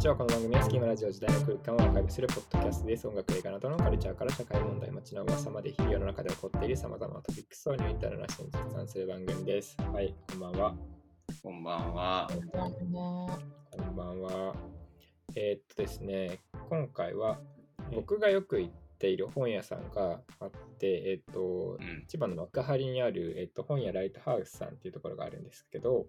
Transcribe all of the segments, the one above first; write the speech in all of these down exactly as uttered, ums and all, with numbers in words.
ちは。この番組はスキーマラジオ時代の空間をアーカイブするポッドキャストです。音楽、映画などのカルチャーから社会問題、街の噂まで日々の中で起こっている様々なトピックスをニューインターナショナルに実感する番組です。はい、こんばんは。こんばんは。こんばんは。えー、っとですね、今回は僕がよく行っている本屋さんがあって、えー、っと、うん、千葉の幕張にある、えー、っと本屋ライトハウスさんっていうところがあるんですけど、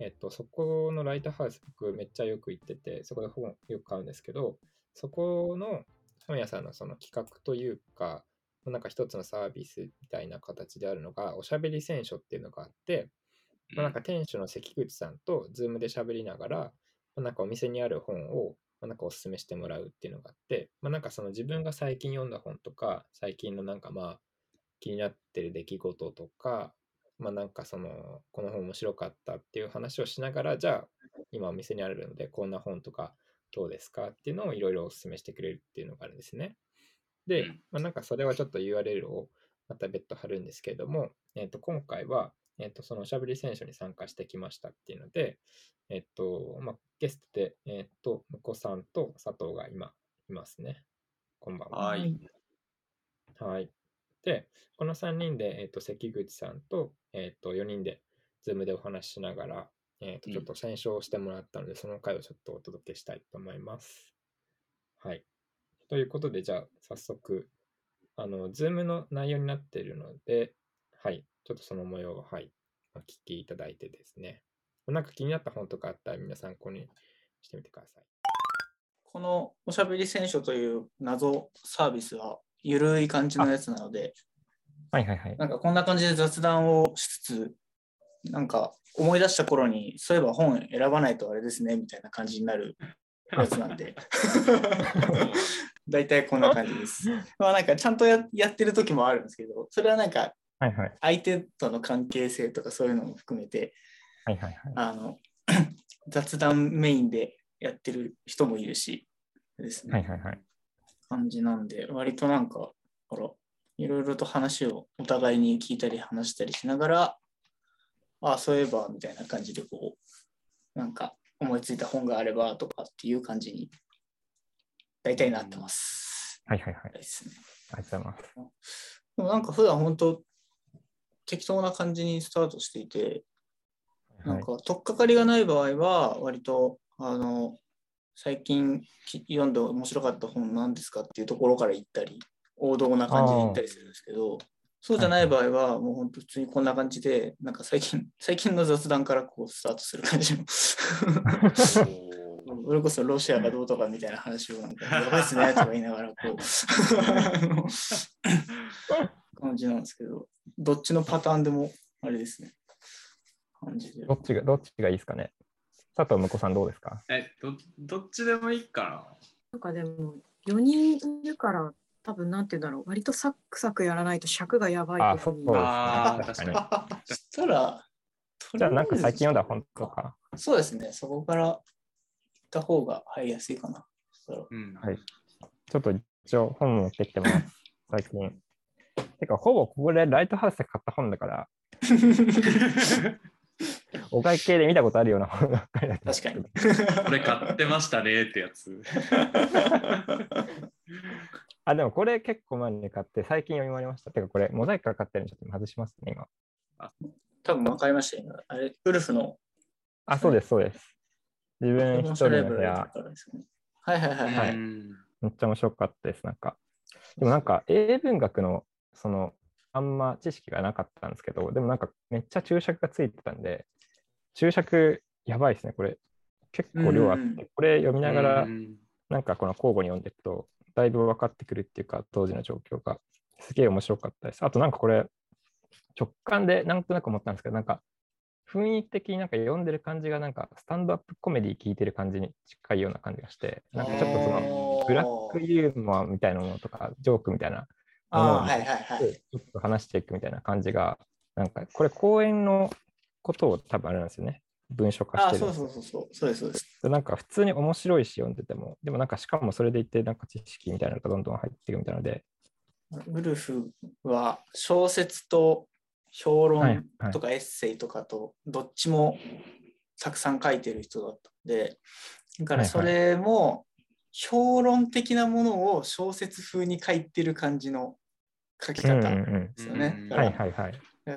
えっと、そこのライトハウス僕めっちゃよく行ってて、そこで本よく買うんですけど、そこの本屋さんのその企画というか、なんか一つのサービスみたいな形であるのが、おしゃべり選書っていうのがあって、まあ、なんか店主の関口さんとズームでしゃべりながら、まあ、なんかお店にある本をまあなんかおすすめしてもらうっていうのがあって、まあ、なんかその自分が最近読んだ本とか、最近のなんかまあ気になってる出来事とか、まあ、なんかそのこの本面白かったっていう話をしながら、じゃあ今お店にあるのでこんな本とかどうですかっていうのをいろいろおすすめしてくれるっていうのがあるんですね。で、まあ、なんかそれはちょっと ユーアールエル をまた別途貼るんですけれども、えー、と今回は、えー、とそのおしゃべり選書に参加してきましたっていうので、えーとまあ、ゲストで、えー、と向こさんと佐藤が今いますね。こんばんは。はい。はいで、このさんにんで、えー、と関口さんと、えー、とよにんで Zoom でお話ししながら、えー、とちょっと選書をしてもらったので、うん、その回をちょっとお届けしたいと思います。はい。ということで、じゃあ早速、あの Zoom の内容になっているので、はい、ちょっとその模様を、はい、お聞きいただいてですね、なんか気になった本とかあったら皆さん参考にしてみてください。このおしゃべり選書という謎サービスは、ゆるい感じのやつなので、はいはいはい、なんかこんな感じで雑談をしつつ、なんか思い出した頃にそういえば本選ばないとあれですねみたいな感じになるやつなんでだいたいこんな感じですまあなんかちゃんと や, やってる時もあるんですけど、それはなんか相手との関係性とかそういうのも含めて、はいはいはい、あの雑談メインでやってる人もいるしですね、はいはいはい、感じなんで、割となんかあらいろいろと話をお互いに聞いたり話したりしながら、ああそういえばみたいな感じで、こうなんか思いついた本があればとかっていう感じに大体なってます、うん、はいはいはいですね。ありがとうございます。でもなんか普段本当適当な感じにスタートしていて、はい、なんか取っかかりがない場合は割とあの最近読んで面白かった本なんですかっていうところから行ったり、王道な感じで行ったりするんですけど、そうじゃない場合はもう本当普通にこんな感じで、なんか最近最近の雑談からこうスタートする感じのそれこそロシアがどうとかみたいな話をなんかやばいっすねとか言いながらこう感じなんですけど、どっちのパターンでもあれですね、感じでどっちがどっちがいいですかね。佐藤向子さんどうですか？え ど, どっちでもいいかな。なんかでもよにんいるから多分なんて言うんだろう、割とサクサクやらないと尺がやばいと。あ、そうですね。あ確かに。そしたらじゃあなんか最近読んだ本とか。そうですね。そこから行った方が入りやすいかな。うん、はい。ちょっと一応本持ってきてます最近。てかほぼここでライトハウスで買った本だから。お会計で見たことあるような本ばっかりだった。確かに。これ買ってましたねってやつ。あ、でもこれ結構前に買って最近読み終わりました。てかこれモザイクが買ってるんでちょっと外しますね今。あ、多分分かりました今。あれウルフの。あ、そうですそうです。自分一人の部屋。はいはいはいはい。めっちゃ面白かったですなんか。でもなんか英文学のそのあんま知識がなかったんですけど、でもなんかめっちゃ注釈がついてたんで、注釈やばいですねこれ。結構量あって、うん、これ読みながら、うん、なんかこの交互に読んでいくとだいぶ分かってくるっていうか、当時の状況がすげえ面白かったです。あとなんかこれ直感でなんとなく思ったんですけど、なんか雰囲気的になんか読んでる感じがなんかスタンドアップコメディ聞いてる感じに近いような感じがして、なんかちょっとそのブラックユーモアみたいなものとかジョークみたいな、あはいはいはい、ちょっと話していくみたいな感じが、なんかこれ講演のことを多分あれなんですよね、文章化してる。あそうそうそうそうそうですそうです。なんか普通に面白いし読んでても、でもなんかしかもそれでいてなんか知識みたいなのがどんどん入っていくみたいなので、ウルフは小説と評論とかエッセイとかとどっちもたくさん書いてる人だったので、だからそれも評論的なものを小説風に書いてる感じの書き方ですよね。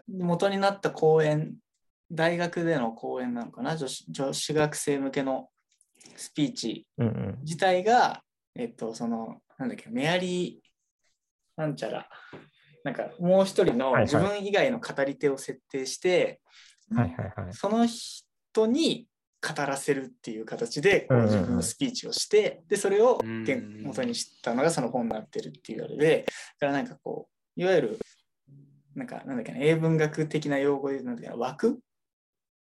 元になった講演、大学での講演なのかな、女子、女子学生向けのスピーチ自体が、うんうん、えっとそのなんだっけ、メアリーなんちゃら、なんかもう一人の自分以外の語り手を設定して、はいはいはい、その人に語らせるっていう形でこう自分のスピーチをして、うんうんうん、でそれを元にしたのがその本になってるっていうあれで、だからなんかこういわゆるなんかなんだっけな、英文学的な用語でなんだっけな、枠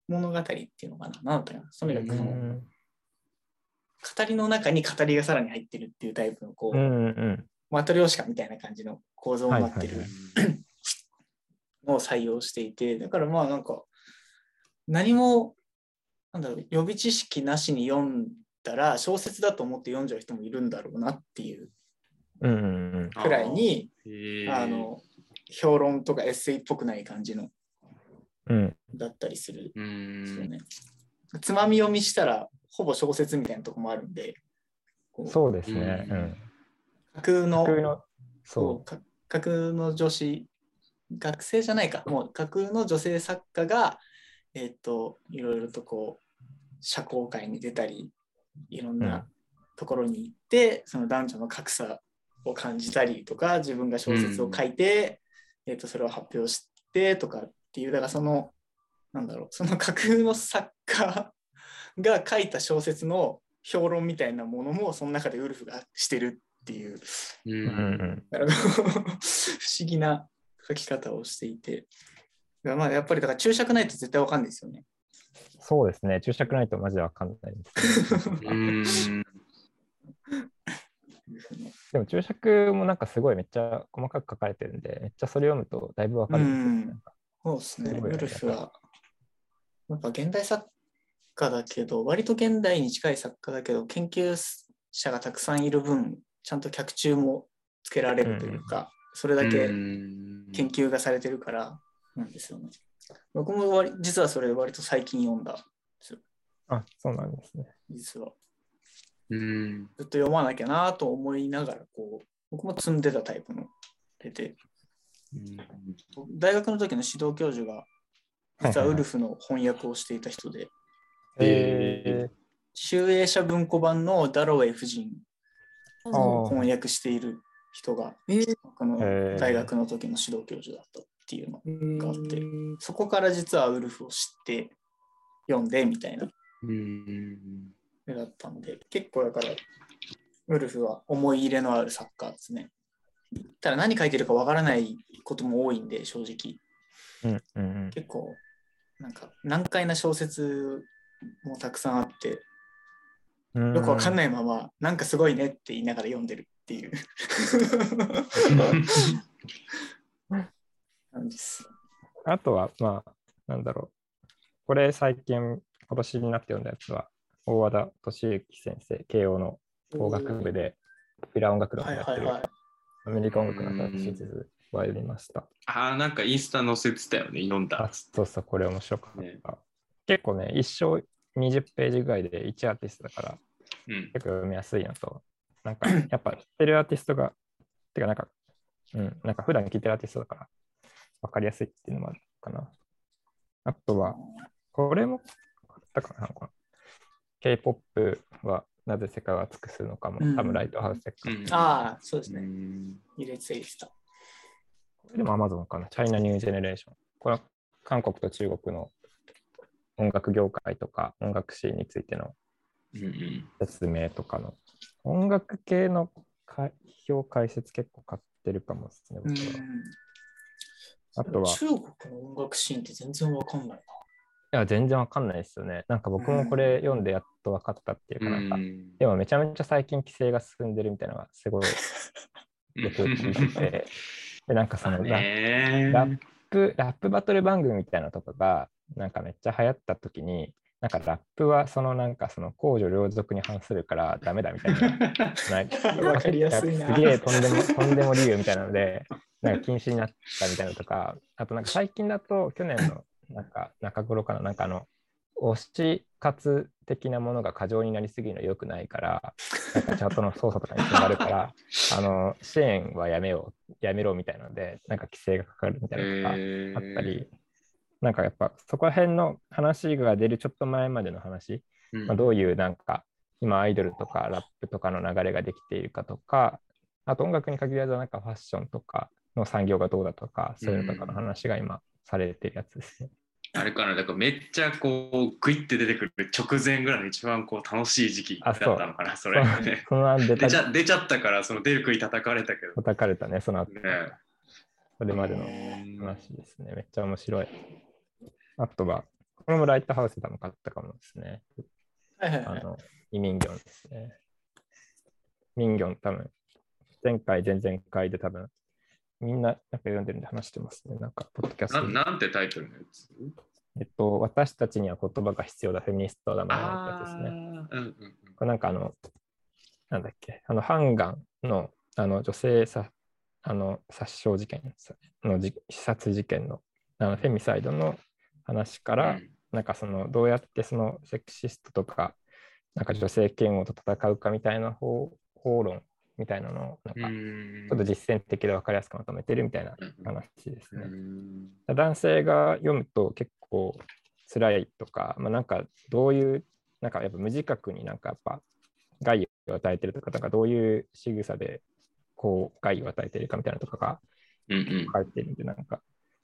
物語っていうのかな、なんだっけな、それがこの、うん、語りの中に語りがさらに入ってるっていうタイプのこう、うんうん、マトリョーシカみたいな感じの構造になってる、はいはい、のを採用していて、だからまあなんか何もなんだろう、予備知識なしに読んだら小説だと思って読んじゃう人もいるんだろうなっていうくらいに、うんうん、あの評論とかエッセイっぽくない感じの、うん、だったりする、うんそうね、つまみ読みしたらほぼ小説みたいなとこもあるんで、こうそうですね、うん、架空の、架空の、そう、こう架空の女子学生じゃないか、もう架空の女性作家がえっといろいろとこう社交界に出たりいろんなところに行って、うん、その男女の格差を感じたりとか、自分が小説を書いて、うん、えっとそれを発表してとかっていう、だからそのなんだろう、その架空の作家が書いた小説の評論みたいなものもその中でウルフがしてるっていう、うん、だから不思議な書き方をしていて、まあやっぱりだから注釈ないと絶対わかんないですよね。そうですね、注釈ないとマジでわかんないです、ね、うーんでも注釈もなんかすごいめっちゃ細かく書かれてるんで、めっちゃそれ読むとだいぶわかるんですよ、ね、うんそうですね、ウルフはやっぱ現代作家だけど、割と現代に近い作家だけど、研究者がたくさんいる分ちゃんと脚注もつけられるというか、うん、それだけ研究がされてるからなんですよね。僕も割実はそれ割と最近読んだんですよ。あ、そうなんですね。実はうんずっと読まなきゃなと思いながら、こう僕も積んでたタイプの出て、うん、大学の時の指導教授が実はウルフの翻訳をしていた人で、はいはいはい、えー、集英社文庫版のダロウェイ夫人を翻訳している人がこの大学の時の指導教授だったっていうのがあって、そこから実はウルフを知って読んでみたいなだったんで、結構だからウルフは思い入れのある作家ですね。ただ何書いてるかわからないことも多いんで、正直、うんうんうん、結構なんか難解な小説もたくさんあって、よくわかんないままなんかすごいねって言いながら読んでるっていうあとはまあなんだろう、これ最近今年になって読んだやつは大和田敏之先生、慶応の法学部でピラ音楽団をやってる、はいはいはい、アメリカ音楽の新しい地図は読みました。ああ、なんかインスタ載せてたよね、読んだ。あ、そうそう、これ面白かった、ね、結構ね、一生にじゅっページぐらいでいちアーティストだから、うん、結構読みやすいのと、なんかやっぱ知ってるアーティストがてかなんか、うん、なんか普段聴いてるアーティストだから分かりやすいっていうのもあるかな。あとはこれもあったかな、この K-ポップ はなぜ世界を熱くするのかも、うん、多分ライトハウスで、うん、ああそうですね、入れついした。これでも Amazon かな、チャイナニュージェネレーション、これは韓国と中国の音楽業界とか音楽シーンについての説明とかの、うん、音楽系の表解説結構買ってるかもですね、僕は、うん、あとは中国の音楽シーンって全然わかんないな。いや全然わかんないですよね。なんか僕もこれ読んでやっとわかったっていうか、なんか、うん、でもめちゃめちゃ最近規制が進んでるみたいなのがすごいよく聞いてでなんかそのラップラップバトル番組みたいなとこがなんかめっちゃ流行った時に、なんかラップはそのなんかその公序良俗に反するからダメだみたいなわかりやすいな、すげえとんでもとんでも理由みたいなのでなんか禁止になったみたいなのとか、あとなんか最近だと去年のなんか中頃かな、なんかあの推し活的なものが過剰になりすぎるのは良くないから、なんかチャートの操作とかにつながるから、あの支援はやめよう、やめろみたいなので、なんか規制がかかるみたいなのがあったり、なんかやっぱそこら辺の話が出るちょっと前までの話、うんまあ、どういうなんか今アイドルとかラップとかの流れができているかとか、あと音楽に限らずなんかファッションとかの産業がどうだとか、そういうのとかの話が今されてるやつですね。あれかな、だからめっちゃこうグイって出てくる直前ぐらいの一番こう楽しい時期だったのかな、それね。出ちゃ、出ちゃったからその出る杭叩かれたけど。叩かれたね、その後、ね、それまでの話ですね。めっちゃ面白い。あとはこれもライトハウスでも買ったかもですね。あのイミンギョンですね。ミンギョン多分前回前々回で多分。みんななんか読んでるんで話してますね。なんかポッドキャスト な, なんてタイトルのやつ？えっと私たちには言葉が必要だフェミニストだなってやつですね。うんうん、これなんかあのなんだっけあのハンガンのあの女性さあの殺傷事件の自殺事件 の, あのフェミサイドの話から、うん、なんかそのどうやってそのセクシストとかなんか女性嫌悪と戦うかみたいな方法論みたいなのをなんかちょっと実践的で分かりやすくまとめてるみたいな話ですね。男性が読むと結構辛いとか、まあ、なんかどういうなんかやっぱ無自覚になんかやっぱ害を与えてるとか、なんかどういう仕草でこう害を与えてるかみたいなとかが書いてるんでなんか、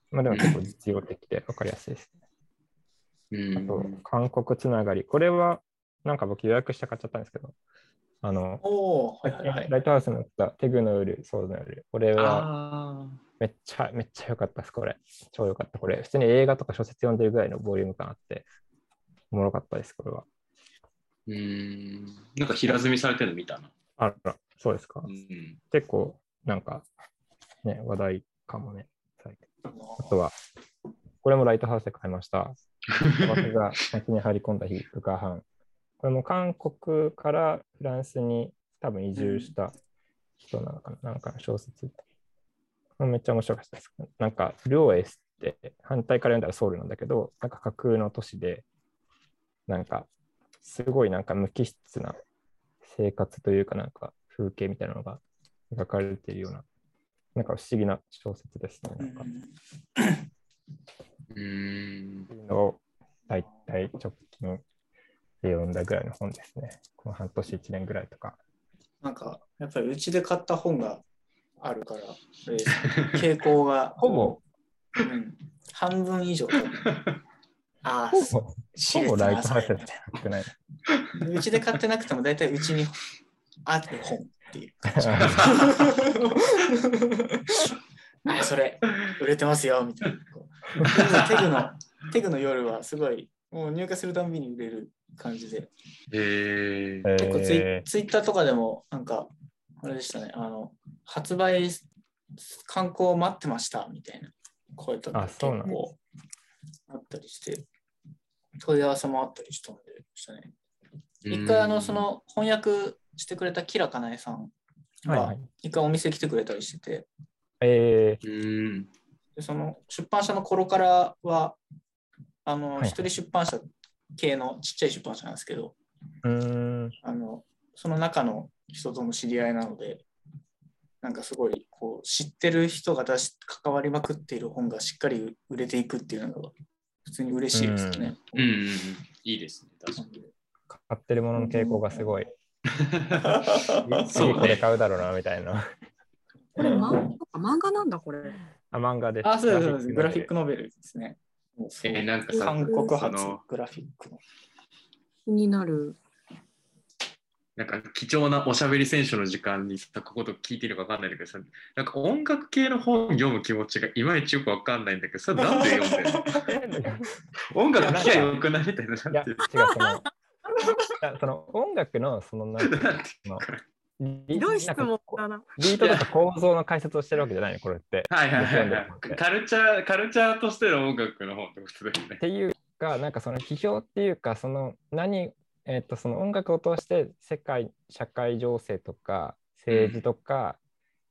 まあ、でも結構実用的で分かりやすいですね。あと韓国つながり、これはなんか僕予約して買っちゃったんですけど。あのはいはいはい、ライトハウスになったテグのウル、ソードのウル、これはめっちゃめっちゃ良かったです、これ。超良かった、これ。普通に映画とか小説読んでるぐらいのボリューム感あって、おもろかったです、これは。うーん、なんか平積みされてるの見たな。あら、そうですか。うん、結構、なんか、ね、話題かもね。あとは、これもライトハウスで買いました。私が街に入り込んだ日、武漢藩。これも韓国からフランスに多分移住した人なのかな、うん、なんか小説。めっちゃ面白かったです。なんか、両エスって反対から読んだらソウルなんだけど、なんか架空の都市で、なんかすごいなんか無機質な生活というかなんか風景みたいなのが描かれているような、なんか不思議な小説ですね。なんかうん。の大体直近。読んだぐらいの本ですね。この半年いちねんぐらいとか。なんかやっぱりうちで買った本があるから、傾向がほぼ、うん、半分以上。ああ、ほぼライトハウスみたいなくない。うちで買ってなくてもだいたいうちにある本っていう。あ、それ売れてますよみたいな。テグのテグの夜はすごいもう入荷するたびに売れる。感じで、えー、結構ツイ、えー、ツイッターとかでもなんかあれでしたね、あの発売観光を待ってましたみたいな声とか結構あったりして問い合わせもあったりしたんでしたね。一回あのその翻訳してくれたキラカナエさんが一回お店来てくれたりしてて、えー、でその出版社の頃からはあの一人出版社系のちっちゃい出版社なんですけど、うーんあのその中の人との知り合いなので、なんかすごいこう知ってる人が出し関わりまくっている本がしっかり売れていくっていうのが普通に嬉しいですね。うん、うん、いいですね。確かに買ってるものの傾向がすごい。そうこれ買うだろうなみたいな。これ漫画、漫画なんだこれ。あ漫画です。あそうですそうです。グラフィックノベルですね。えー、なんか韓国発グラフィックの気になる。なんか貴重なおしゃべり選手の時間にここと聞いているか分かんないんだけどさ、なんか音楽系の本読む気持ちがいまいちよく分かんないんだけど、それなんで読んでるの？音楽聞きゃよくなりたいな。いや違うそのその音楽のそのなんていうの。ひどい質問だな。ビートとか構造の解説をしてるわけじゃないね、これって。はいはいはいはい。カルチャー、カルチャーとしての音楽の方ってことだよね。っていうか、なんかその批評っていうか、その何、えっと、その音楽を通して世界、社会情勢とか、政治とか、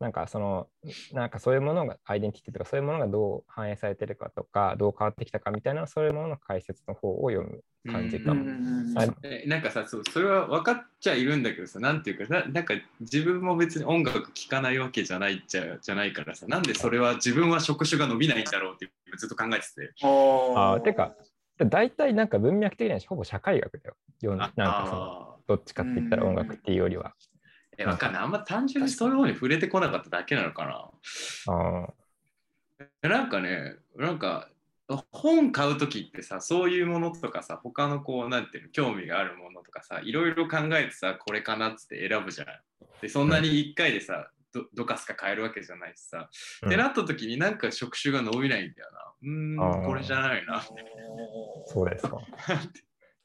なんかそのなんかそういうものがアイデンティティとかそういうものがどう反映されてるかとかどう変わってきたかみたいなそういうものの解説の方を読む感じかも。なんかさ そうそれは分かっちゃいるんだけどさなんていうか な, なんか自分も別に音楽聴かないわけじゃないじゃじゃないからさなんでそれは自分は職種が伸びないんだろうってずっと考えてて。ああてか大体なんか文脈的にはほぼ社会学だよ。なんかそのどっちかって言ったら音楽っていうよりは。え分かんないあんま単純にそういう方に触れてこなかっただけなのかな。あなんかねなんか本買う時ってさそういうものとかさ他のこうなんていうの興味があるものとかさいろいろ考えてさこれかなっつって選ぶじゃない。でそんなにいっかいでさ、うん、ど, どかすか買えるわけじゃないしさ。ってなった時になんか職種が伸びないんだよな。うーんこれじゃないな。そうですか。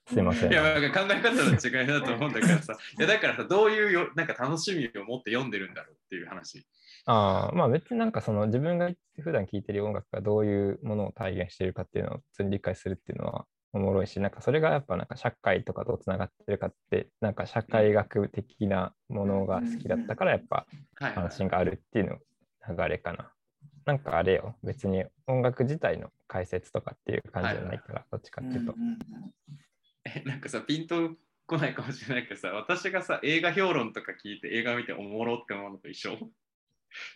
すいません。いやなんか考え方の違いだと思うんだからさいやだからさどういうよなんか楽しみを持って読んでるんだろうっていう話。ああまあ別になんかその自分が普段聴いてる音楽がどういうものを体現しているかっていうのを普通に理解するっていうのはおもろいしなんかそれがやっぱなんか社会とかとつながってるかってなんか社会学的なものが好きだったからやっぱ関心があるっていうの流れかな。なんかあれよ別に音楽自体の解説とかっていう感じじゃないからどっちかっていうと。えなんかさピンとこないかもしれないけどさ私がさ映画評論とか聞いて映画見ておもろって思うのと一緒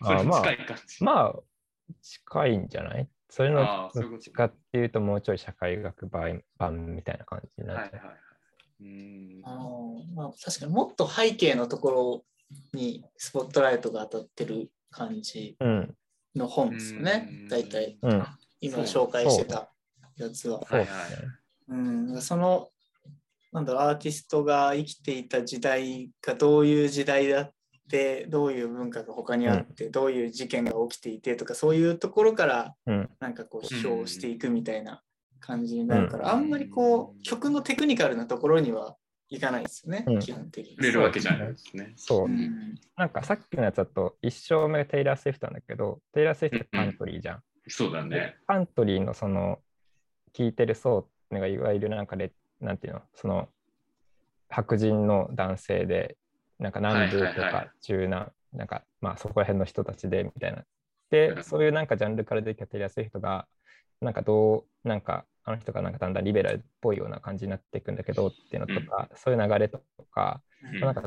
それに近い感じ。あ、まあ、まあ近いんじゃないそれのどっちかっていうともうちょい社会学版みたいな感じになっちゃう。はいはいはい、うーんあの、まあ、確かにもっと背景のところにスポットライトが当たってる感じの本ですよね、うん、大体、うん、今紹介してたやつは。そうですね。うん、そのなんだろうアーティストが生きていた時代がどういう時代だってどういう文化が他にあって、うん、どういう事件が起きていてとかそういうところからなんかこう批評していくみたいな感じになるから、うん、あんまりこう曲のテクニカルなところにはいかないですよね、うん、基本的に触れるわけじゃないですね。そう、うん、なんかさっきのやつだと一生目テイラー・スウィフトなんだけどテイラー・スウィフトってカントリーじゃん、うん、そうだね。カントリーのその聴いてる層ってのがいわゆるなんかレッなんていうのその白人の男性でなんか南部とか中南、はいはいはい、なんかまあそこら辺の人たちでみたいなでそういうなんかジャンルから出てきた安い人がなんかどうなんかあの人がなんかだんだんリベラルっぽいような感じになっていくんだけどっていうのとか、うん、そういう流れとか、うん、なんか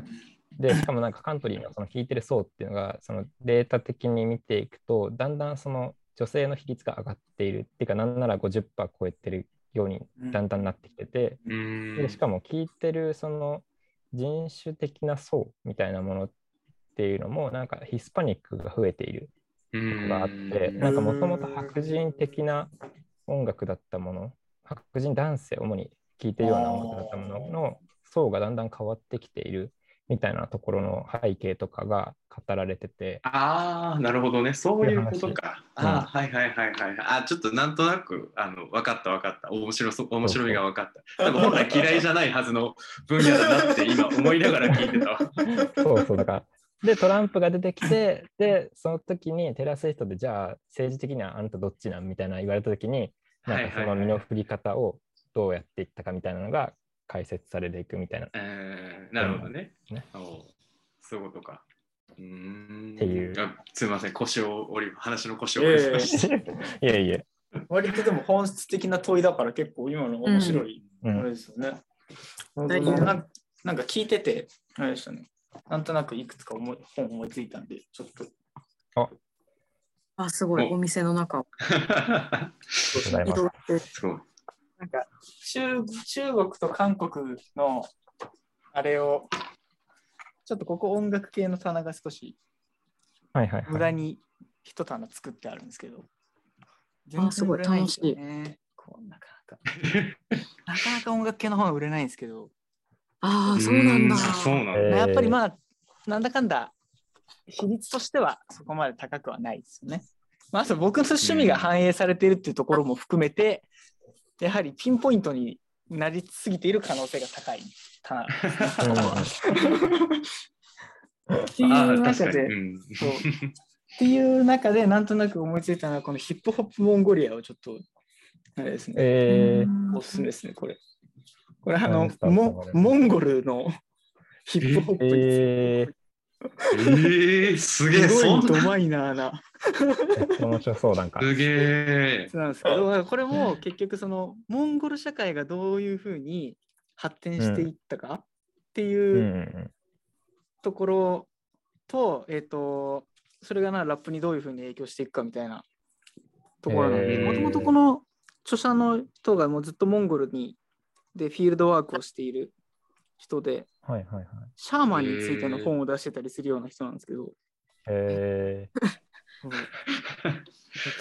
でしかもなんかカントリーのその弾いてる層っていうのがそのデータ的に見ていくとだんだんその女性の比率が上がっているっていうかなんなら ごじゅっパーセント 超えてるようにだんだんなってきてて、うん、でしかも聞いてるその人種的な層みたいなものっていうのもなんかヒスパニックが増えているのがあって、うん、なんかもともと白人的な音楽だったもの白人男性主に聞いてるような音楽だったものの層がだんだん変わってきているみたいなところの背景とかが語られてて。ああなるほどねそういうことか。うん、あはいはいはいはいあちょっとなんとなくあの分かった分かった面白そ面白いが分かった多分本来嫌いじゃないはずの分野だなって今思いながら聞いてたわ。そうそうだからでトランプが出てきてでその時にテラスイートでじゃあ政治的にはあんたどっちなんみたいな言われた時になんかその身の振り方をどうやっていったかみたいなのが解説されていくみたいな、えー、なるほどね、ねおそういうことかうーんっていうすいません腰を折り話の腰を折りました、えー、いやいや割とでも本質的な問いだから結構今の面白いあれですよね、うんうん、でな、なんか聞いててあれでしたねなんとなくいくつか思い本思いついたんでちょっとああすごい お, お店の中を移動してなんか 中, 中国と韓国のあれをちょっとここ音楽系の棚が少し無駄に一棚作ってあるんですけど、はいはいはい、全然売れないんですよね。こうなかなかなかなか音楽系の本は売れないんですけどああそうなんだそうなんだ、まあ、やっぱりまあなんだかんだ比率としてはそこまで高くはないですよね、まあ、あと僕の趣味が反映されているっていうところも含めてやはりピンポイントになりすぎている可能性が高い棚っていう中で、うん、そうっていう中でなんとなく思いついたのはこのヒップホップモンゴリアをちょっとあれですね、えー、おすすめですねこれこれあのモンゴルのヒップホップにえー、すげえ、すごいドマイナーな。面白そう、なんか。すげえ。そうなんですけど、これも結局そのモンゴル社会がどういうふうに発展していったかっていうところと、うんうん、えっと、それがなラップにどういうふうに影響していくかみたいなところなんで、もともとこの著者の人がもうずっとモンゴルにでフィールドワークをしている人で、はいはいはい、シャーマンについての本を出してたりするような人なんですけど、へ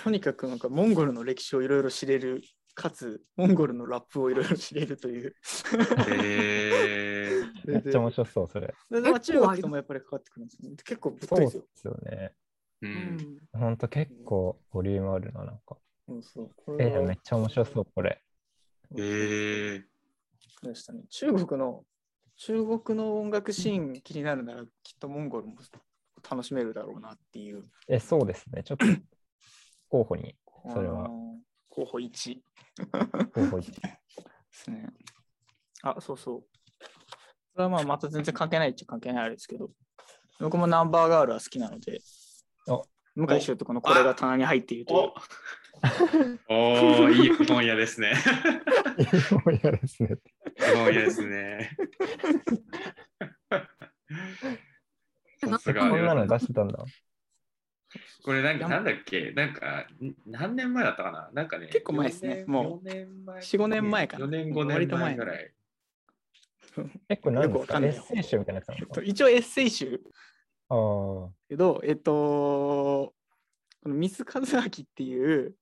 とにかくなんかモンゴルの歴史をいろいろ知れる、かつモンゴルのラップをいろいろ知れるというへめっちゃ面白そう、それ中国ともやっぱりかかってくるんですね。結構ぶっといですよ。そうですよね、うん、ほんと結構ボリュームあるな、なんか、うん、そうこれえー、めっちゃ面白そう、これ。へえー、でしたね。中国の中国の音楽シーン気になるなら、きっとモンゴルも楽しめるだろうなっていう。え、そうですね。ちょっと候補に、それは。候補いち。候補いち。ですね。あ、そうそう。それはまあ、また全然関係ないっちゃ関係ないあれですけど、僕もナンバーガールは好きなので、向井秀とこのこれが棚に入っているという。おお、いい本屋ですね。いい本屋ですね。もういいですね。こんなの出してたんだ。これなんかなんだっけ、なんか何年前だったかな、なんかね。結構前ですね。もうよん、ごねんまえかな。よねん、ごねんぐらい。結構なんですかね。エッセイ集みたいなやつなのか。一応エッセイ集。ああ。けどえっとこのミスカズアキっていう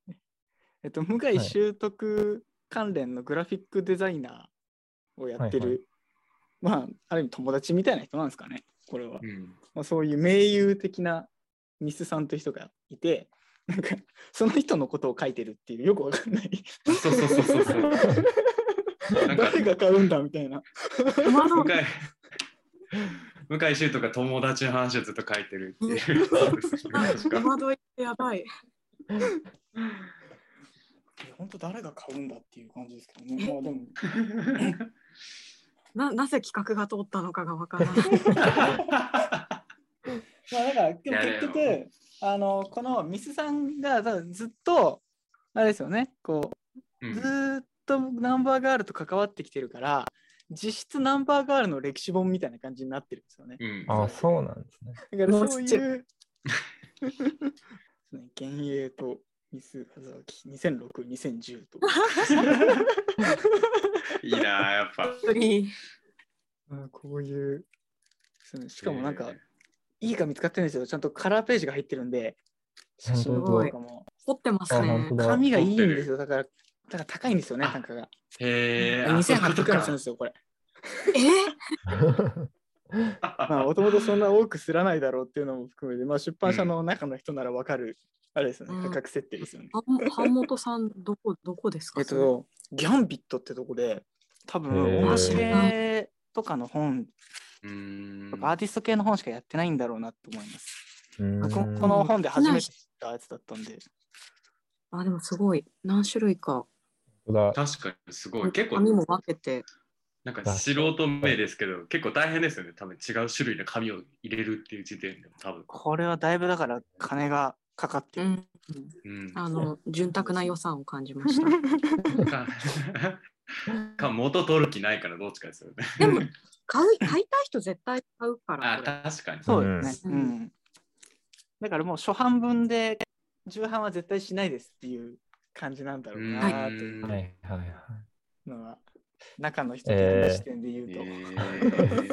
えっと向井秀徳関連のグラフィックデザイナー。はいをやってる、はいはい、まあある意味友達みたいな人なんですかね、これは、うん、まあ、そういう名優的なミスさんという人がいて、なんかその人のことを書いてるっていう、よくわかんない、そうそうそうそうそう誰が買うんだみたいな向井秀とか友達の話をずっと書いてるっていう戸惑いってやばい本当誰が買うんだっていう感じですけどね。まあでもな, なぜ企画が通ったのかがわからない。まあだからでも結局あのこのミスさんがずっとあれですよね。こう、うん、ずっとナンバーガールと関わってきてるから、実質ナンバーガールの歴史本みたいな感じになってるんですよね。うん、ああそうなんですね。だからそういう幻影とミスカズアキにせんろく、にせんじゅうといいなやっぱこういうしかもなんかいい紙使ってるんですけどちゃんとカラーページが入ってるんで写真とかも彫ってますね。紙がいいんですよ。だからだから高いんですよね、単価が。へえにせんはっぴゃくえんするんですよこれ。えまあもともとそんな多くすらないだろうっていうのも含めて、まあ、出版社の中の人ならわかる、あれですね、うん、価格設定ですよね。版元さんどこどこですか？えっとギャンビットってとこで、多分音楽系とかの本とかアーティスト系の本しかやってないんだろうなと思います。こ, この本で初めて知ったやつだったんで。あでもすごい何種類か。確かにすごい結構。紙も分けて。なんか素人目ですけど結構大変ですよね。多分違う種類の紙を入れるっていう時点でも多分。これはだいぶだから金が。かかってる、うんうん、あの潤沢な予算を感じましたか, か元取る気ないからどっちかですよね。でも買いたい人絶対買うから。あ確かにそうですね、うんうん、だからもう初版分で重版は絶対しないですっていう感じなんだろうなというのは中の人的な視点で言うと、えーえー、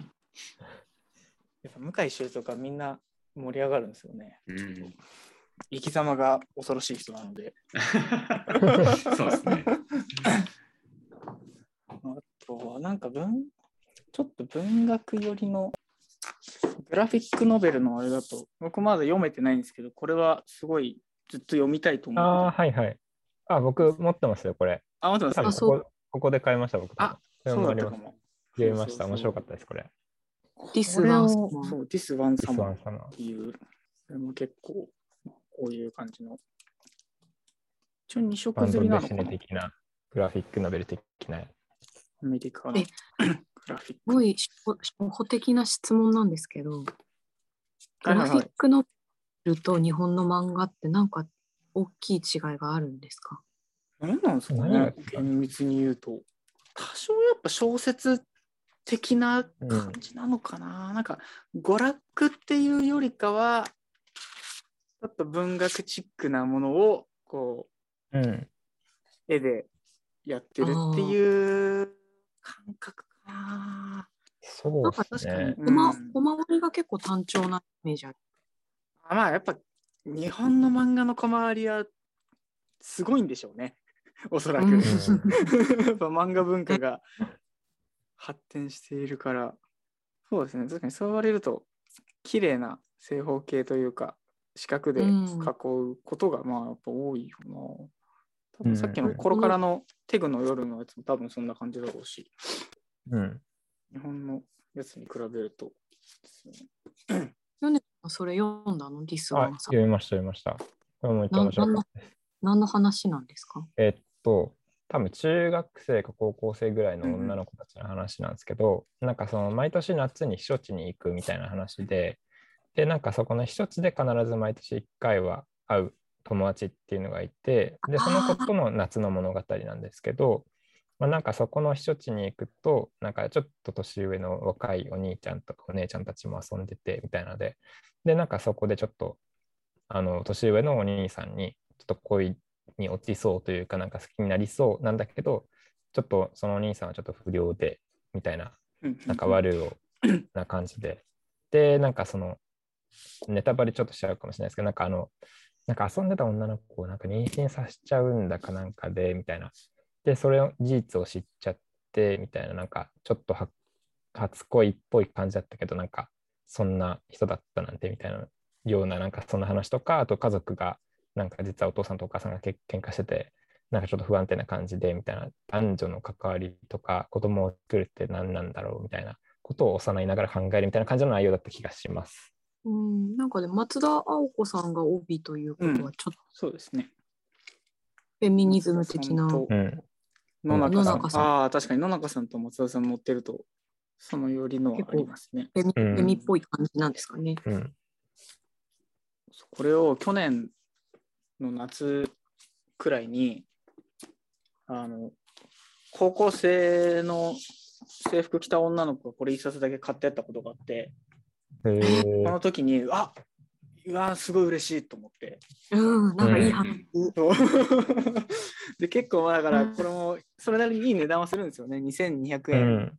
やっぱ向井秀とかみんな盛り上がるんですよね、うん、生き様が恐ろしい人なのでそうですねあとはなんか文ちょっと文学寄りのグラフィックノベルのあれだと僕まだ読めてないんですけど、これはすごいずっと読みたいと思う。あはいはい、あ僕持ってますよこれ。あ持ってます。あそうこ こ, ここで買いました僕。あそうだったかも。読みました。面白かったですこれ。ディスワン様。そう、ディスワン様っていう。それも結構、こういう感じの。一応に色刷りなのかな。バンドデシネ的な、グラフィックノベル的な。アメリカのグラフィック。すごい初歩的な質問なんですけど、グラフィックのと日本の漫画ってなんか大きい違いがあるんですか？何なんですかね、厳密に言うと。多少やっぱ小説的な感じなのかな、うん、なんか娯楽っていうよりかはちょっと文学チックなものをこう、うん、絵でやってるっていう感覚かな。そうですね。なんか確かにおまわりが結構単調なイメージある。まあやっぱ日本の漫画のコマ割りはすごいんでしょうね。おそらく、うん、やっぱ漫画文化が発展しているから、そうですね。確かにそう言われると綺麗な正方形というか四角で囲うことがまあやっぱ多いよな。多分さっきのコロカラのテグの夜のやつも多分そんな感じだろうし、うん、日本のやつに比べるとですね。それ読んだのリスワンさん。読みました読みました。これも面白かったです。何の話なんですか？えっと多分中学生か高校生ぐらいの女の子たちの話なんですけど、うん、なんかその毎年夏に避暑地に行くみたいな話で、でなんかそこの避暑地で必ず毎年いっかいは会う友達っていうのがいて、でその子との夏の物語なんですけど、まあ、なんかそこの避暑地に行くとなんかちょっと年上の若いお兄ちゃんとかお姉ちゃんたちも遊んでてみたいなので、でなんかそこでちょっとあの年上のお兄さんにちょっと恋に落ちそうというかなんか好きになりそうなんだけど、ちょっとそのお兄さんはちょっと不良でみたいな、なんか悪をな感じで、でなんかそのネタバレちょっとしちゃうかもしれないですけど、なんかあのなんか遊んでた女の子をなんか妊娠させちゃうんだかなんかでみたいな。でそれを事実を知っちゃってみたいな、なんかちょっとは初恋っぽい感じだったけどなんかそんな人だったなんてみたいなような、なんかそんな話とか、あと家族がなんか実はお父さんとお母さんがけ喧嘩しててなんかちょっと不安定な感じでみたいな、男女の関わりとか子供を作るって何なんだろうみたいなことを幼いながら考えるみたいな感じの内容だった気がします。うん、なんかで松田青子さんが帯ということはちょっと、うん、そうですね、フェミニズム的な、うん野中さん、うん、ああ確かに野中さんと松田さん持ってるとそのよりのありますね。フェミっぽい感じなんですかね、うんうん、これを去年の夏くらいにあの高校生の制服着た女の子がこれ一冊だけ買ってやったことがあって、この時にあっうわすごい嬉しいと思って、うん、なんかいい話、うん、で結構だからこれもそれなりにいい値段はするんですよね、にせんにひゃくえん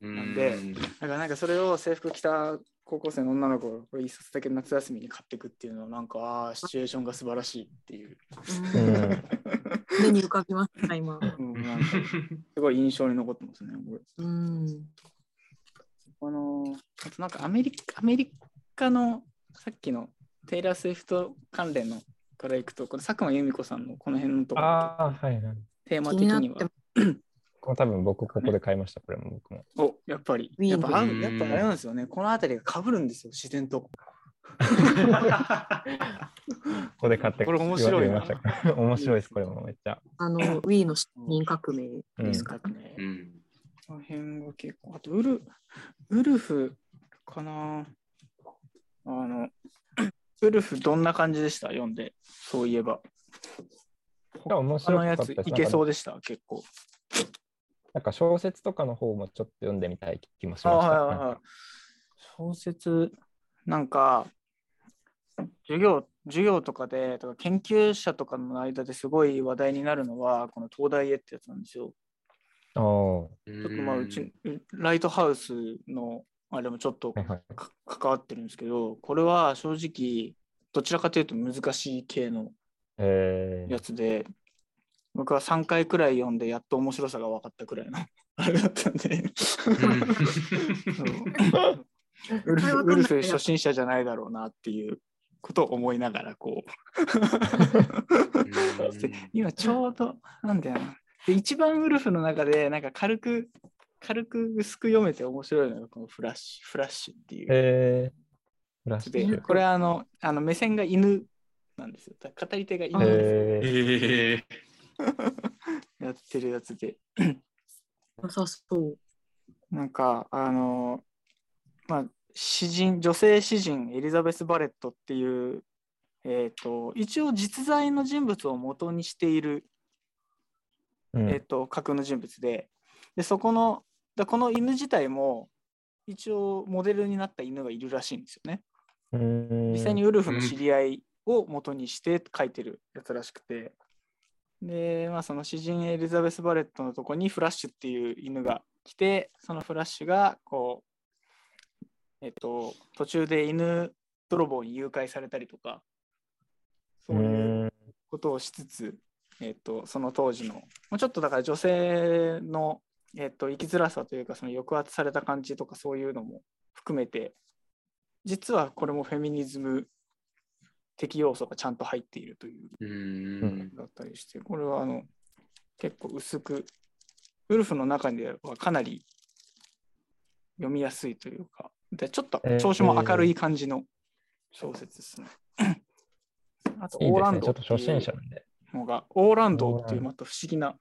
なんで、うん、だからなんかそれを制服着た高校生の女の子がこれ一冊だけ夏休みに買っていくっていうのはなんかあシチュエーションが素晴らしいっていう、うん、目に浮かびますね今、うん、なんかすごい印象に残ってますね。うん、あのあとなんかアメリカ、アメリカのさっきのテイラー・スウィフト関連のからいくと、これ佐久間由美子さんのこの辺のところ、あ、はいはい、テーマ的にはこれ多分僕ここで買いました、これも僕も。お、やっぱりやっぱある、やっぱあれなんですよね、この辺りが被るんですよ自然と。ここで買ってこれ面白いな。面白いですこれもめっちゃ。あのWii の人革命ですかね。うん、この辺が結構あとウルウルフかな。あのウルフどんな感じでした？読んで、そういえば。他のやついけそうでした結構。なんか小説とかの方もちょっと読んでみたい気もしました。あ、はいはいはい、小説なんか授業授業とかでとか研究者とかの間ですごい話題になるのはこの東大へってやつなんですよ。ああ。まあうちライトハウスのあれもちょっと関わってるんですけど、これは正直どちらかというと難しい系のやつで、えー、僕はさんかいくらい読んでやっと面白さが分かったくらいのあれだったんでウルフ、ウルフ初心者じゃないだろうなっていうことを思いながらこう今ちょうどなんだよな、で一番ウルフの中でなんか軽く軽く薄く読めて面白いのがこのフラッシュ、フラッシュっていう。えー、フラッシュ。これはあの、あの目線が犬なんですよ。語り手が犬なんですよ。えー、やってるやつでなさそう。なんかあの、まあ、詩人、女性詩人エリザベス・バレットっていう、えーと、一応実在の人物を元にしている、うん、えーと、架空の人物で、でそこのだこの犬自体も一応モデルになった犬がいるらしいんですよね。うん、実際にウルフの知り合いを元にして書いてるやつらしくて、で、まあ、その詩人エリザベス・バレットのとこにフラッシュっていう犬が来て、そのフラッシュがこう、えっと、途中で犬泥棒に誘拐されたりとか、そういうことをしつつ、えっと、その当時のちょっとだから女性の、えっと、生きづらさというかその抑圧された感じとかそういうのも含めて、実はこれもフェミニズム的要素がちゃんと入っているというだったりして、これはあの結構薄くウルフの中ではかなり読みやすいというか、でちょっと調子も明るい感じの小説ですね。あとオーランドっていうのがオーランドっていうまた不思議な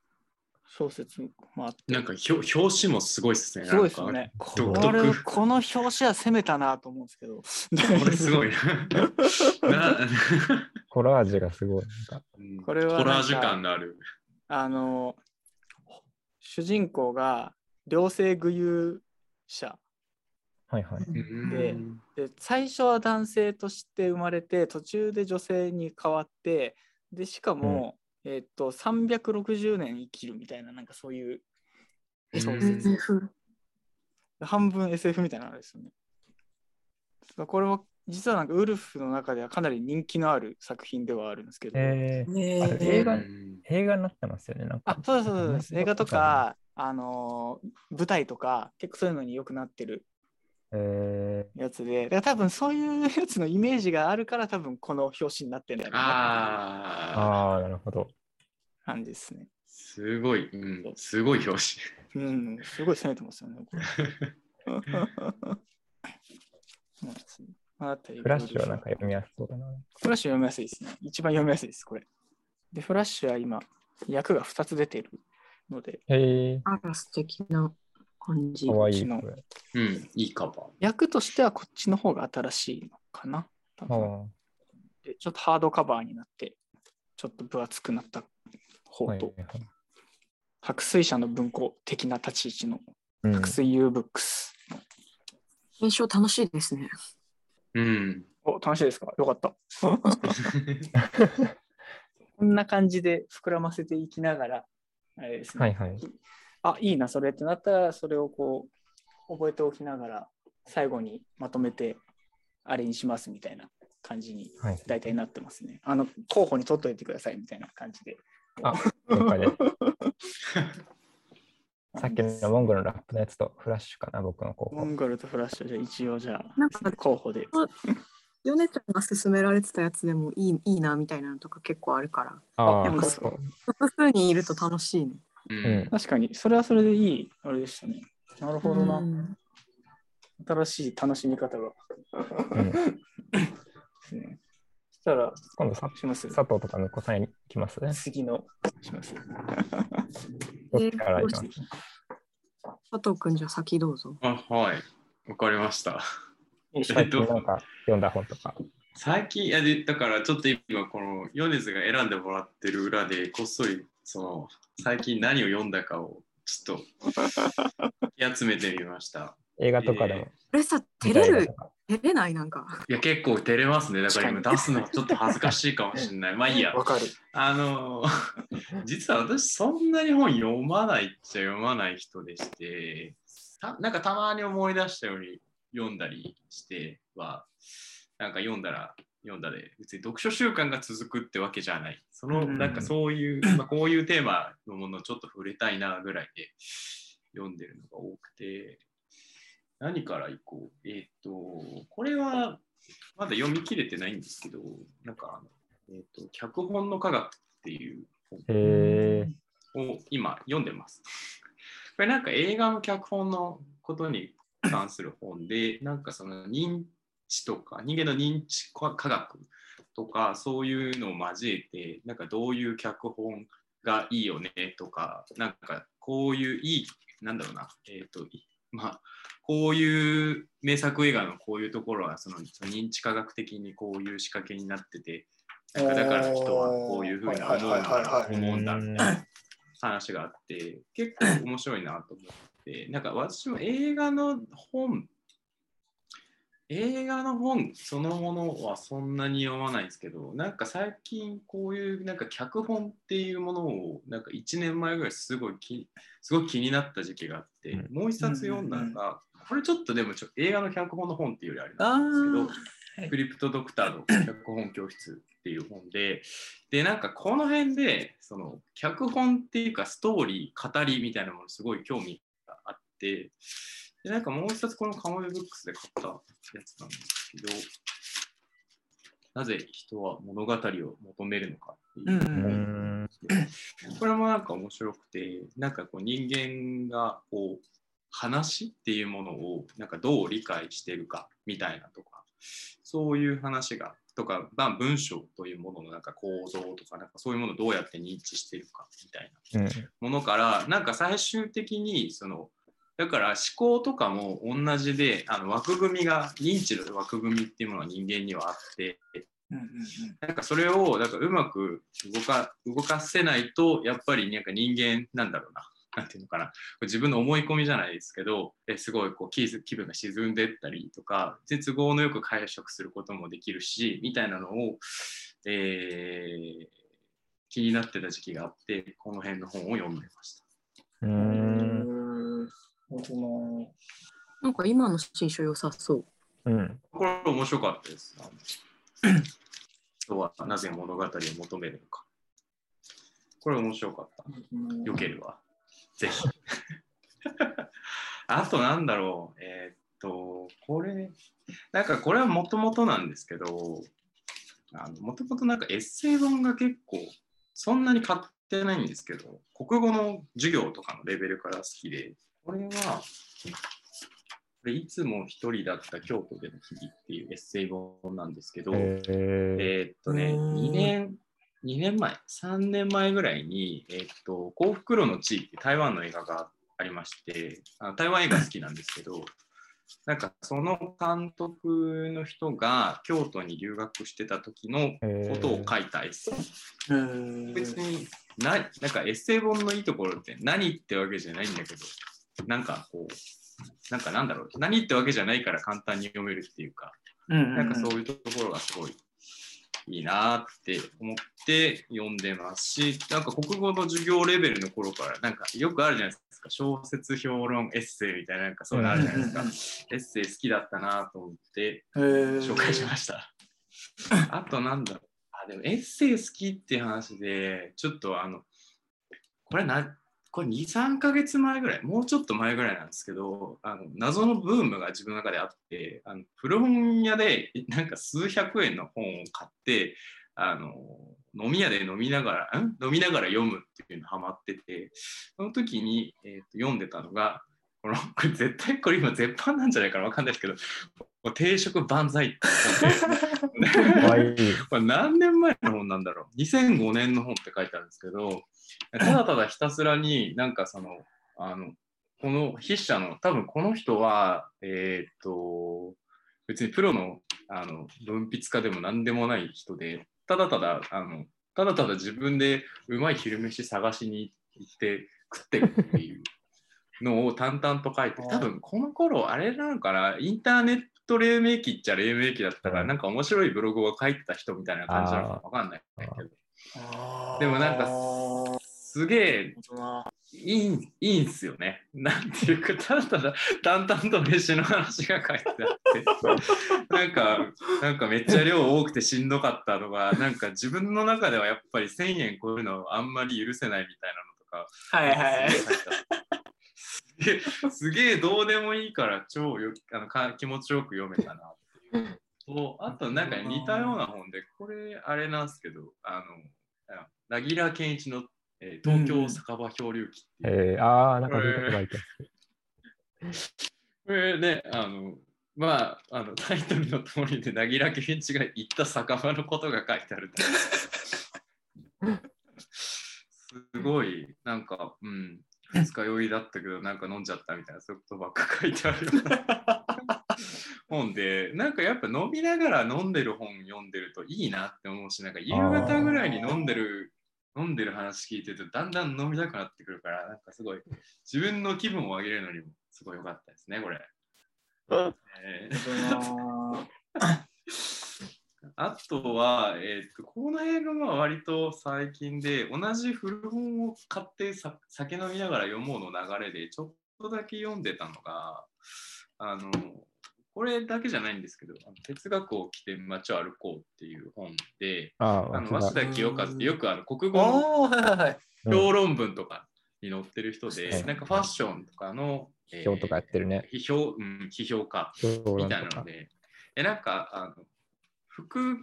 小説もあって、なんか表紙もすごいですね。すごいですよね。これこの表紙は攻めたなと思うんですけど。これすごいな。コラージュがすごい。これはコラージュ感のある。あの主人公が両性具有者。はいはい。で、で最初は男性として生まれて、途中で女性に変わって、でしかも、うんえー、とさんびゃくろくじゅうねん生きるみたいな、なんかそういう小説、エスエフ 半分 エスエフ みたいなのですよね。これは実はなんかウルフの中ではかなり人気のある作品ではあるんですけど、えー、あれ 映画、映画になってますよね。なんかあそうそうそうです、映画とか、あのー、舞台とか結構そういうのによくなってるやつで、だから多分そういうやつのイメージがあるから多分この表紙になってるんだよね。ああ、なるほど。感じですね。すごい、うん、すごい表紙。うん、すごい攻めてますよね。これフラッシュはなんか読みやすそうだな。フラッシュ読みやすいですね。一番読みやすいです、これ。で、フラッシュは今、役がふたつ出てるので。へえ。あら、素敵な。感じのいい、うん、いいカバー。役としてはこっちの方が新しいのかな。多分でちょっとハードカバーになって、ちょっと分厚くなった方と、はいはいはい、白水社の文庫的な立ち位置の、うん、白水 U ブックスの。印象楽しいですね。うん。お、楽しいですか？よかった。こんな感じで膨らませていきながら、あれですね。はいはい。あ、いいな、それってなったら、それをこう、覚えておきながら、最後にまとめて、あれにしますみたいな感じに、大体なってますね。はい、あの、候補に取っといてくださいみたいな感じで。あ、了解です。さっきのモンゴルのラップのやつとフラッシュかな、僕の候補。モンゴルとフラッシュ、じゃ一応じゃあ、なんか候補で。ヨネちゃんが勧められてたやつでもいい、いいなみたいなのとか結構あるから。あ、でもそう。複数人いると楽しいね。うん、確かにそれはそれでいいあれでしたね。なるほどな、うん、新しい楽しみ方が、うんですね、そしたら今度さします佐藤とかの子さんに来ますね。次のしますどっから行きます、佐藤くんじゃ先どうぞ。あ、はい、わかりました。最近なんか読んだ本とか最近やで、だからちょっと今この米津が選んでもらってる裏でこっそりその最近何を読んだかをちょっと集めてみました。映画とかでも。えー、さ照れる照れないなんか。いや結構照れますね。だから今出すのちょっと恥ずかしいかもしれない。まあいいや。わかる。あの実は私そんなに本読まないっちゃ読まない人でして、たなんかたまに思い出したように読んだりしてはなんか読んだら。読んだで別に読書習慣が続くってわけじゃない。そのなんかそういう、うんまあ、こういうテーマのものをちょっと触れたいなぐらいで読んでるのが多くて、何からいこう。えっとこれはまだ読み切れてないんですけど、なんかえっと脚本の科学っていう本を今読んでます。これなんか映画の脚本のことに関する本で、なんかその認とか人間の認知科学とかそういうのを交えて、なんかどういう脚本がいいよねとか、なんかこういういいなんだろうな、えーとまあ、こういう名作映画のこういうところはその認知科学的にこういう仕掛けになってて、なんかだから人はこういうふうに思うんだみたいな話があって、結構面白いなと思って、なんか私も映画の本映画の本そのものはそんなに読まないんですけど、なんか最近こういうなんか脚本っていうものをなんかいちねんまえぐらいすごいきすごい気になった時期があって、うん、もう一冊読んだのが、うん、これちょっとでもちょ映画の脚本の本っていうよりあれなんですけど、はい、クリプトドクターの脚本教室っていう本で、でなんかこの辺でその脚本っていうかストーリー語りみたいなものすごい興味があって、でなんかもう一冊このカモメブックスで買ったやつなんですけど、なぜ人は物語を求めるのかっていう、うん、これもなんか面白くて、なんかこう人間がこう話っていうものをなんかどう理解してるかみたいなとか、そういう話がとか、まあ、文章というもののなんか構造とか、 なんかそういうものをどうやって認知してるかみたいなものから、うん、なんか最終的にそのだから思考とかも同じで、あの枠組みが認知の枠組みっていうものが人間にはあって、なんかそれをなんかうまく動か、動かせないとやっぱりなんか人間なんだろうな、なんていうのかな、自分の思い込みじゃないですけど、すごいこう気分が沈んでったりとか、都合のよく解釈することもできるしみたいなのを、えー、気になってた時期があって、この辺の本を読んでました。うーん、なんか今の新書良さそう。うん、これ面白かったです。人はなぜ物語を求めるのか、これ面白かった。良ければぜひあとなんだろう、えー、っとこれなんかこれはもともとなんですけど、もともとなんかエッセイ本が結構そんなに買ってないんですけど、国語の授業とかのレベルから好きで、これは、これいつも一人だった京都での日々っていうエッセイ本なんですけど、えー、っとね、にねんまえ、さんねんまえぐらいに、えー、っと、幸福路の地って台湾の映画がありまして、あの台湾映画好きなんですけど、なんかその監督の人が京都に留学してた時のことを書いたエッセイ。えー、別にな、なんかエッセイ本のいいところって何ってわけじゃないんだけど、なんかこう、なんかなんだろう、何ってわけじゃないから簡単に読めるっていうか、うんうんうん、なんかそういうところがすごいいいなって思って読んでますし、なんか国語の授業レベルの頃から、なんかよくあるじゃないですか、小説、評論、エッセイみたいな、なんかそういうのあるじゃないですか、うんうんうん、エッセイ好きだったなと思って紹介しました。あとなんだろう、あ、でもエッセイ好きっていう話で、ちょっとあの、これな、これに、さんかげつまえぐらい、もうちょっと前ぐらいなんですけど、あの謎のブームが自分の中であって、あの古本屋でなんか数百円の本を買って、あの飲み屋で飲みながらん飲みながら読むっていうのハマってて、その時に、えー、と読んでたのがこの、これ絶対これ今絶版なんじゃないかな、わかんないですけど、定食万歳ってこれ何年前の本なんだろう、にせんごねんの本って書いてあるんですけど、ただただひたすらになんかそのあのこの筆者の多分この人はえっと別にプロのあの文筆家でも何でもない人で、ただただあのただただ自分でうまい昼飯探しに行って食ってるっていうのを淡々と書いて、多分この頃あれなのかな、インターネットと黎明期っちゃ黎明期だったから、うん、なんか面白いブログを書いてた人みたいな感じなのか分かんないけど、でもなんかすげえいいん、いいんすよね、なんていうか、ただただ淡々と飯の話が書いてあってなんかなんかめっちゃ量多くてしんどかったとか、なんか自分の中ではやっぱりせんえん超えるのあんまり許せないみたいなのとか、はいはいすげえどうでもいいから超よあのか気持ちよく読めたなっていうと、あとなんか似たような本で、これあれなんですけど、あのなぎら健一の、えー、東京酒場漂流記っていう、うんえー、ああなんか出てこないこれね、あのまああのタイトルの通りでなぎら健一が行った酒場のことが書いてあるすごいなんかうん。二日酔いだったけどなんか飲んじゃったみたいな、そういうことばっか書いてあるような本で、なんかやっぱ飲みながら飲んでる本読んでるといいなって思うし、なんか夕方ぐらいに飲んでる飲んでる話聞いてるとだんだん飲みたくなってくるから、なんかすごい自分の気分を上げるのにもすごい良かったですねこれ。えー、あとは、えー、とこの映画は割と最近で、同じ古本を買ってさ酒飲みながら読もうの流れでちょっとだけ読んでたのが、あのこれだけじゃないんですけど、哲学を起点街を歩こうっていう本で、ああの鷲田清和ってよくあの国語の評論文とかに載ってる人で、うん、なんかファッションとかの批評とかやってるね、批評、うん、批評家みたいなので、えなんかあの服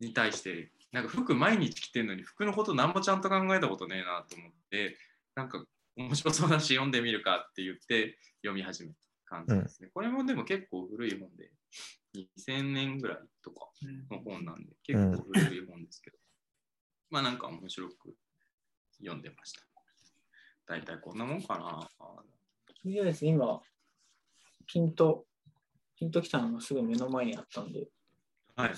に対してなんか服毎日着てるのに服のこと何もちゃんと考えたことねえなと思って、なんか面白そうだし読んでみるかって言って読み始めた感じですね、うん、これもでも結構古い本でにせんねんぐらいとかの本なんで、うん、結構古い本ですけど、うん、まあなんか面白く読んでました。大体こんなもんかな。いやですね、今ピンとピンときたのがすぐ目の前にあったんで、はい、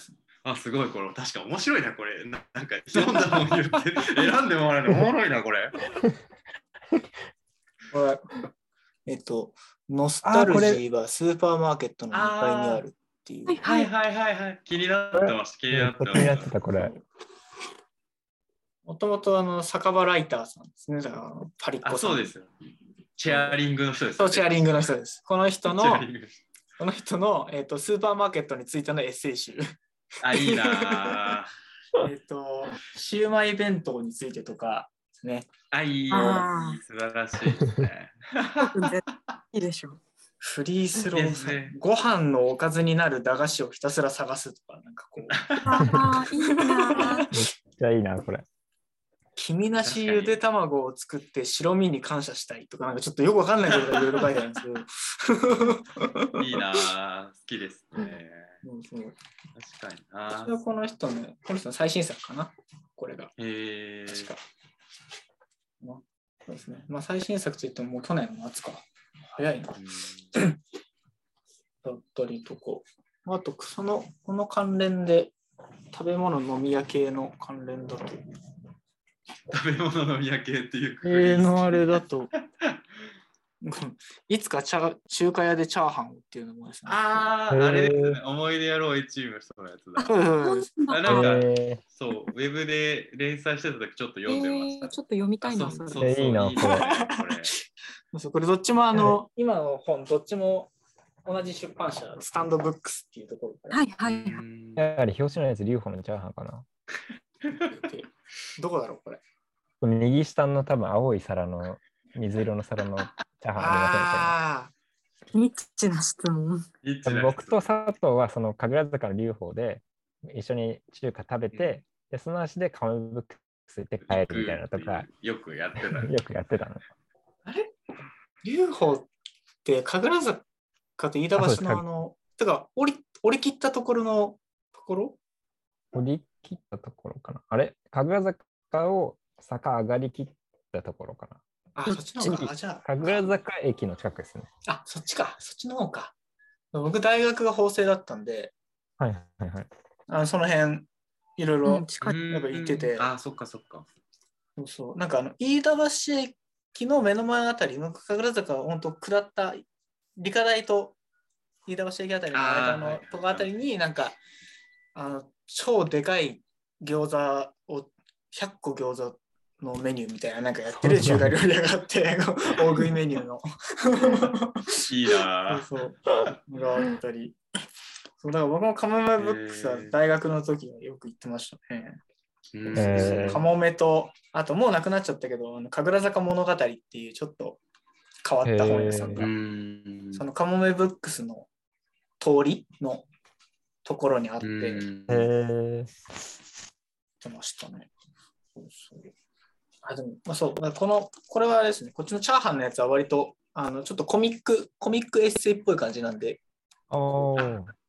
あすごい、これ確か面白いなこれ、な, なんか読んだ本言って選んでもらえるのおもろいなこれ。これえっとノスタルジーはスーパーマーケットのにかいにあるっていう。はいはいはいはい。気になってます。気になってます。気になってたこれ。もともとあの酒場ライターさんですね。だからパリッコさん。あ、そうです。チェアリングの人です、ね。そうチェアリングの人です。この人のこの人の、えー、とスーパーマーケットについてのエッセイ集。あ、いいな。えっとシウマイ弁当についてとかですね。あ、いいよ。素晴らしいですね。いいでしょう。フリースローさん、ね、ご飯のおかずになる駄菓子をひたすら探すとか、なんかこう。ああ、いいな。めっちゃいいな、これ。君なしゆで卵を作って白身に感謝したいとか、なんかちょっとよくわかんないことがいろいろ書いてあるんですけど。いいな、好きですね。うん、そう確かにな。私はこの人ね、この人の最新作かな、これが。へえ。確か。まあ、そうですね。まあ、最新作といっても、もう去年の夏か。早いな。だったりとか、あとそのこの関連で食べ物飲み屋系の関連だと、食べ物飲み屋系っていう系のあれだといつか中華屋でチャーハンをっていうのもですね。ああ、あれですね。思い出やろういちいの人のやつだ。あ、なんかそうウェブで連載してた時ちょっと読んでました。ちょっと読みたいな。そうそういいなこれ。そうこれどっちもあの、えー、今の本どっちも同じ出版社スタンドブックスっていうところから、はいはいはい、やはり表紙のやつリュウホのチャーハンかな。どこだろうこれ、右下の多分青い皿の水色の皿のチャーハンありませんでした、ね、あーニッチな質問。僕と佐藤はその神楽坂のリュウホで一緒に中華食べて、うん、でその足でカムブックスで帰るみたいなとかよくやってたの。よくやってたの。あれユーフォー って神楽坂と飯田橋のあのてか折り折り切ったところのところ折り切ったところかな、あれ神楽坂を坂上がり切ったところかな、あそっちの方か、じゃあ神楽坂駅の近くですね。あそっちか、そっちの方か。僕大学が法政だったんで、はいはいはい、あのその辺いろいろ行ってて、あそっかそっか、そうそう、なんかあの飯田橋駅昨日目の前あたりの神楽坂を本当下った理科大と飯田橋駅あたりの間のとこあたりになんかあの超でかい餃子をひゃっこ餃子のメニューみたいななんかやってる中華料理屋があって大食いメニューのいいなそうそうがあったり、そうだから僕もカモメブックスは大学の時はよく行ってましたね。カモメとあともうなくなっちゃったけどあの神楽坂物語っていうちょっと変わった本屋さんがそのカモメブックスの通りのところにあって行ってましたね。そうそうあでも、まあ、そうこのこれはあれですね、こっちのチャーハンのやつは割とあのちょっとコミックコミックエッセイっぽい感じなんで、あ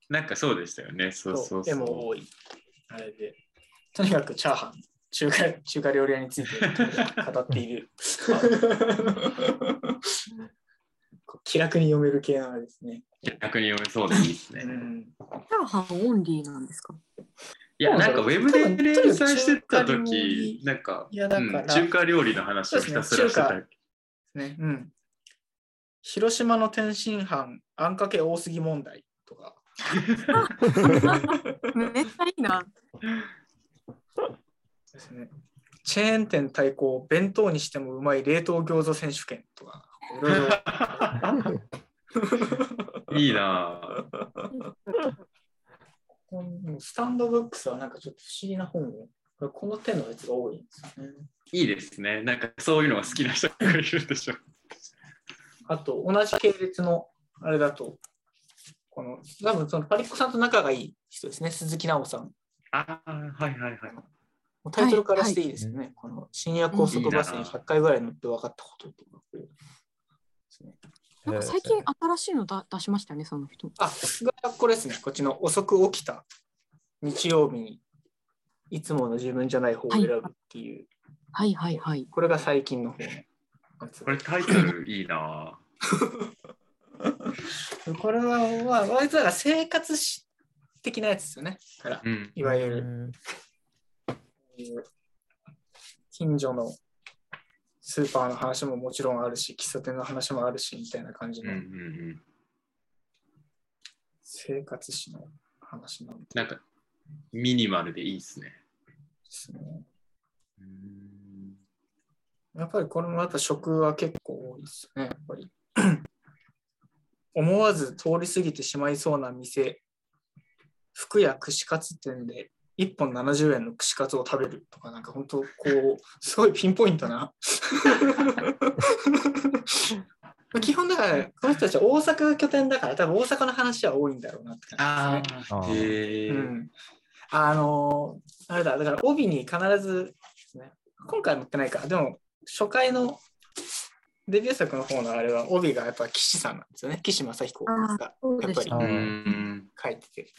なんかそうでしたよね。そうそうそう、でも多いあれでとにかくチャーハン中華、中華料理屋について語っている気楽に読める系なのですね。気楽に読めそうでいいですね。うん、チャーハンオンリーなんですか？いや、なんかウェブで連載してた時、なんか、うん、中華料理の話をひたすらしてたり、ね、うん。広島の天津飯あんかけ多すぎ問題とか。めっちゃいいな。ですね、チェーン店対抗弁当にしてもうまい冷凍餃子選手権とか。いいな。スタンドブックスはなんかちょっと不思議な本を、この手のやつが多いんですよね。いいですね。なんかそういうのが好きな人がいるでしょ。あと同じ系列のあれだと、この多分そのパリッコさんと仲がいい人ですね、鈴木直さん。ああ、はいはいはい。タイトルからしていいですよね。はいはい、この深夜高速バスにひゃっかいぐらい乗って分かったこととか。いいな。なんか最近新しいのだ出しましたね、その人。あ、これですね。こっちの遅く起きた日曜日にいつもの自分じゃない方を選ぶっていう。はい、はい、はいはい。これが最近の方。これタイトルいいな。これは、まあ、あいつらが生活史的なやつですよね。から、うん、いわゆる。近所のスーパーの話ももちろんあるし、喫茶店の話もあるしみたいな感じの生活史の話なので、なんかミニマルでいいですね。ですね。うん、やっぱりこれもやっぱ食は結構多いですね。やっぱり思わず通り過ぎてしまいそうな店、服や串カツ店でいっぽんななじゅうえんの串カツを食べるとか、なんか本当こうすごいピンポイントな基本だからこの人たちは大阪が拠点だから、多分大阪の話は多いんだろうなって感じですね。あー、へー、うん、あのー、あれだ、だから帯に必ず、ね、今回持ってないから、でも初回のデビュー作の方のあれは帯がやっぱ岸さんなんですよね。岸正彦がやっぱり書いてて、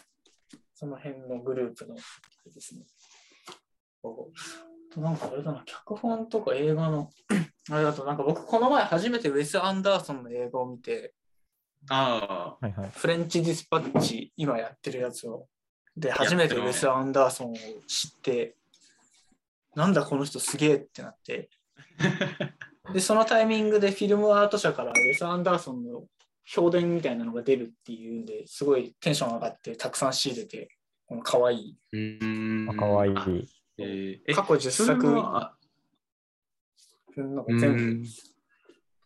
その辺のグループのですね。なんかあれだな、脚本とか映画のあれだと、なんか僕この前初めてウェス・アンダーソンの映画を見て、ああ、はいはい、フレンチ・ディスパッチ今やってるやつをで初めてウェス・アンダーソンを知って、ってね、なんだこの人すげえってなってでそのタイミングでフィルムアート社からウェス・アンダーソンの評伝みたいなのが出るっていうんで、すごいテンション上がってたくさん仕入れて、このかわいい。かわいい。えー、過去じゅっさくなんか全部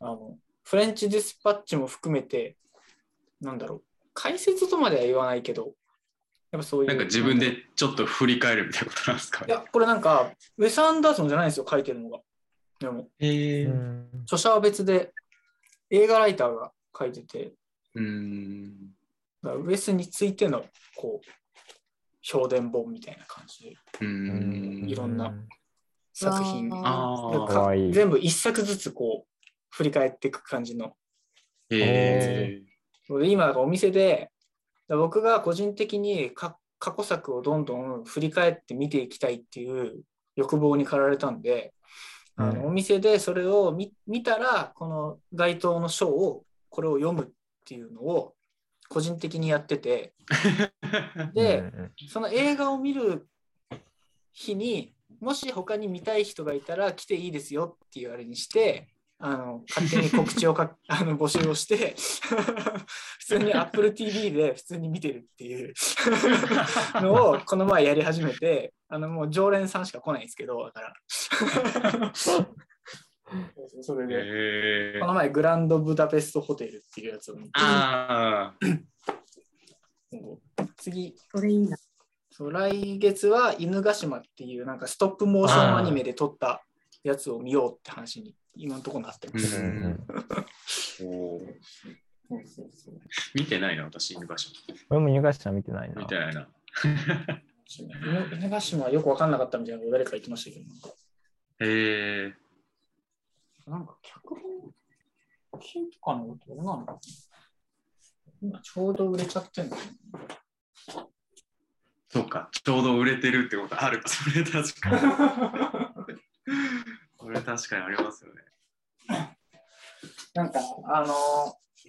あのフレンチディスパッチも含めて、なんだろう、解説とまでは言わないけど、やっぱそういうなんか自分でちょっと振り返るみたいなことなんですか？いや、これなんかウェス・アンダーソンじゃないんですよ、書いてるのが。でも、えー、著者は別で映画ライターが書いてて、うーん、だからウェスについてのこう評伝本みたいな感じで、うーん、いろんな作品、あ、全部一作ずつこう振り返っていく感じの、えー、今お店で僕が個人的に過去作をどんどん振り返って見ていきたいっていう欲望に駆られたんで、あのお店でそれを 見, 見たらこの該当の章をこれを読むっていうのを個人的にやっててでその映画を見る日にもし他に見たい人がいたら来ていいですよっていうあれにして、あの勝手に告知をかあの募集をして普通に Apple ティーブイ で普通に見てるっていうのをこの前やり始めて、あのもう常連さんしか来ないんですけど、だからそれで、えー、この前グランドブダペストホテルっていうやつを見て、あ次それいいな、そう来月は犬ヶ島っていうなんかストップモーションアニメで撮ったやつを見ようって話に今のところなってます、うんうん、見てないな私、犬ヶ島。俺も犬ヶ島見てないな。見てないな犬ヶ島はよく分かんなかったみたいなの誰か言ってましたけど、へえー、なんか脚本金とかのどうなのか、今ちょうど売れちゃってんの。そうか、ちょうど売れてるってことある。それ確かにそれ確かにありますよね。なんかあの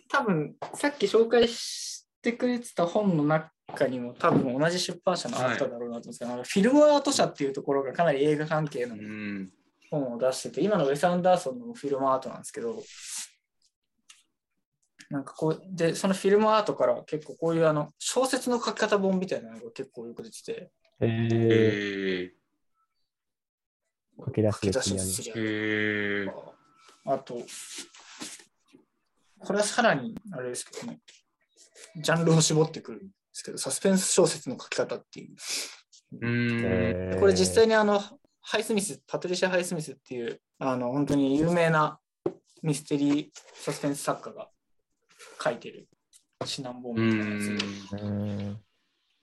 多分さっき紹介してくれてた本の中にも多分同じ出版社のあっただろうなと思うんですけど、はい、フィルムアート社っていうところがかなり映画関係の本を出してて、今のウェス・アンダーソンのフィルムアートなんですけど、なんかこうでそのフィルムアートから結構こういうあの小説の書き方本みたいなのが結構よく出てて、えー、書き出しですね、えー、あとこれはさらにあれですけどね、ジャンルを絞ってくるんですけど、サスペンス小説の書き方っていう、えー、これ実際にあのハイスミスパトリシア・ハイスミスっていうあの本当に有名なミステリーサスペンス作家が書いてる指南本みたいなやつで、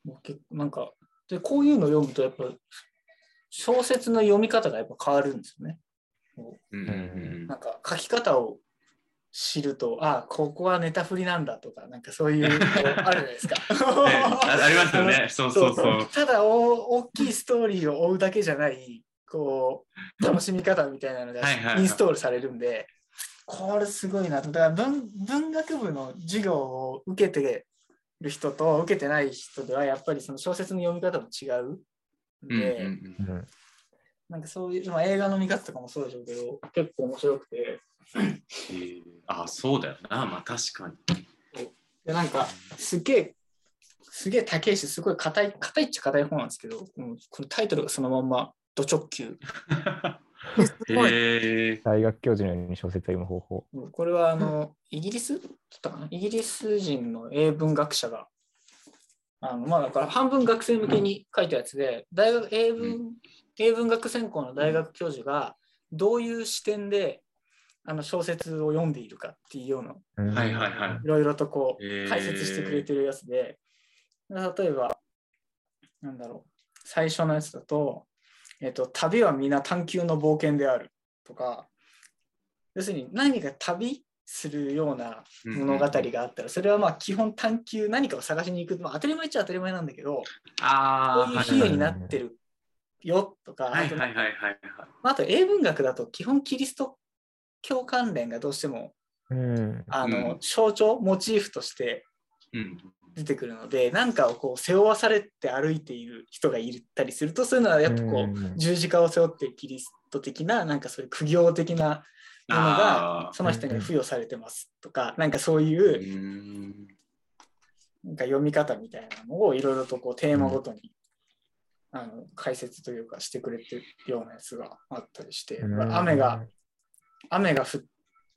もう結構なんかでこういうのを読むとやっぱ小説の読み方がやっぱ変わるんですよね。うん、なんか書き方を知ると、ああここはネタ振りなんだとか、なんかそういうのあるじゃないですか。ね、あ, ありますよね。そうそうそう。そうただお大きいストーリーを追うだけじゃないこう楽しみ方みたいなのがインストールされるんで。はいはいはい、これすごいなと。だから 文, 文学部の授業を受けてる人と受けてない人ではやっぱりその小説の読み方も違うで、うんうんうん、なんかそういう、まあ、映画の見方とかもそうでしょうけど結構面白くて、えー、あそうだよな、まあ確かに。でなんかすげえすげえ高いしすごい硬い硬いっちゃ硬い本なんですけど、うん、このタイトルがそのまんまド直球えー、大学教授のように小説を読む方法。これはあのイギリスだったかな、イギリス人の英文学者があの、まあ、だから半分学生向けに書いたやつで、大学英文、英文学専攻の大学教授がどういう視点であの小説を読んでいるかっていうような、はいはいはい、いろいろとこう解説してくれてるやつで、えー、例えばなんだろう最初のやつだとえっと、旅は皆探求の冒険であるとか、要するに何か旅するような物語があったら、それはまあ基本探求、何かを探しに行く、まあ、当たり前っちゃ当たり前なんだけど、あこういう比喩になってるよとか、あと英文学だと基本キリスト教関連がどうしても、うん、あの象徴モチーフとして出てくるので、何かをこう背負わされて歩いている人がいたりすると、そういうのはやっぱこう十字架を背負ってキリスト的ななんかそういう苦行的なものがその人に付与されてますとか、なんかそういうなんか読み方みたいなのをいろいろとこうテーマごとにあの解説というかしてくれてるようなやつがあったりして、雨が雨が降って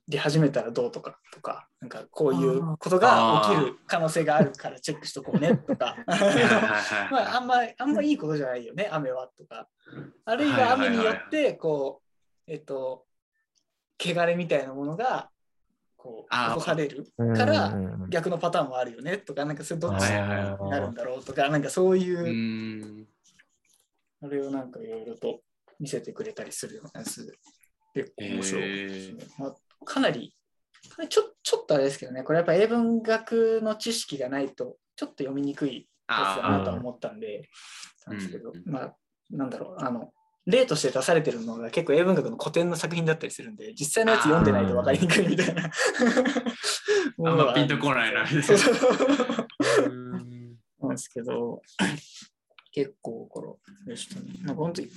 で始めたらどうとかとか、なんかこういうことが起きる可能性があるからチェックしとこうねとか、あ, まあ、あんまあんまいいことじゃないよね雨はとか、あるいは雨によってこう、はいはいはい、えっと汚れみたいなものがこう起こされるから逆のパターンもあるよねとか、なんかそれどっちになるんだろうとか、なんかそういうあれをなんかいろいろと見せてくれたりするようなやつで面白いですね。えーかなりちょ、ちょっとあれですけどね、これやっぱ英文学の知識がないとちょっと読みにくいやつだなと思ったんで、なんですけど、うん、まあ、なんだろう、あの、例として出されてるのが結構英文学の古典の作品だったりするんで、実際のやつ読んでないと分かりにくいみたいな。あんまピンとこないな、みたいな。なんですけど、結構、これ、なんか本当に、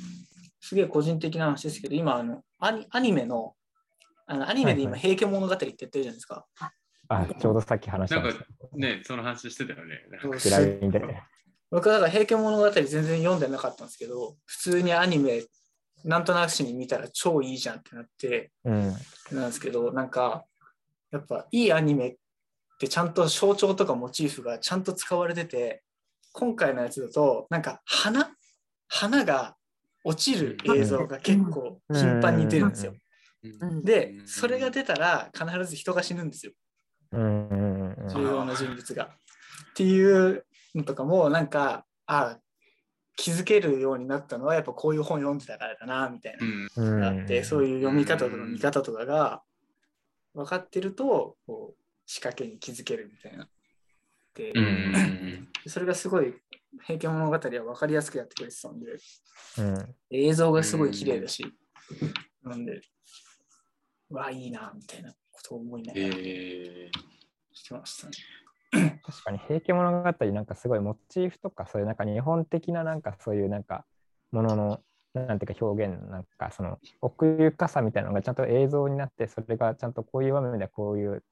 すげえ個人的な話ですけど、今、あの、アニ、アニメの、あのアニメで今、平家物語って言ってるじゃないですか。はいはい、あ、ちょうどさっき話した。なんかね、その話してたよね。僕はだから平家物語全然読んでなかったんですけど、普通にアニメ、なんとなくしに見たら超いいじゃんってなって、うん、なんですけど、なんか、やっぱいいアニメってちゃんと象徴とかモチーフがちゃんと使われてて、今回のやつだと、なんか花、花が落ちる映像が結構頻繁に出るんですよ。うんうんうんで、それが出たら必ず人が死ぬんですよ。重要な人物が。っていうのとかもなんか、あ気づけるようになったのはやっぱこういう本読んでたからだなみたいなのがあって、そういう読み方とか見方とかが分かってるとこう仕掛けに気づけるみたいな。でそれがすごい平家物語は分かりやすくやってくれてたんで、うん、映像がすごい綺麗だし、うん、なんでわあいいなみたいなことを思いながらしてましたね。確かに平家物語なんかすごいモチーフとかそういうなんか日本的ななんかそういうなんかもののなんていうか表現なんかその奥ゆかさみたいなのがちゃんと映像になって、それがちゃんとこういう場面でこういう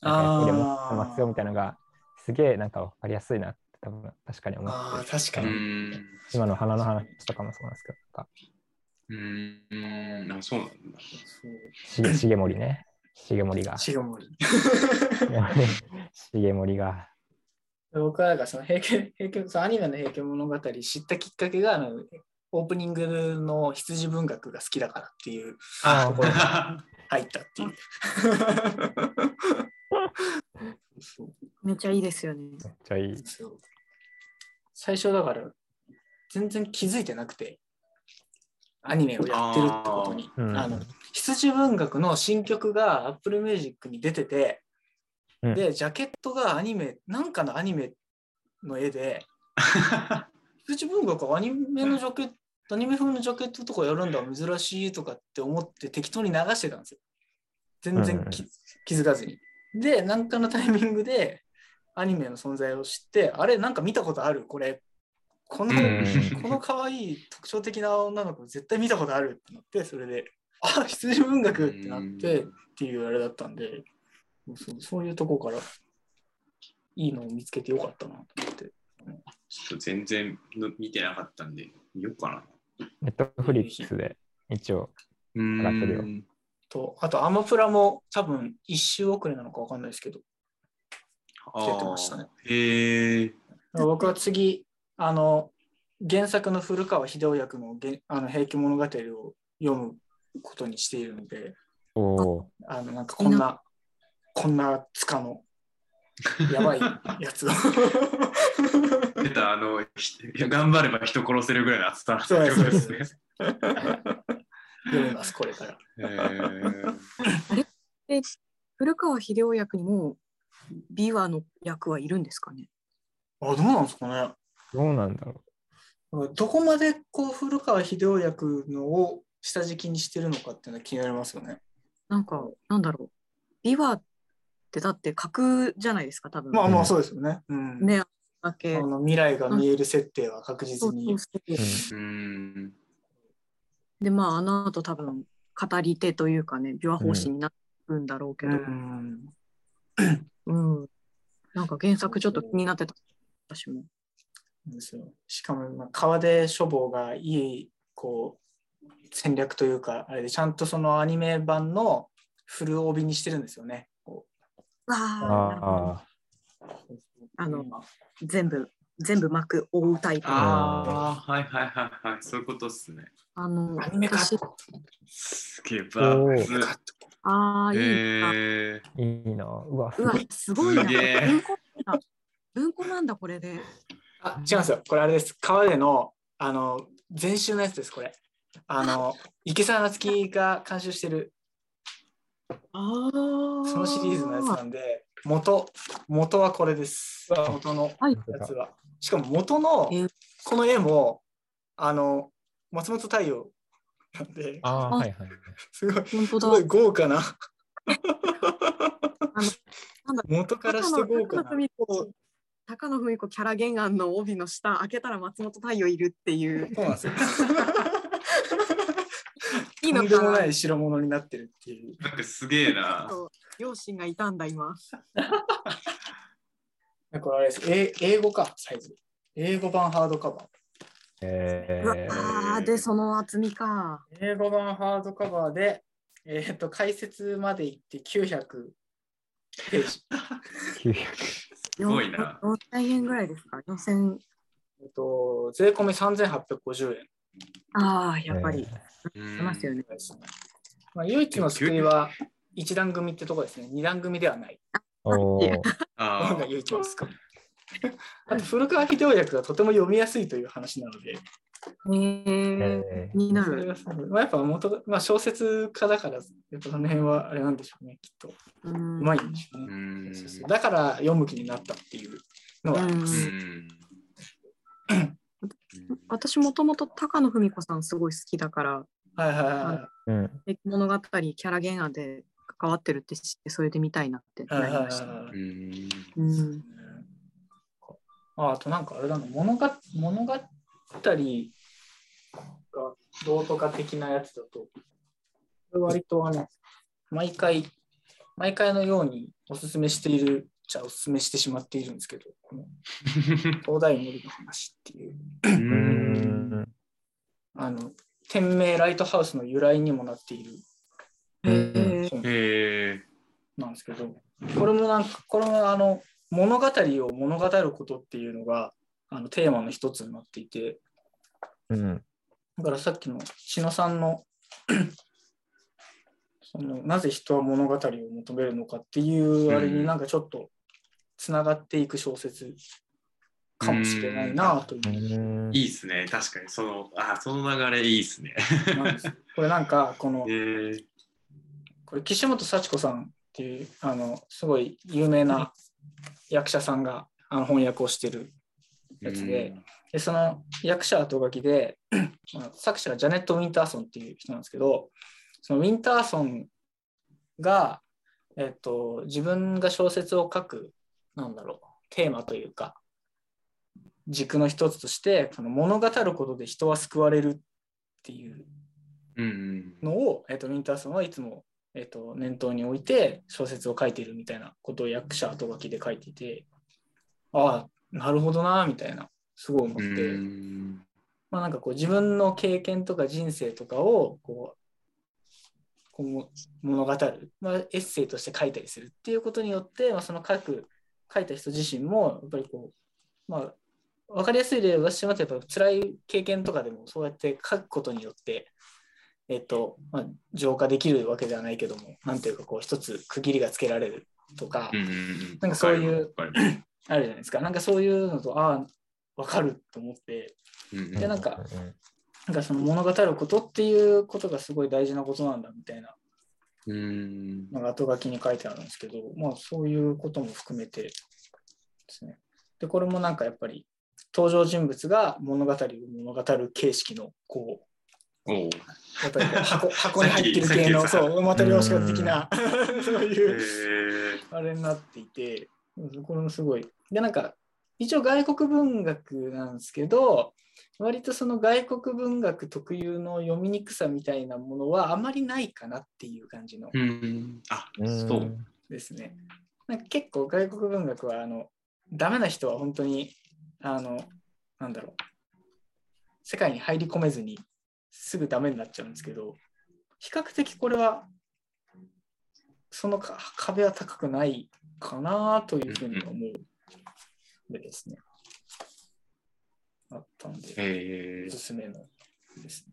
なんかで持ってますよみたいなのがすげえなんか分かりやすいなって多分確かに思って、あ確かに今の花の話とかもそうなんですけど、うんあそうなんだ、そう重盛ね、重盛が重盛重盛が僕はなんかその平家平家そのアニメの平家物語知ったきっかけがあのオープニングの羊文学が好きだからっていうところに入ったっていうめっちゃいいですよね。めっちゃいい。最初だから全然気づいてなくてアニメをやってるってことに、あ、うん、あの羊文学の新曲が Apple Music に出てて、うん、でジャケットがアニメなんかのアニメの絵で羊文学はアニメのジャケットアニメ風のジャケットとかやるんだ珍しいとかって思って適当に流してたんですよ。全然 気,、うん、気づかずに。で何かのタイミングでアニメの存在を知って、あれなんか見たことあるこれこのこの可愛い特徴的な女の子絶対見たことあるってなって、それであ羊文学ってなってっていうあれだったんで、そう、そういうとこからいいのを見つけてよかったなと思って、うん、ちょっと全然見てなかったんで見ようかな。ネットフリックスで一応上がってるよ。とあとアマプラも多分一周遅れなのか分かんないですけど出てましたね。へえ。僕は次あの原作の古川英夫役のあの平家物語を読むことにしているので、おあのなんかこんなこんなつかのやばいやつを出たあの頑張れば人殺せるぐらいの熱さってことですね。読みますこれから。えー、あれで古川英夫役にもビワの役はいるんですかね。あどうなんですかね。どうなんだろう。どこまでこう古川英夫役のを下敷きにしてるのかっていうのは気になりますよね。なんかなんだろう。ビワってだって架空じゃないですか多分。まあまあそうですよね。うん、ねだけあの未来が見える設定は確実に。でまああの後多分語り手というかね琵琶法師になるんだろうけど、うん、うん、なんか原作ちょっと気になってた私も。ですよ。しかも、まあ、川出書房がいいこう戦略というかあれでちゃんとそのアニメ版のフル帯にしてるんですよね。こうあああの全部全部巻く覆うタイプ。ああはいはいはいはいそういうことっすね。あのアニメ化スケバーズああいいな、えー、いいなうわすごいな文庫文庫なんだこれで。あ違うんですよこれあれです川出のあの前週のやつですこれあの池澤夏樹が監修してるあそのシリーズのやつなんで。元, 元はこれです。元のやつは。しかも元のこの絵もあの松本太陽なんで、あはいはい、すごいすごい豪華なあのなんだ元からして豪華な高野文子キャラ原案の帯の下開けたら松本太陽いるっていうそうなんですよいいのかなとんでもない白物になってるっていうなんかすげえな両親がいたんだ今これあれですえ英語かサイズ英語版ハードカバー、えー、あーでその厚みか英語版ハードカバーで、えー、っと解説までいってきゅうひゃくページすごいなよんせんえんぐらいですかよんせん、えっと、税込みさんぜんはっぴゃくごじゅうえんああやっぱり、えー、しますよね、まあ、唯一の救いはいち段組ってとこですね。に段組ではない。おあ唯一の救いあと古川英夫役がとても読みやすいという話なので。えー、になる。まあ、やっぱ元、まあ、小説家だからやっぱその辺はあれなんでしょうねきっと。うまいんでしょうね。そうそうだから読む気になったっていうのはあります。私もともと高野文子さんすごい好きだから、はいはいはいはい、うん、物語キャラ原案で関わってるって知ってそれで見たいなってなりました。あとなんかあれだな、物が物語がどうとか的なやつだと割とあの毎回毎回のようにおすすめしているじゃあおすすめしてしまっているんですけど、この東大森の話っていう、 うーんあの店名ライトハウスの由来にもなっているなんですけど、これもなんかこれもあの物語を物語ることっていうのがあのテーマの一つになっていて、うん、だからさっきの志野さんのそのなぜ人は物語を求めるのかっていうあれになんかちょっとつながっていく小説かもしれないなという。いいですね、確かにそのあその流れいいですね。これなんかこの、えー、これ岸本幸子さんっていうあのすごい有名な役者さんがあの翻訳をしてるやつで、でその役者後書きで作者がジャネット・ウィンターソンっていう人なんですけど、そのウィンターソンが、えっと、自分が小説を書くなんだろうテーマというか軸の一つとしてこの物語ることで人は救われるっていうのを、えっと、ウィンターソンはいつもえっと、念頭に置いて小説を書いているみたいなことを役者後書きで書いていて、ああなるほどなみたいなすごい思って、うん、まあなんかこう自分の経験とか人生とかをこう、こう物語る、まあ、エッセイとして書いたりするっていうことによって、まあ、その書く書いた人自身もやっぱりこう、まあ、分かりやすい例を出してもらってやっぱ辛い経験とかでもそうやって書くことによってえっとまあ、浄化できるわけではないけども、なんていうかこう一つ区切りがつけられるとか、うん、なんかそういうあるじゃないですか、なんかそういうのとああ分かると思って、うん、でなんか、うん、なんかその物語ることっていうことがすごい大事なことなんだみたいな、うん、なんか後書きに書いてあるんですけど、まあそういうことも含めてですね。でこれもなんかやっぱり登場人物が物語を物語る形式のこうおやっぱり 箱, 箱に入ってる系のそうまた量子学的なそういうあれになっていて、これもすごいでなんか一応外国文学なんですけど割とその外国文学特有の読みにくさみたいなものはあまりないかなっていう感じの、うん、あそうですね。なんか結構外国文学はあのダメな人は本当にあのなんだろう世界に入り込めずにすぐダメになっちゃうんですけど、比較的これはそのか壁は高くないかなというふうに思うでですね、あったんでおすすめのですね。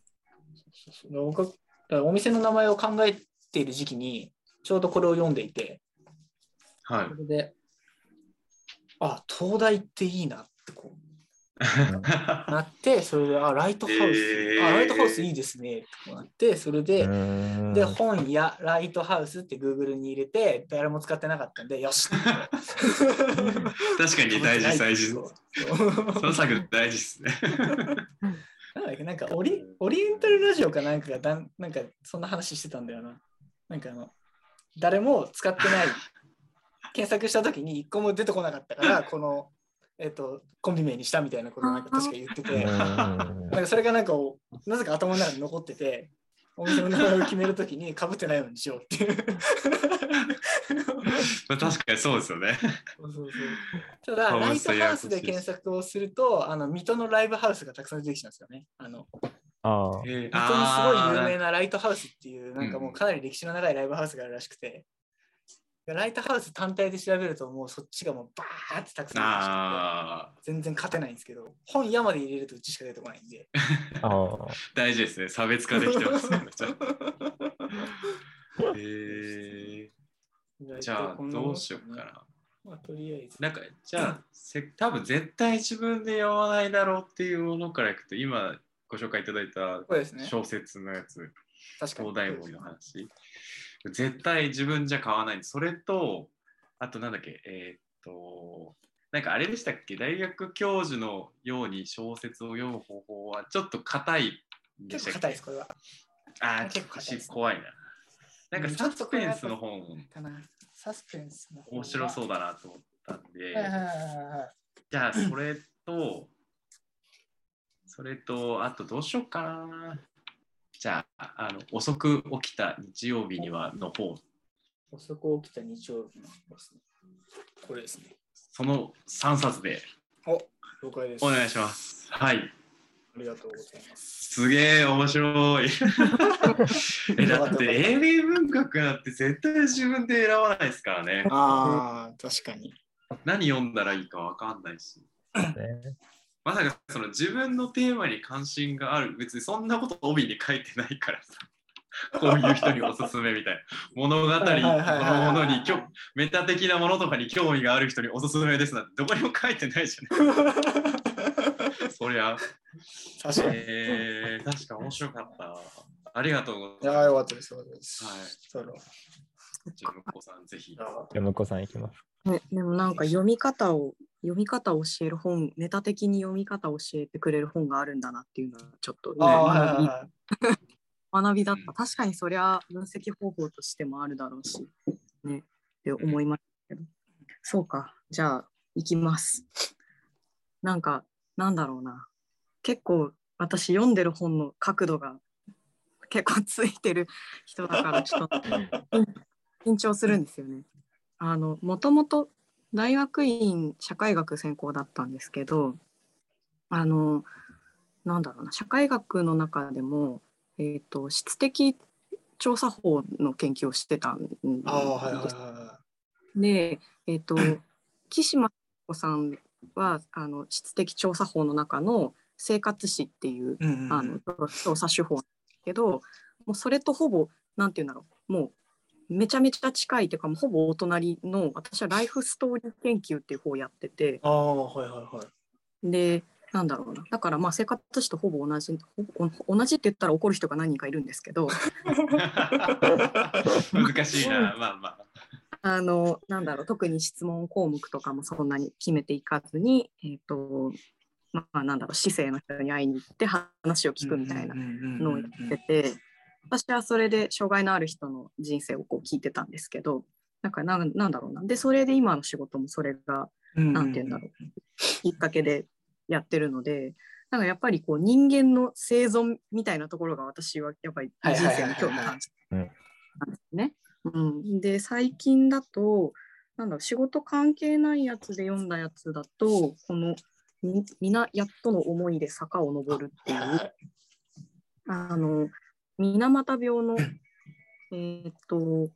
そうそうそうお店の名前を考えている時期にちょうどこれを読んでいて、はい、これであ東大っていいなってこうなってそれであライトハウス、えー、あライトハウスいいですねってなって、それでで本やライトハウスって Google に入れて誰も使ってなかったんでよし確かに大事大事その作大事ですねなんだっけなんかオリ、オリエンタルラジオかなんかがだんなんかそんな話してたんだよな、なんかあの誰も使ってない検索した時に一個も出てこなかったからこのえっと、コンビ名にしたみたいなことなんか確か言っててなんかそれがなんかなぜか頭の中に残っててお店の名前を決めるときにかぶってないようにしようっていうまあ確かにそうですよね。そうそうそう、ただライトハウスで検索をするとあの水戸のライブハウスがたくさん出てきちゃうんですよね。あのあ水戸にすごい有名なライトハウスっていうなんかもうかなり歴史の長いライブハウスがあるらしくて、ライトハウス単体で調べるともうそっちがもうバーってたくさんある全然勝てないんですけど、本屋まで入れるとうちしか出てこないんであ大事ですね、差別化できてますね、えー、じゃあどうしようかな、まあ、とりあえずなんかじゃあせ多分絶対自分で読まないだろうっていうものからいくと今ご紹介いただいた小説のやつ、東大森の話絶対自分じゃ買わない。それとあとなんだっけえー、っとなんかあれでしたっけ、大学教授のように小説を読む方法はちょっと硬いんでしたっけ。結構硬いです、これは。ああ、結構硬い、ね、怖いな。なんかサスペンスの本、かなサスペンスの面白そうだなと思ったんで、じゃあそれと、それと、あとどうしようかな。じゃあ、あの遅く起きた日曜日にはの方。遅く起きた日曜日の方ですね。これですね。そのさんさつでお了解です。お願いします。はい。ありがとうございます。すげえ面白い。えだって英米文学なんて絶対自分で選ばないですからね。ああ確かに。何読んだらいいかわかんないし。まさかその自分のテーマに関心がある、別にそんなこと帯に書いてないからさ。こういう人におすすめみたいな物語そのものにメタ的なものとかに興味がある人におすすめですなんてどこにも書いてないじゃないそりゃ確かに、えー、確か面白かったありがとうございます。いやよかったです、そうです、はい、そうだじゃあむこさんぜひ。じゃむこさんいきます、ね、でもなんか読み方を読み方を教える本、メタ的に読み方を教えてくれる本があるんだなっていうのはちょっと、ね、あ学びだった、うん、確かにそりゃ分析方法としてもあるだろうしねって思いましたけど、うん、そうかじゃあ行きます。なんかなんだろうな、結構私読んでる本の角度が結構ついてる人だからちょっと緊張するんですよね。あのもともと大学院社会学専攻だったんですけど、あのなんだろうな、社会学の中でもえーと、質的調査法の研究をしてたんです。で、えーと、岸真子さんはあの質的調査法の中の生活史っていう、うんうんうん、あの調査手法なんですけど、もうそれとほぼなんていうんだろう、もうめちゃめちゃ近いというかもうほぼお隣の、私はライフストーリー研究っていう方をやってて、あー、はいはいはい、でなんだろうな、だからまあ生活史とほぼ同じほぼ同じって言ったら怒る人が何人かいるんですけど難しいなまあまああのなんだろう、特に質問項目とかもそんなに決めていかずに、えーとまあ、なんだろう市政の人に会いに行って話を聞くみたいなのをやってて、私はそれで障害のある人の人生をこう聞いてたんですけど、なんか な, なんだろうなでそれで今の仕事もそれがなんていうんだろうきっかけでやってるので、なんかやっぱりこう人間の生存みたいなところが私はやっぱり人生の興味なんですね。で最近だとなんだろう、仕事関係ないやつで読んだやつだとこのみなやっとの思いで坂を登るっていうあの水俣病のえっと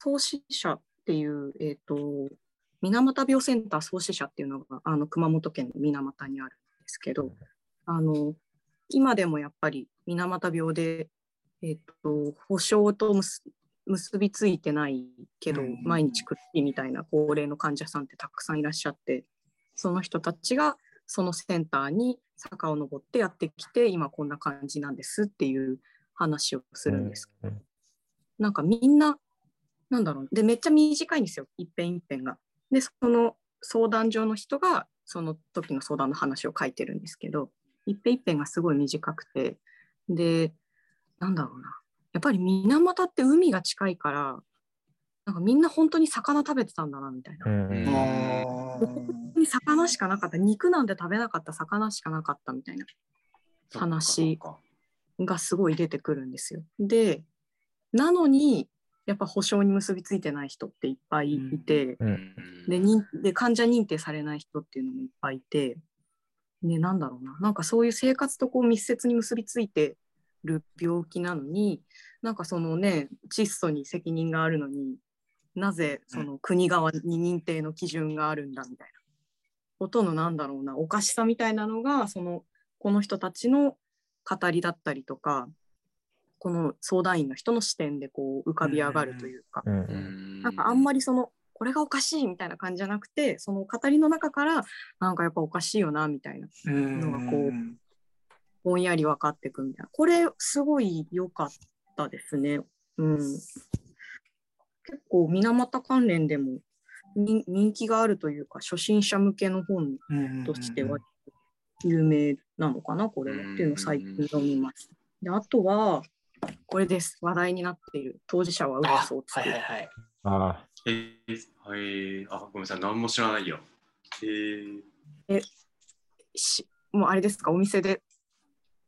創始者っていうえっと水俣病センター創始者っていうのがあの熊本県の水俣にあるんですけど、あの今でもやっぱり水俣病で、えー、と保障と結びついてないけど毎日苦しいみたいな高齢の患者さんってたくさんいらっしゃって、その人たちがそのセンターに坂を登ってやってきて今こんな感じなんですっていう話をするんですけど、なんかみんななんだろうでめっちゃ短いんですよ、一辺一辺が。でその相談所の人がその時の相談の話を書いてるんですけど、一辺一辺がすごい短くて、でなんだろうな、やっぱり水俣って海が近いからなんかみんな本当に魚食べてたんだなみたいな、本当に魚しかなかった、肉なんて食べなかった、魚しかなかったみたいな話がすごい出てくるんですよ。でなのにやっぱ保障に結びついてない人っていっぱいいて、うんうん、で, で患者認定されない人っていうのもいっぱいいて、でなんだろうな、なんかそういう生活とこう密接に結びついてる病気なのに、なんかそのね窒素に責任があるのになぜその国側に認定の基準があるんだみたいなことのなんだろうなおかしさみたいなのがそのこの人たちの語りだったりとか。この相談員の人の視点でこう浮かび上がるというか、なんかあんまりそのこれがおかしいみたいな感じじゃなくて、その語りの中からなんかやっぱおかしいよなみたいなのがこうぼんやり分かってくみたいな、これすごい良かったですね、うん、結構水俣関連でもに人気があるというか、初心者向けの本としては有名なのかな、これはっていうのを最近読みました。で、あとはこれです、話題になっている当事者は嘘をつく。はいはいはい。あえー、はい、あごめんなさい、何も知らないよ。えー、えしもうあれですか、お店で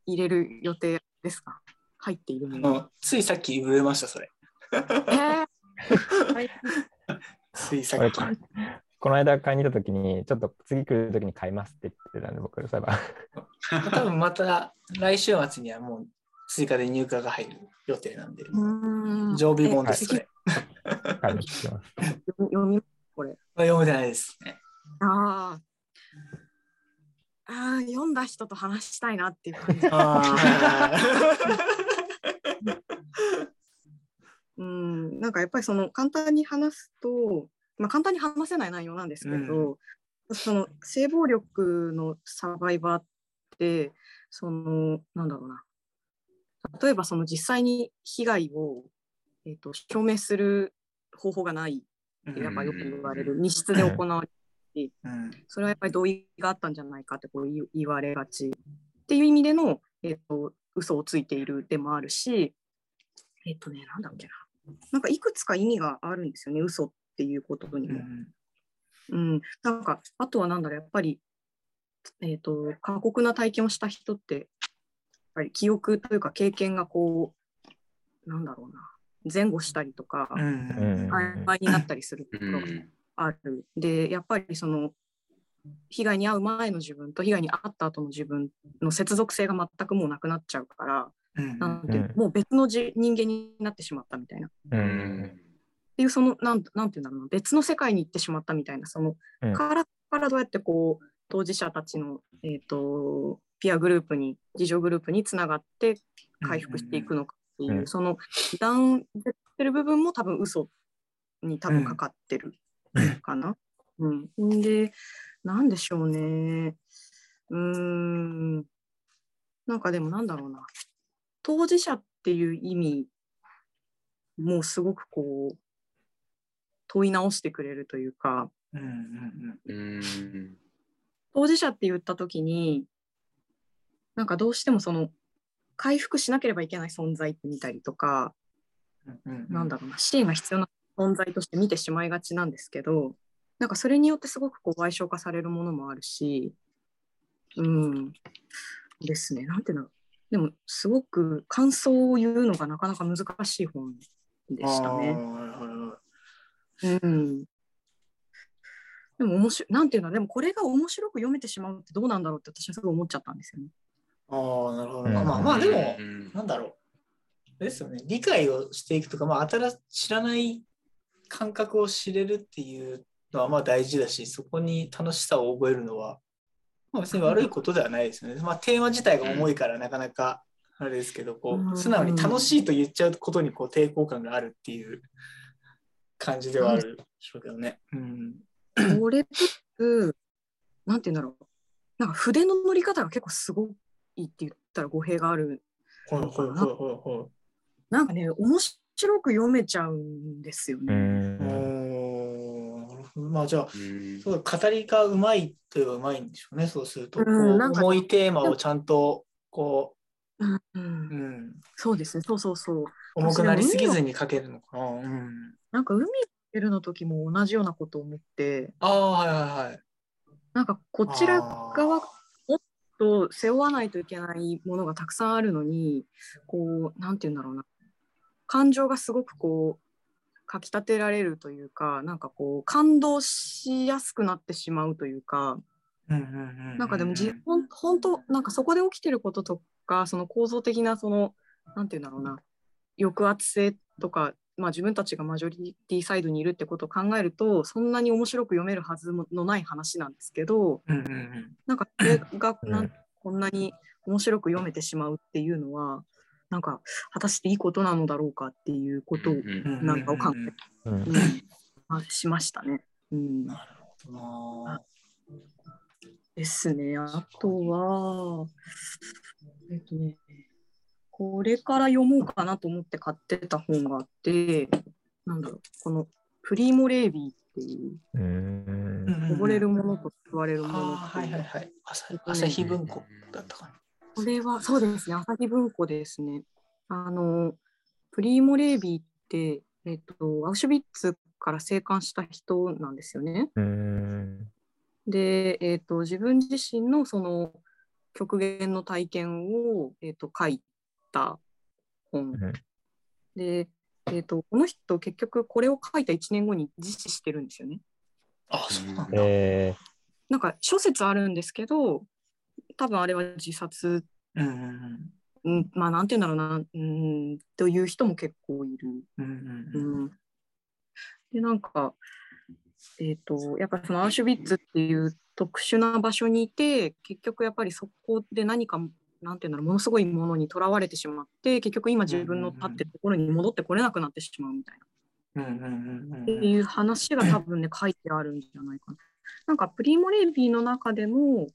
入れる予定ですか、入っているもの。あ、ついさっき植えましたそれ。えーはい、ついさっき。この間買いに行った時にちょっと次来る時に買いますって言ってたんで、僕そういえば多分また来週末にはもう追加で入荷が入る予定なんで、うん、常備本ですね。はい、読みこれ読めてないですね。ああ読んだ人と話したいなっていう感じ。あうん、なんかやっぱりその簡単に話すと、まあ、簡単に話せない内容なんですけど、うん、その性暴力のサバイバーってそのなんだろうな、例えばその実際に被害を、えーと、証明する方法がないってやっぱよく言われる、うん、密室で行われて、うん、それはやっぱり同意があったんじゃないかってこう言われがちっていう意味での、えーと、嘘をついているでもあるし、えっとね、なんだっけな、なんかいくつか意味があるんですよね、嘘っていうことにも。うん、うん、なんかあとはなんだろう、やっぱり、えーと、過酷な体験をした人ってやっぱり記憶というか経験がこうなんだろうな、前後したりとか曖昧になったりするところがある。でやっぱりその被害に遭う前の自分と被害に遭った後の自分の接続性が全くもうなくなっちゃうから、なんてもう別の人間になってしまったみたいな、うん、っていうそのなん、なんていうんだろうな、別の世界に行ってしまったみたいな、そのからからどうやってこう当事者たちの、えーと、ピアグループに自助グループにつながって回復していくのかっていう、うん、そのダウンしてる部分も多分嘘に多分かかってるかな、うんうん、でなんでしょうね、うーん、なんかでもなんだろうな、当事者っていう意味もうすごくこう問い直してくれるというか、うんうんうん、当事者って言った時になんかどうしてもその回復しなければいけない存在って見たりとか、うんうん、なんだろうな、支援が必要な存在として見てしまいがちなんですけど、なんかそれによってすごくこう賠償化されるものもあるし、うんですね、なんていうの、でもすごく感想を言うのがなかなか難しい本でしたね。うん、でも面白い、なんていうの、でもこれが面白く読めてしまうってどうなんだろうって私はすごい思っちゃったんですよね。ああ、なるほど。まあ、まあでも、うん、なんだろうですよね。理解をしていくとか、まあ新知らない感覚を知れるっていうのはまあ大事だし、そこに楽しさを覚えるのは。まあ、別に悪いことではないですよね。まあ、テーマ自体が重いからなかなかあれですけど、こう素直に楽しいと言っちゃうことにこう抵抗感があるっていう感じではあるでしょうけどね。うん、これ僕なんていうんだろう、なんか筆の乗り方が結構すごいって言ったら語弊があるのかな。なんかね、面白く読めちゃうんですよね。まあじゃあ、うん、そう語りがうまいといえばうまいんでしょうね。そうするとこう、うん、なんか重いテーマをちゃんとこう、うんうん、そうですね、そうそうそう、重くなりすぎずに書けるのかな。うん、なんか海出るの時も同じようなことを思って、ああはいはいはい、なんかこちら側もっと背負わないといけないものがたくさんあるのに、こうなんていうんだろうな、感情がすごくこうかき立てられるというか、なんかこう感動しやすくなってしまうというか、なんかでも自分本当なんかそこで起きてることとか、その構造的なそのなんていうんだろうな、抑圧性とか、まあ自分たちがマジョリティサイドにいるってことを考えると、そんなに面白く読めるはずのない話なんですけど、うんうんうん、なんかそれがなんこんなに面白く読めてしまうっていうのは。なんか果たしていいことなのだろうかっていうことをなんかを考え、うんうん、しましたね。うん、なるほどなですね。あとは、えっとね、これから読もうかなと思って買ってた本があって、なんだろう、このプリーモ・レヴィっっていう、うん、溺れるものと吸われるもの、うん、はいはいはい、朝日文庫だったかな。これはそうですね、朝日文庫ですね。あのプリーモ・レービーって、えっと、アウシュビッツから生還した人なんですよね。うんで、えっと、自分自身のその極限の体験を、えっと、書いた本、うん、で、えっと、この人結局これを書いたいちねんごに自死してるんですよね。あ、そうなんだ。えー、なんか諸説あるんですけど、多分あれは自殺、うんうん、まあなんていうんだろうな、うん、という人も結構いる。うんうん、でなんか、えー、とやっぱりアウシュビッツっていう特殊な場所にいて、結局やっぱりそこで何かなんていうんだろう、ものすごいものにとらわれてしまって、結局今自分の立ってるところに戻ってこれなくなってしまうみたいな、うんうんうん、っていう話が多分ね書いてあるんじゃないかな。なんかプリーモ・レービーの中でも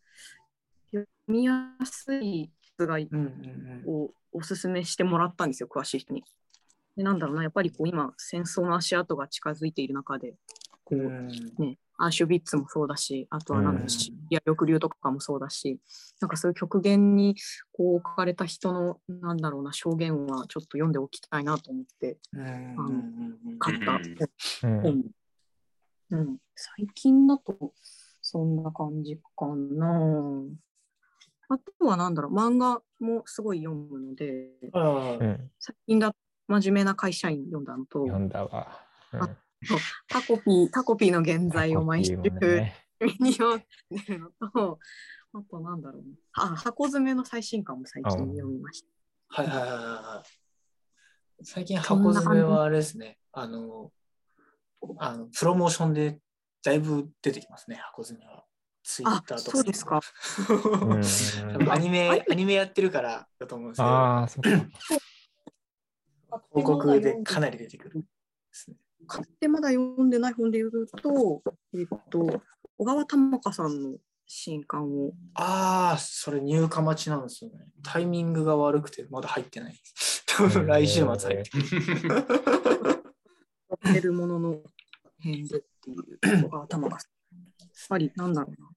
読みやすい図がをおすすめしてもらったんですよ、詳しい人に。でなんだろうな、やっぱりこう今戦争の足跡が近づいている中でこう、ね、アウシュビッツもそうだし、あとはなんかシリア抑留とかもそうだし、なんかそういう極限にこう置かれた人のなんだろうな証言はちょっと読んでおきたいなと思って、あの買った本、うんうん。最近だとそんな感じかな。あとはなんだろう、漫画もすごい読むので、うん、最近だと真面目な会社員読んだのと、読んだわ。うん、あタコピー、タコピーの現在を毎週見ようってるのと、あとなんだろう、ね、あ箱詰めの最新刊も最近読みました。はいはいはいはい。最近箱詰めはあれですね、あの、あのプロモーションでだいぶ出てきますね、箱詰めは。ツイッターとか。そうですか。アニメ、アニメやってるからだと思うんですけど、あそう広告でかなり出てくるですね。買ってまだ読んでない本で言うと、えっと、小川玉香さんの新刊を。ああ、それ入荷待ちなんですよね。タイミングが悪くてまだ入ってない。多分来週末入ってる。るものの返事っていう小川玉香さん。やっぱりなんだろうな。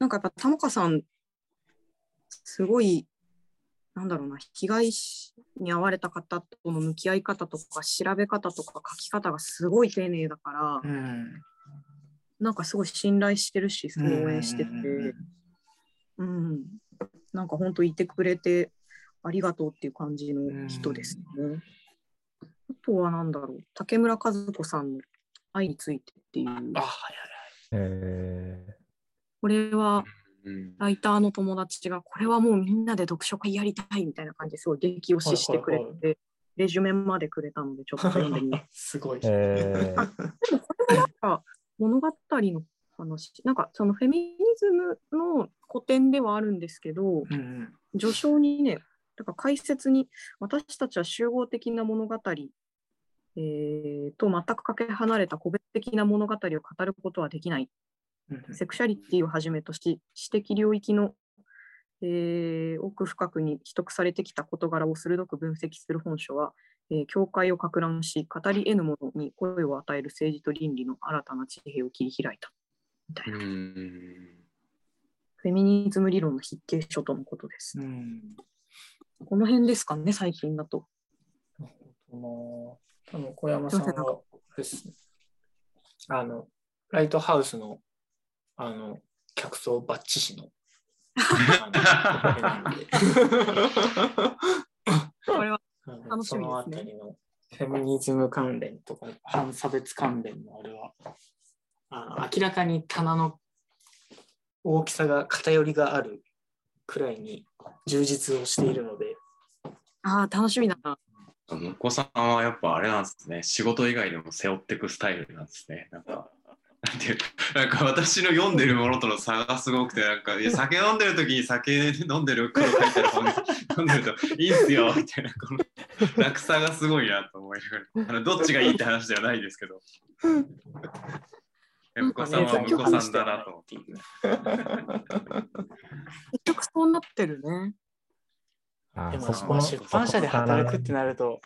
なんかやっぱ玉香さん、すごい、なんだろうな、被害に遭われた方との向き合い方とか調べ方とか書き方がすごい丁寧だから、うん、なんかすごい信頼してるし、応援してて、うん、うん、なんか本当いてくれてありがとうっていう感じの人ですね。うん、あとはなんだろう、竹村和子さんの愛についてっていう。あ、はいはい。えー、これはライターの友達がこれはもうみんなで読書会やりたいみたいな感じですごい激推ししてくれて、はいはいはい、レジュメまでくれたのでちょっと読んでみます。すごい、えー、あでもこれはなんか物語の話、なんかそのフェミニズムの古典ではあるんですけど、うん、序章にね、だから解説に私たちは集合的な物語、えー、と全くかけ離れた個別的な物語を語ることはできない、セクシャリティをはじめとし、私的領域の、えー、奥深くに秘匿されてきた事柄を鋭く分析する本書は、えー、境界を撹乱し、語り得ぬものに声を与える政治と倫理の新たな地平を切り開いた。みたいな。うん、フェミニズム理論の筆形書とのことです。うん、この辺ですかね、最近だと。なるほどな。多分小山さんはですね、あの、ライトハウスのあの客層バッチシのこれは楽しみですね。そのあたりのフェミニズム関連とか反差別関連のあれは、あ、明らかに棚の大きさが偏りがあるくらいに充実をしているので、あー楽しみだな。向こうさんはやっぱあれなんですね、仕事以外でも背負っていくスタイルなんですね。なんかなんていうなんか私の読んでるものとの差がすごくて、なんかいや酒飲んでる時に酒飲んでるから書いてる本飲んでるといいっすよみたいな、この落差がすごいなと思いながら、あのどっちがいいって話ではないですけど、向こうさんは向こうさんだなと思って結局そうなってるね。でも出版社で働くってなると、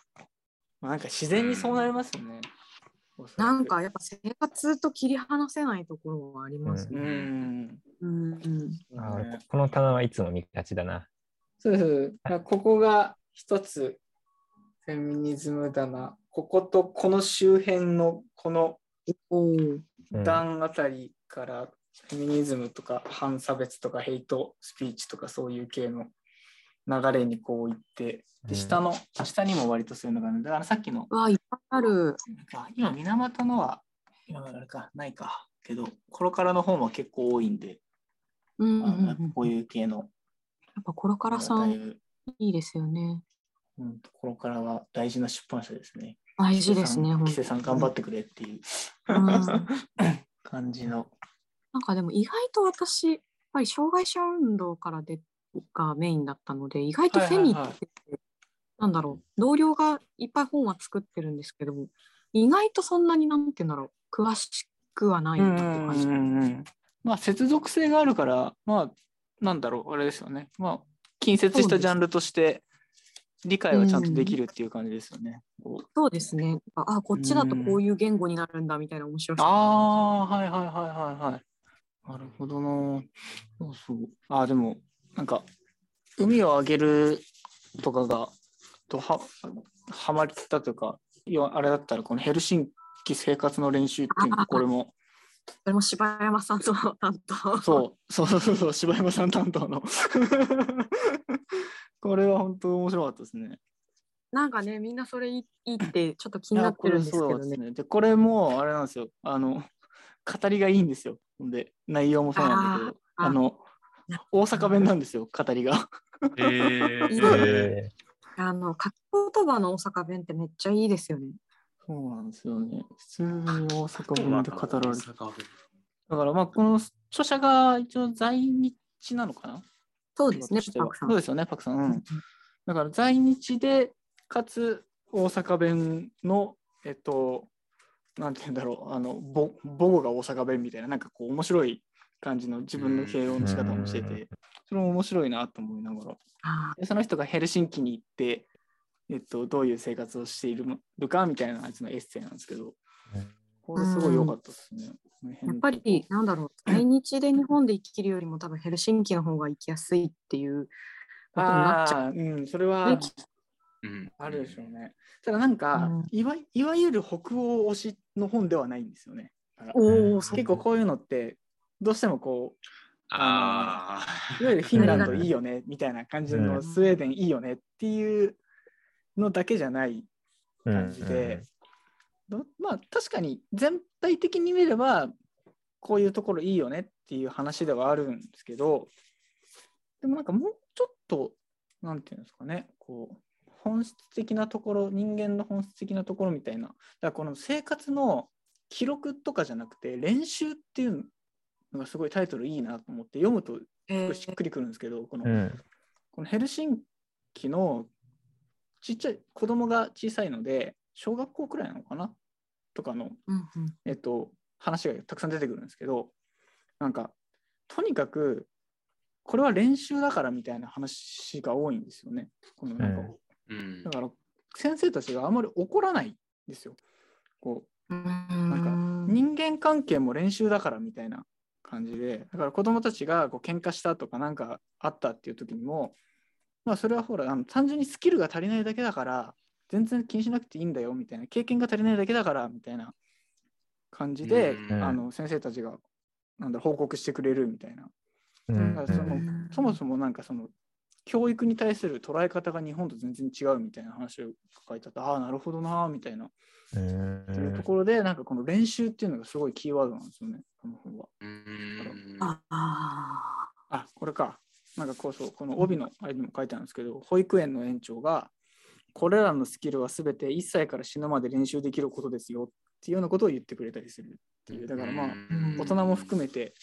まあ、なんか自然にそうなりますよね。なんかやっぱ生活と切り離せないところはありますね。うんうんうん、ああこの棚はいつも見がちだな。そうそうそうここが一つフェミニズムだな。こことこの周辺のこの段あたりからフェミニズムとか反差別とかヘイトスピーチとかそういう系の流れにこういってで 下, の下にも割とそういうのがある。だからさっきのわいっぱいある今水俣のは今あれかないかけどコロカラの方も結構多いんで、うんうんうん、あこういう系のやっぱコロカラさんいいですよね。うん、ところからは大事な出版社ですね。大事ですね。キセさん頑張ってくれっていう、うん、感じの。なんかでも意外と私やっぱり障害者運動からでがメインだったので意外とフェミって、はいはいはい、なんだろう同僚がいっぱい本は作ってるんですけども意外とそんなになんていうんだろう詳しくはないなって感じ。うんうんうん、まあ接続性があるからまあなんだろうあれですよね。まあ近接したジャンルとして。理解はちゃんとできるっていう感じですよね。うん、そうですね。あ、こっちだとこういう言語になるんだみたいな面白さ、うん。ああ、はいはいはいはいはい。なるほどな。そうそう。あ、でもなんか海をあげるとかがとはハマったというか、あれだったらこのヘルシンキ生活の練習っていうのこれも。これも柴山さんと担当。そうそうそうそう柴山さん担当の。これは本当面白かったですね。なんかねみんなそれいいってちょっと気になってるんですけど ね, でねでこれもあれなんですよあの語りがいいんですよ。で内容もそうなんだけどああの大阪弁なんですよ語りが、えーえー、あの書き言葉の大阪弁ってめっちゃいいですよね。そうなんですよね。普通に大阪弁で語られるだからまあこの著者が一応在日なのかな。そうですね、パクさん。そうですよね、パクさん。うん、だから在日で、かつ大阪弁の、えっと、なんていうんだろう、あの母語が大阪弁みたいな、なんかこう面白い感じの自分の形容の仕方もしてて、それも面白いなと思いながら、その人がヘルシンキに行って、えっと、どういう生活をしているかみたいなやつのエッセイなんですけど、これすごい良かったですね。やっぱりなんだろう在日で日本で生きるよりも多分ヘルシンキの方が生きやすいっていうことになっちゃう。うん、それはあるでしょうね。ただなんか、うん、いわ、いわゆる北欧推しの本ではないんですよね。お結構こういうのってどうしてもこうああいわゆるフィンランドいいよねみたいな感じの、うん、スウェーデンいいよねっていうのだけじゃない感じで。うんうんまあ確かに全体的に見ればこういうところいいよねっていう話ではあるんですけどでもなんかもうちょっとなんていうんですかねこう本質的なところ人間の本質的なところみたいなだからこの生活の記録とかじゃなくて練習っていうのがすごいタイトルいいなと思って読むとしっくりくるんですけどこの、うん、このヘルシンキのちっちゃい子供が小さいので小学校くらいなのかなとかの、うんうんえっと、話がたくさん出てくるんですけどなんかとにかくこれは練習だからみたいな話が多いんですよねこのなんか、うん、だから先生たちがあまり怒らないんですよこうなんか人間関係も練習だからみたいな感じでだから子どもたちがこう喧嘩したとかなんかあったっていう時にも、まあ、それはほらあの単純にスキルが足りないだけだから全然気にしなくていいんだよみたいな経験が足りないだけだからみたいな感じで、うん、あの先生たちがなんだ報告してくれるみたいな、うん、だからそのそもそもなんかその教育に対する捉え方が日本と全然違うみたいな話を書いてあってああなるほどなみたいな、うん、っていうところでなんかこの練習っていうのがすごいキーワードなんですよねこの本は、うん、あ, あこれかなんかこうそうこの帯のあれにも書いてあるんですけど保育園の園長がこれらのスキルはすべていっさいから死ぬまで練習できることですよっていうようなことを言ってくれたりするっていうだからまあ大人も含めて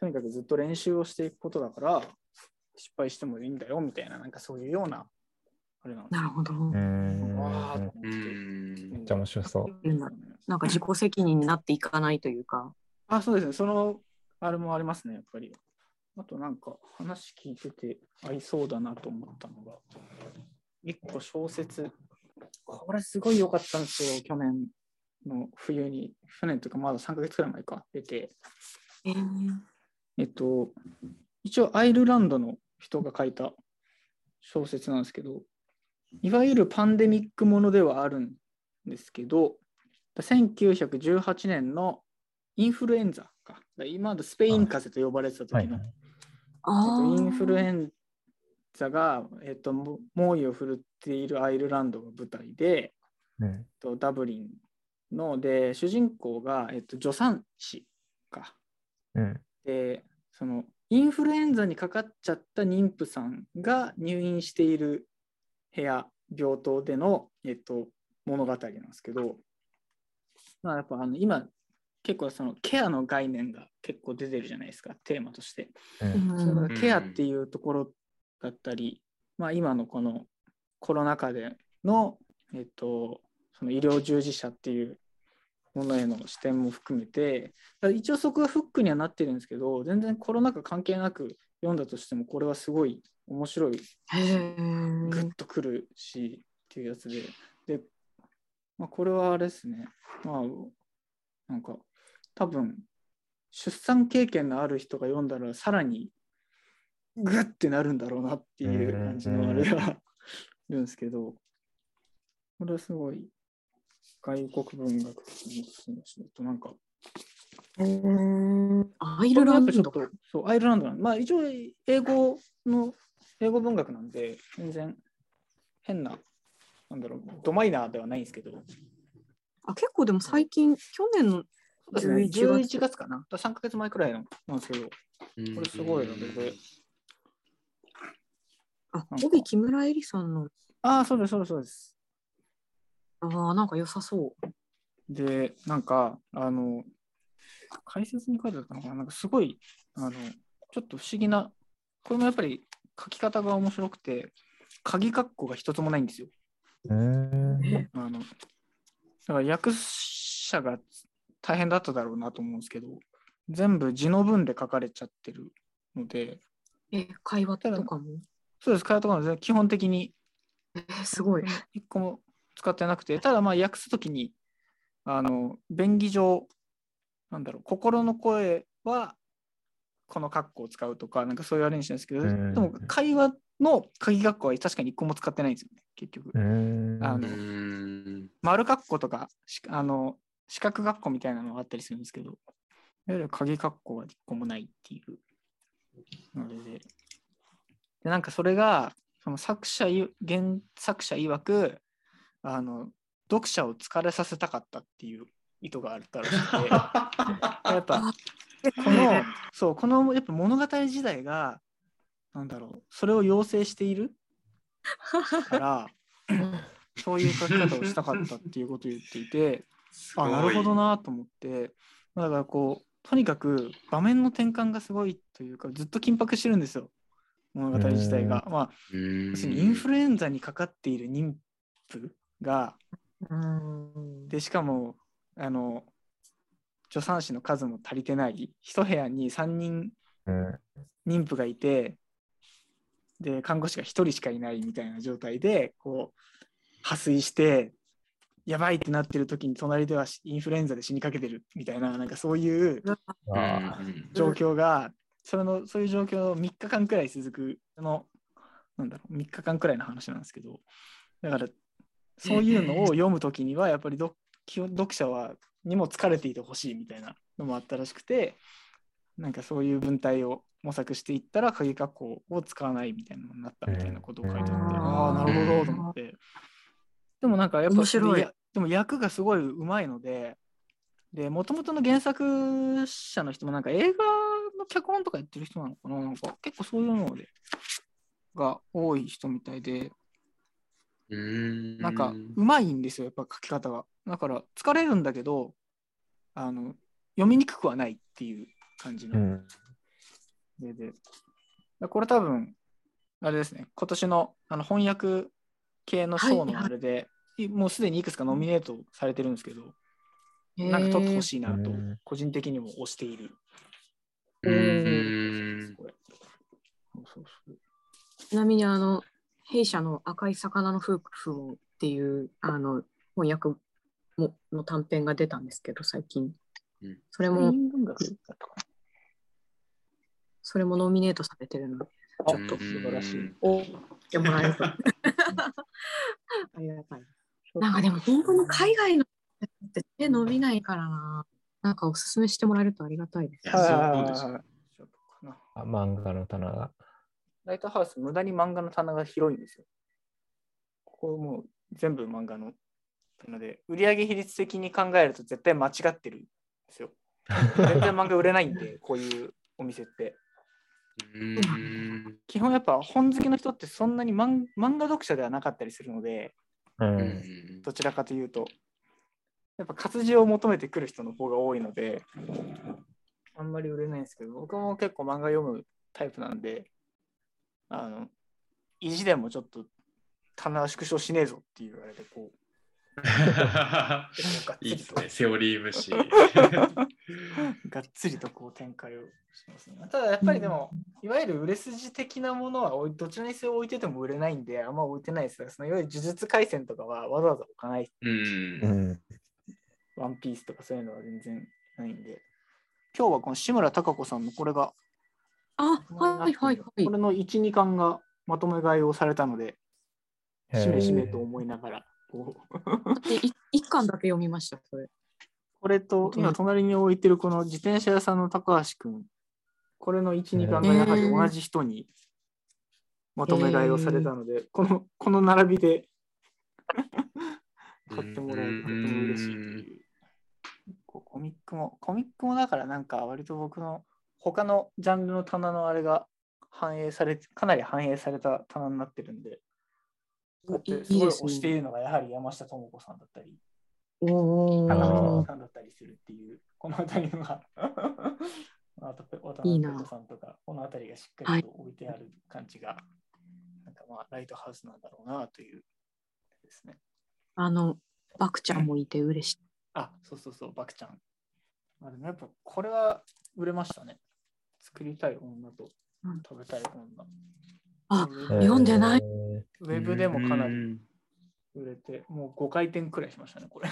とにかくずっと練習をしていくことだから失敗してもいいんだよみたいななんかそういうようなあれなんですよ。なるほど。わーってめっちゃ面白そう。なんか自己責任になっていかないというか。あ、そうですね。そのあれもありますねやっぱり。あとなんか話聞いてて合いそうだなと思ったのが。一個小説これすごい良かったんですよ去年の冬に、去年とかまださんかげつくらい前か出て、えーえっと、一応アイルランドの人が書いた小説なんですけど、いわゆるパンデミックものではあるんですけど、せんきゅうひゃくじゅうはちねんのインフルエンザか、今のスペイン風邪と呼ばれてた時の、はいはい、インフルエンザが、えっと、猛威を振るっているアイルランドが舞台で、ね、ダブリンので主人公が、えっと、助産師か、ね、でそのインフルエンザにかかっちゃった妊婦さんが入院している部屋病棟での、えっと、物語なんですけど、まあ、やっぱあの今結構そのケアの概念が結構出てるじゃないですか、テーマとして、うん、そのケアっていうところだったり、まあ、今のこのコロナ禍での、えっと、その医療従事者っていうものへの視点も含めて、一応そこがフックにはなってるんですけど、全然コロナ禍関係なく読んだとしてもこれはすごい面白いし、グッとくるしっていうやつで、で、まあ、これはあれですね、まあなんか多分出産経験のある人が読んだらさらにグッてなるんだろうなっていう感じのあれがいるんですけど、これはすごい外国文学的な人となんか、えー、アイルランドとか、そうアイルランドなんで、まあ一応英語の英語文学なんで全然変ななんだろうドマイナーではないんですけど、あ結構でも最近去年のじゅういちがつかな、さんかげつまえくらいのなんですけど、これすごいので、あ帯木村恵里さんの、あそうですそうですそうです。ああ、なんか良さそう。で、なんか、あの、解説に書いてあったのが、なんかすごい、あの、ちょっと不思議な、これもやっぱり書き方が面白くて、鍵括弧が一つもないんですよ。へぇ。あの、だから訳者が大変だっただろうなと思うんですけど、全部字の文で書かれちゃってるので。え、会話とかも？そうです、会話とかも基本的に。えー、すごい。一個も使ってなくて、ただまあ訳すときにあの便宜上なんだろう心の声はこの括弧を使うとかなんかそういうあれにしてるんですけど、でも会話の鍵括弧は確かに一個も使ってないんですよね結局。あの丸括弧とかあの四角括弧みたいなのがあったりするんですけど、いわゆる鍵括弧は一個もないっていうの で, で, でなんかそれがその作者原作者曰くあの読者を疲れさせたかったっていう意図があったらしくてやっぱこのそうこのやっぱ物語自体がなんだろうそれを要請しているからそういう書き方をしたかったっていうことを言っていてあなるほどなと思って、だからこうとにかく場面の転換がすごいというかずっと緊迫してるんですよ物語自体が、まあ要するにインフルエンザにかかっている妊婦がでしかもあの助産師の数も足りてない一部屋にさんにん妊婦がいてで看護師がひとりしかいないみたいな状態でこう破水してやばいってなってる時に隣ではインフルエンザで死にかけてるみたいななんかそういう状況がそれのそういう状況のみっかかんくらい続くのなんだろうみっかかんくらいの話なんですけど、だからそういうのを読むときにはやっぱり読者はにも疲れていてほしいみたいなのもあったらしくて、なんかそういう文体を模索していったら鍵括弧を使わないみたいなのになったみたいなことを書いてあって、ああなるほどと思って、でもなんかやっぱ面白い、でも役がすごいうまいので、で元々の原作者の人もなんか映画の脚本とかやってる人なのか な, なんか結構そういうのでが多い人みたいで。なんかうまいんですよやっぱ書き方が、だから疲れるんだけどあの読みにくくはないっていう感じの、うん、ででこれ多分あれですね今年 の, あの翻訳系の賞のあれで、はい、もうすでにいくつかノミネートされてるんですけど、うん、なんか取ってほしいなと個人的にも推している、うん、これそうそうそうちなみにあの弊社の赤い魚の夫婦っていうあの翻訳もの短編が出たんですけど最近、うん、それもそれもノミネートされてるのでちょっと素晴らしいおってもらえるとありがたい。なんかでも本当に海外のって手伸びないからな、なんかおすすめしてもらえるとありがたいです。ああ、漫画の棚がライトハウス無駄に漫画の棚が広いんですよ。ここもう全部漫画のなので売上比率的に考えると絶対間違ってるんですよ。全然漫画売れないんでこういうお店ってうーん基本やっぱ本好きの人ってそんなに漫画読者ではなかったりするので、うんどちらかというとやっぱ活字を求めてくる人の方が多いのであんまり売れないんですけど、僕も結構漫画読むタイプなんであの意地でもちょっと棚縮小しねえぞっていうあれでこういいですね、セオリー無視がっつりとこう展開をしますね。ただやっぱりでも、うん、いわゆる売れ筋的なものはどちらにせよ置いてても売れないんであんま置いてないですが、そのいわゆる呪術廻戦とかはわざわざ置かない、うん、ワンピースとかそういうのは全然ないんで、今日はこの志村貴子さんのこれがあ、はいはいはい、これの いち,に 巻がまとめ買いをされたのでしめしめと思いながらいっかんだけ読みました。それこれと今隣に置いてるこの自転車屋さんの高橋くん、これの いち,に 巻がやはり同じ人にまとめ買いをされたので、えー、このこの並びで買ってもらえることも嬉しいっていう。コミックもコミックもだからなんか割と僕の他のジャンルの棚のあれが反映されかなり反映された棚になってるんで、すごい推しているのがやはり山下智子さんだったり、高野さんだったりするっていうこの辺りのがあと渡辺哲さんとかこの辺りがしっかりと置いてある感じが、はい、なんかまあライトハウスなんだろうなというですね。あのバクちゃんもいて嬉しい。あ、そうそうそうバクちゃん。まあ、でもやっぱこれは売れましたね。作りたい女と食べたい女。うんあ、読んでない。ウェブでもかなり売れて、もうごかいてんくらいしましたね、これ。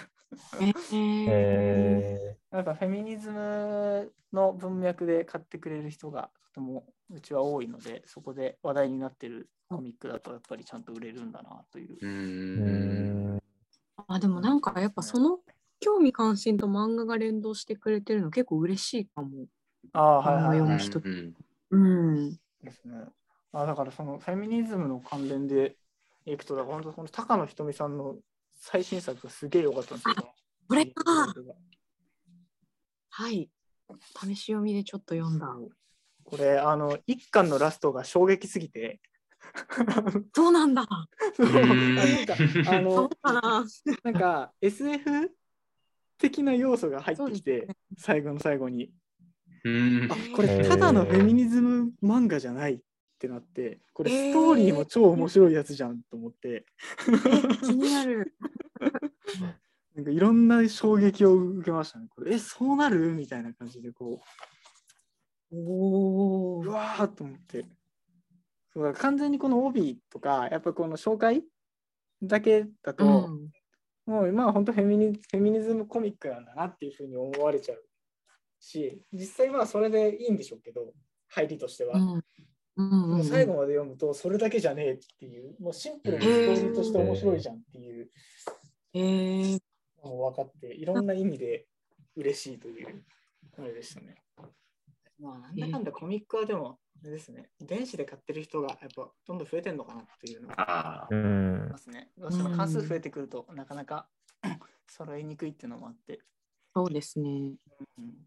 えー、なんかフェミニズムの文脈で買ってくれる人がとてもうちは多いので、そこで話題になってるコミックだとやっぱりちゃんと売れるんだなという。うんあでもなんかやっぱその興味関心と漫画が連動してくれてるの結構嬉しいかも。ああ、はいはい、はい。うん。ですね。あだからそのフェミニズムの関連でいくとだから本当この高野ひとみさんの最新作がすげえ良かったんですけど、これかはい試し読みでちょっと読んだ。これあのいっかんのラストが衝撃すぎてそうなんだなんかあのなんか エスエフ 的な要素が入ってきて最後の最後にあこれただのフェミニズム漫画じゃないってなって、これストーリーも超面白いやつじゃんと思って、えー、気になるなんかいろんな衝撃を受けましたねこれ。えそうなるみたいな感じでこうおーうわーと思って、そうだ完全にこの帯とかやっぱこの紹介だけだと、うん、もう今は本当フェミニ、フェミニズムコミックなんだなっていうふうに思われちゃうし、実際まあそれでいいんでしょうけど入りとしては、うんもう最後まで読むとそれだけじゃねえっていう、もうシンプルにストーリーとして面白いじゃんっていうのを分かって、いろんな意味で嬉しいというあれでしたね。まあなんだかんだコミックはでもあれですね、電子で買ってる人がやっぱどんどん増えてるのかなっていうのがありますね。どうしても関数増えてくるとなかなか揃えにくいっていうのもあって。そうですね。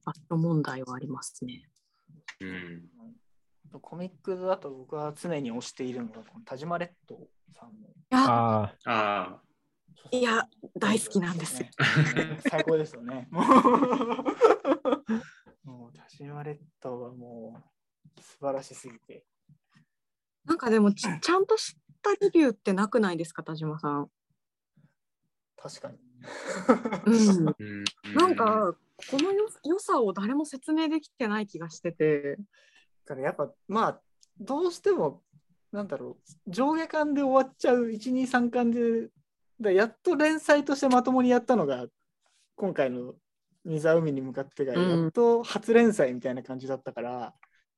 あと問題はありますね。うんコミックだと僕は常に推しているのが田島レッドさんの。ああ。いや、大好きなんですよ。最高ですよね。もう田島レッドはもう素晴らしすぎて。なんかでも ち, ちゃんとしたレビューってなくないですか、田島さん。確かに。うん、なんかこの よ, よさを誰も説明できてない気がしてて。やっぱまあどうしてもなんだろう上下巻で終わっちゃういち、に、さん巻でやっと連載としてまともにやったのが今回のニザ海に向かってがやっと初連載みたいな感じだったから、うん、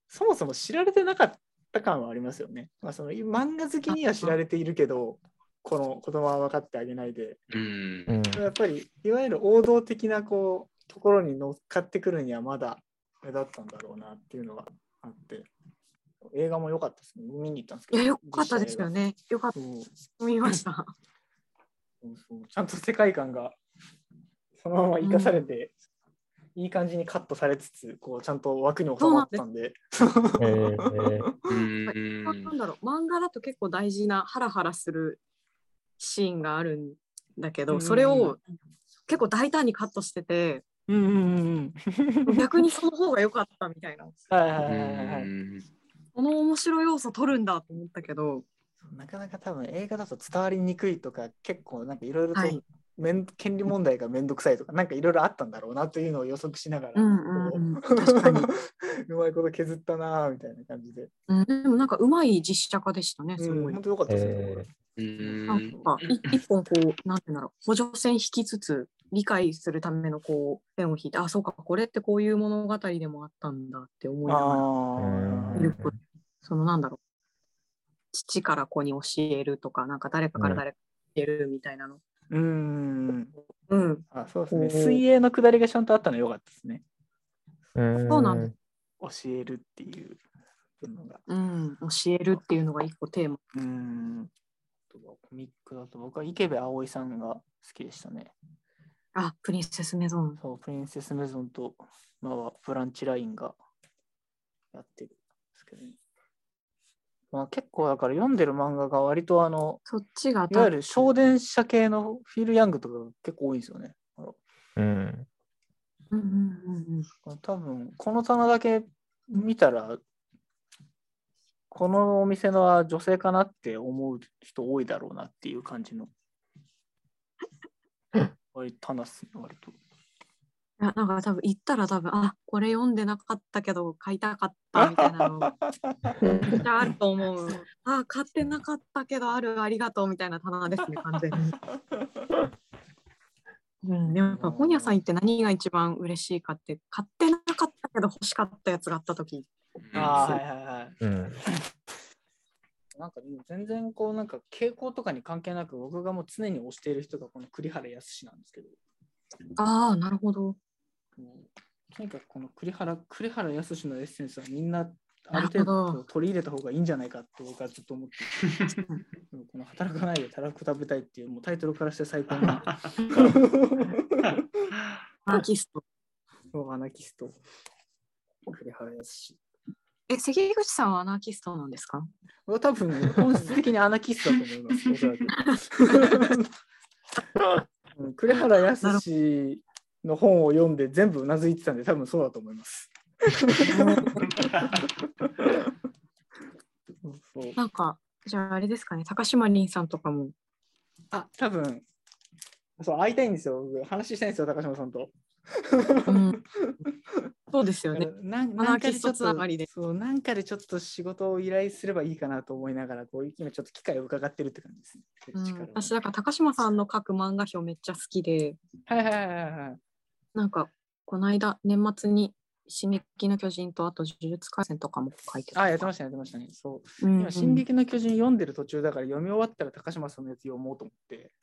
そもそも知られてなかった感はありますよね、まあ、その漫画好きには知られているけどこの子供は分かってあげないで、うん、やっぱりいわゆる王道的なこうところに乗っかってくるにはまだ目立ったんだろうなっていうのがあって、映画も良かったですね。見に行ったんですけど。良かったですよね。良かった。見ました。そうそう。ちゃんと世界観がそのまま生かされて、うん、いい感じにカットされつつ、こうちゃんと枠に収まったんで。なんだろう、漫画だと結構大事なハラハラするシーンがあるんだけど、うん、それを結構大胆にカットしてて、うんうんうん、逆にその方が良かったみたいな。はいはいはいはい。この面白い要素取るんだと思ったけど、なかなか多分映画だと伝わりにくいとか、結構なんかいろいろと、はい、権利問題がめんどくさいとか、なんかいろいろあったんだろうなというのを予測しながら、うんうんうん、確かにうまいこと削ったなみたいな感じで、うん、でもなんかうまい実写化でしたね。すごい、うん、本当良かったですね。えー、なんか一本こうなんていうんだろう、補助線引きつつ理解するためのこうペンを引いて、あ、そうか、これってこういう物語でもあったんだって思いながら見ること、そのなんだろう、父から子に教えるとか、なんか誰かから誰かに教えるみたいなの。うん。うん。あ、そうですね。水泳のくだりがちゃんとあったの良かったですね。うん。そうなんです。教えるっていうのが。うん。教えるっていうのが一個テーマ。うん。コミックだと僕は池部葵さんが好きでしたね。あ、プリンセスメゾン。そう、プリンセスメゾンと、まあ、ブランチラインがやってるんですけどね。まあ、結構だから読んでる漫画が割とあのそっちがいわゆる少年社系のフィール・ヤングとかが結構多いんですよね。うん。うんうんうん。多分この棚だけ見たらこのお店のは女性かなって思う人多いだろうなっていう感じの割棚っすね、割と。なんか多分行ったら多分、あ、これ読んでなかったけど買いたかったみたいなのめっちゃあると思う。あ、買ってなかったけどある、ありがとうみたいな棚ですね、完全に。うん、でもやっぱ本屋さん行って何が一番嬉しいかって、買ってなかったけど欲しかったやつがあった時。ああ、はいはいはい。うん、なんか全然こうなんか傾向とかに関係なく、僕がもう常に推している人がこの栗原康なんですけど。ああ、なるほど。とにかくこの栗原栗原康のエッセンスはみんなある程度取り入れた方がいいんじゃないかって僕はずっと思っていてこの働かないでたらこ食べたいっていう、 もうタイトルからして最高のアナキスト、アナキスト栗原康。え、関口さんはアナキストなんですか？多分本質的にアナキストだと思います栗原康の本を読んで全部うなずいてたんで、多分そうだと思います。なんかじゃああれですかね、高島凛さんとかも。あ、多分そう、会いたいんですよ。話したいんですよ、高島さんと。うん、そうですよね。なんかでちょっと、そう、なんかでちょっと仕事を依頼すればいいかなと思いながら、こう今ちょっと機会を伺ってるって感じですね。うん、私だから高島さんの書く漫画表めっちゃ好きで、はいはいはいはい。なんかこの間年末に進撃の巨人とあと呪術廻戦とかも書いてた。あ、やってましたね、やってましたね。そう、うんうん、今進撃の巨人読んでる途中だから、読み終わったら高島さんのやつ読もうと思って。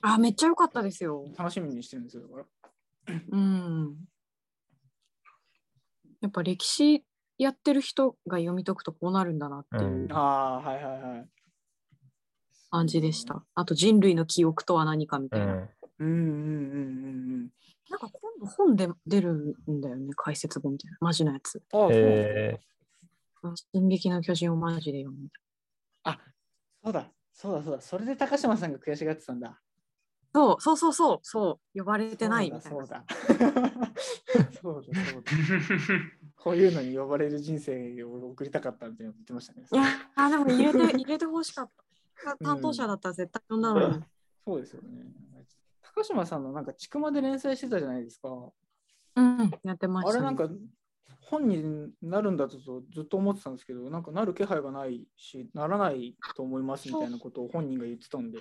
あ、めっちゃ良かったですよ。楽しみにしてるんですよ。だからうん、やっぱ歴史やってる人が読み解くとこうなるんだなっていう感じでした。あと人類の記憶とは何かみたいな。うんうんうんうん、なんか今度本で出るんだよね、解説本みたいなマジのやつ。ああ、えー、進撃の巨人をマジで読む。あ、そうだそうだそうだ、それで高島さんが悔しがってたんだ。そうそうそうそうそう、呼ばれてないみたいな。そうだそうだそうだこういうのに呼ばれる人生を送りたかったみたいな言ってましたね。いやー、でも入れて入れてほしかった担当者だったら絶対呼んだのに、うん、そうですよね。高島さんのなんかちくまで連載してたじゃないですか。うん、やってました、ね、あれなんか本になるんだとずっと思ってたんですけど、なんかなる気配がないし、ならないと思いますみたいなことを本人が言ってたんで。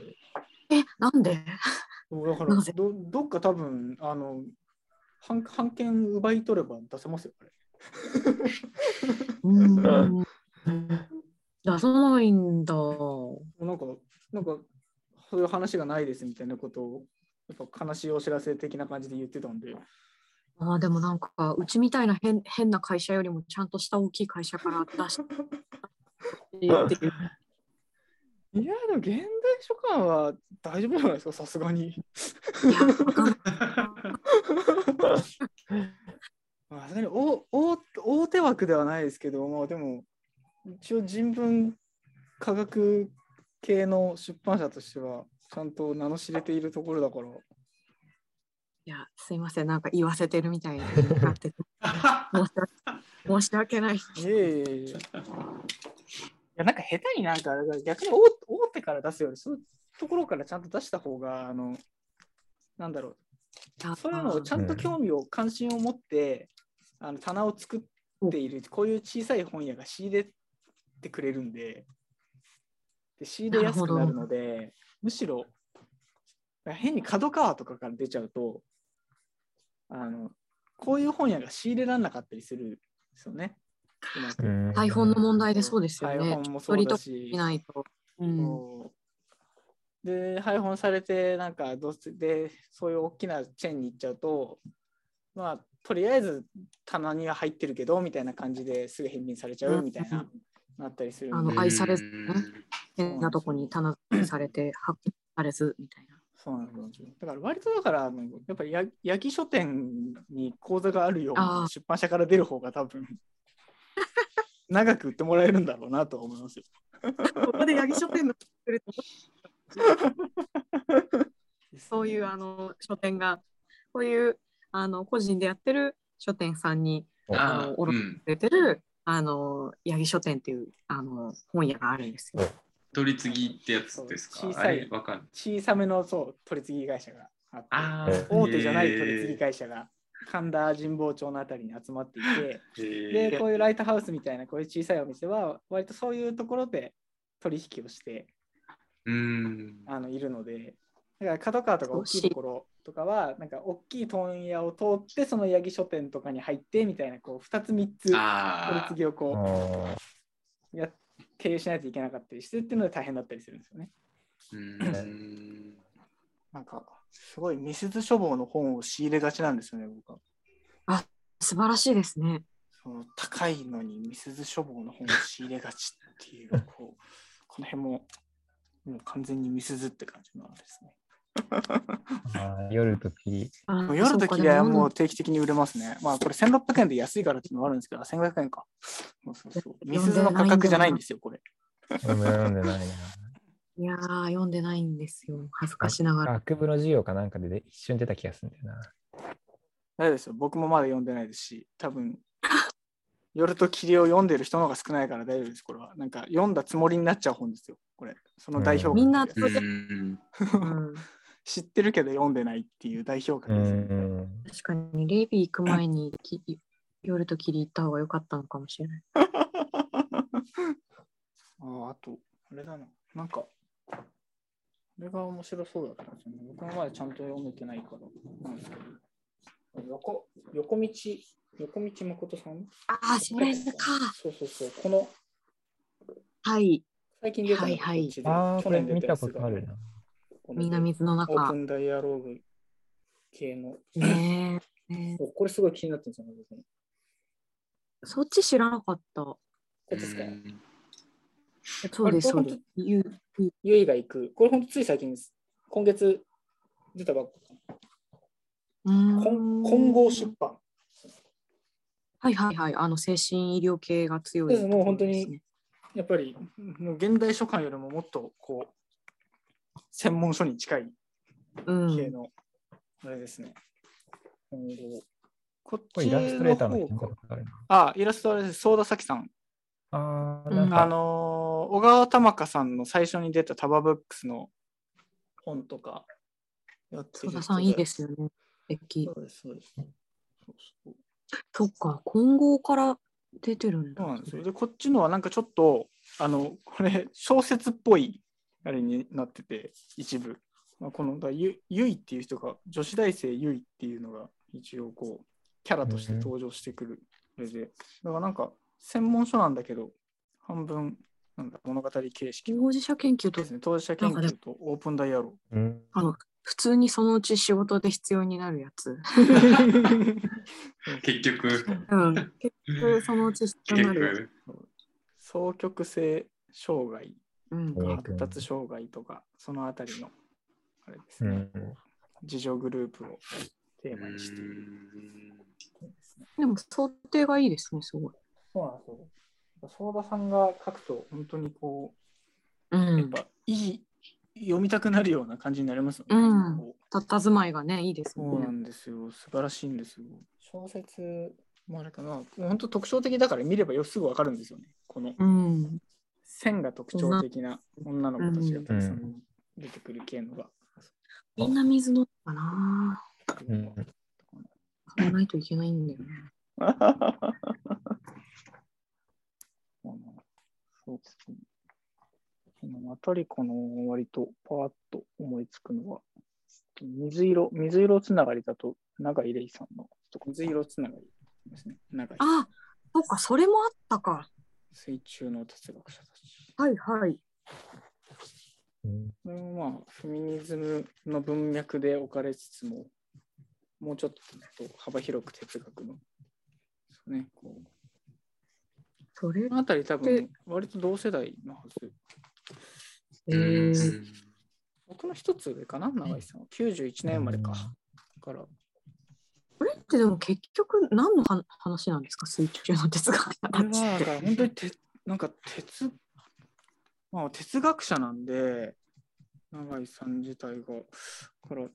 え、なんでだからど、どっか多分あの版権奪い取れば出せますよ、あれ。うん出さないんだ。なんか、なんかそういう話がないですみたいなことをやっぱ悲しいお知らせ的な感じで言ってたんで。ああ、でもなんかうちみたいな 変, 変な会社よりもちゃんとした大きい会社から出してっていう。いやでも現代書館は大丈夫じゃないですか、さすがに。まあ、さすがに大大手枠ではないですけど、まあ、でも一応人文科学系の出版社としてはちゃんと名の知れているところだから。いやすいません、なんか言わせてるみたいになってて申し訳ない。いやいやいや。いやなんか下手になんか逆に 大, 大手から出すよりそういうところからちゃんと出した方があのなんだろう、そういうのをちゃんと興味を関心を持ってあの棚を作っているこういう小さい本屋が仕入れてくれるん で, で仕入れやすくなるので、むしろ変に角川とかから出ちゃうとあのこういう本屋が仕入れられなかったりするんですよね。台本の問題でそうですよね。台本もそうだし、ないと、うん、で配本されてなんかどうでそういう大きなチェーンに行っちゃうと、まあとりあえず棚には入ってるけどみたいな感じですぐ返品されちゃうみたいな、うん、なったりするんで。あの愛されず、ね、変なとこに棚されて発見されずみたいな。そうなんですよ。だから割とだからやっぱり八木書店に口座があるような出版社から出る方が多分。長く売ってもらえるんだろうなと思いますよ。ここで八木書店の作るとそういうあの書店がこういうあの個人でやってる書店さんにあの卸しててる、うん、あの八木書店っていうあの本屋があるんですよ。取り次ぎってやつですか？小さい、わかる。小さめのそう取り次ぎ会社があって、あ大手じゃない取り次ぎ会社が。神田神保町のあたりに集まっていて、でこういうライトハウスみたいなこういう小さいお店は割とそういうところで取引をしてうーんあのいるので、だから角川とか大きいところとかはなんか大きい問屋を通ってその八木書店とかに入ってみたいなこうふたつみっつ取り次ぎをこうや経営しないといけなかったりしてっていうので大変だったりするんですよね。うーんなんかすごいミスズ書房の本を仕入れがちなんですよね、僕は。あ、素晴らしいですね。その高いのにミスズ書房の本を仕入れがちっていう、こうこの辺ももう完全にミスズって感じなんですね。あ夜時夜時でもう定期的に売れますね。まあこれせんろっぴゃくえんで安いからっていうのはあるんですけど、せんごひゃくえんか。そうそうそうミスズの価格じゃないんですよ、これ。読んでないな。いやー読んでないんですよ、恥ずかしながら。学部の授業かなんか で, で一瞬出た気がするんだよな。ないですよ、僕もまだ読んでないですし、多分夜と霧を読んでる人の方が少ないから大丈夫です。これはなんか読んだつもりになっちゃう本ですよ、これ。その代表格、みんな知ってるけど読んでないっていう代表格です、ね、うん確かにレイビー行く前に夜と霧行った方が良かったのかもしれない。あ, あとあれだな、なんかこれが面白そうだったんですよね。僕の前ちゃんと読めてないからなんですけど、横、横道、横道誠さん。ああ、それか。そうそうそう。この、はい。最近出たの、はいはい、去年出たやつが。ああ、これ見たことあるな。水水の中。オープンダイアローグ系の。ねえ。ねえこれすごい気になってるんですよね。そっち知らなかった。こっちですか？そうです、そうです。ゆいが行く。これ本当つい最近です。今月出たばっか。混合出版。はいはいはい。あの精神医療系が強いです、ね。もう本当にやっぱりもう現代書館よりももっとこう専門書に近い系のあれですね。混合。こっちの方。イラストレーターの方がある。あ、イラストレーターです。相田咲さん。あなんかあのー、小川玉香さんの最初に出たタバブックスの本とかやってる人で。相田さんいいですよね。そうですそうです。そっか、混合から出てるんだ。そうなんですよ。でこっちのはなんかちょっとあのこれ小説っぽいあれになってて一部。まあ、このだゆゆいっていう人が、女子大生ゆいっていうのが一応こうキャラとして登場してくるので、うん、だからなんか専門書なんだけど半分なんだ物語形式、当事者研究とですね、当事者研究とオープンダイアログ、うん、あの普通にそのうち仕事で必要になるやつ結局、うん、結局そのうち必要になるやつ、双極性障害、うん、発達障害とかそのあたりのあれですね、うん、自助グループをテーマにしている で, す、ね、でも想定がいいですね、すごい。そうなんですよ。相田さんが書くと本当にこう、うん、やっぱいい読みたくなるような感じになりますよね。うん、たたずまいがねいいですね。そうなんですよ、素晴らしいんですよ。小説もあれかな、本当特徴的だから見ればよすぐわかるんですよね。この、うん、線が特徴的な女の子たちがたくさん出てくる系のが、うん、みんな水のかな。うん、買わないといけないんだよね。そうですね。マトリコの割とパーッと思いつくのは水色、水色つながりだと永井玲衣さんの水色つながりですね。あ、そうか、それもあったか。水中の哲学者たち。はいはい。これもまあフェミニズムの文脈で置かれつつも、もうちょっと幅広く哲学のそうね、こう。それこのあたり多分割と同世代のはず。えー、僕の一つ上かな、永井さんはきゅうじゅういちねん生まれか。だからこれってでも結局何の話なんですか、水中の哲学者たちって。これはだから本当にてなんか哲、まあ、哲学者なんで永井さん自体がからなんか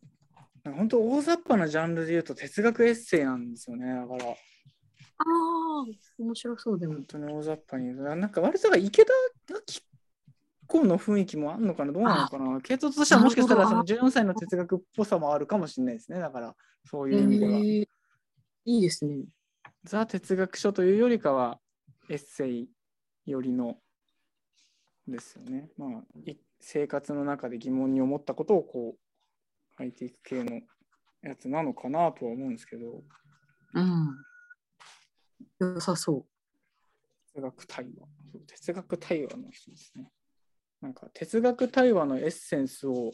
本当大雑把なジャンルでいうと哲学エッセイなんですよね。だからああ、面白そう。でも本当に大雑把になんか割とが池田明子の雰囲気もあるのかな、どうなのかな、系統としてはもしかしたらそのじゅうよんさいの哲学っぽさもあるかもしれないですね。だからそういう意味では、えー、いいですね。ザ哲学書というよりかはエッセイよりのですよね。まあ生活の中で疑問に思ったことをこう書いていく系のやつなのかなとは思うんですけど、うん、良さそう。哲学対話、哲学対話の人ですね。なんか哲学対話のエッセンスを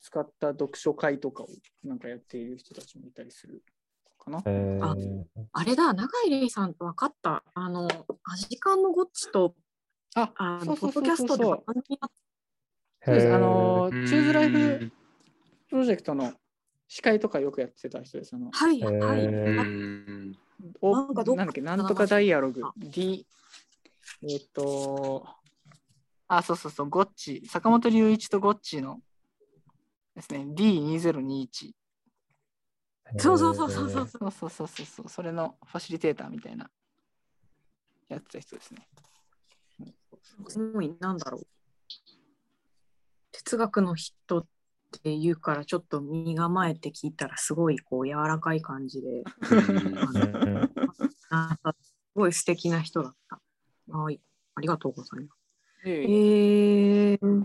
使った読書会とかをなんかやっている人たちもいたりするかな。えー、あ, あれだ、永井玲衣さん分かった、あのアジカンのゴッチとああのポッドキャストでは番組やってる、あのチューズライフプロジェクトの司会とかよくやってた人です。あのはいはい、なんかどっかなんだっけ、なんとかダイアログ D、 えっとあそうそうそう、ゴッチ坂本龍一とゴッチのですね ディーにせんにじゅういち、 そうそうそうそうそうそうそうそうそう、それのファシリテーターみたいなやってた人ですね。すごい、なんだろう、哲学の人っていうからちょっと身構えて聞いたらすごいこう柔らかい感じであのすごい素敵な人だった。はい、ありがとうございます。えー、えー、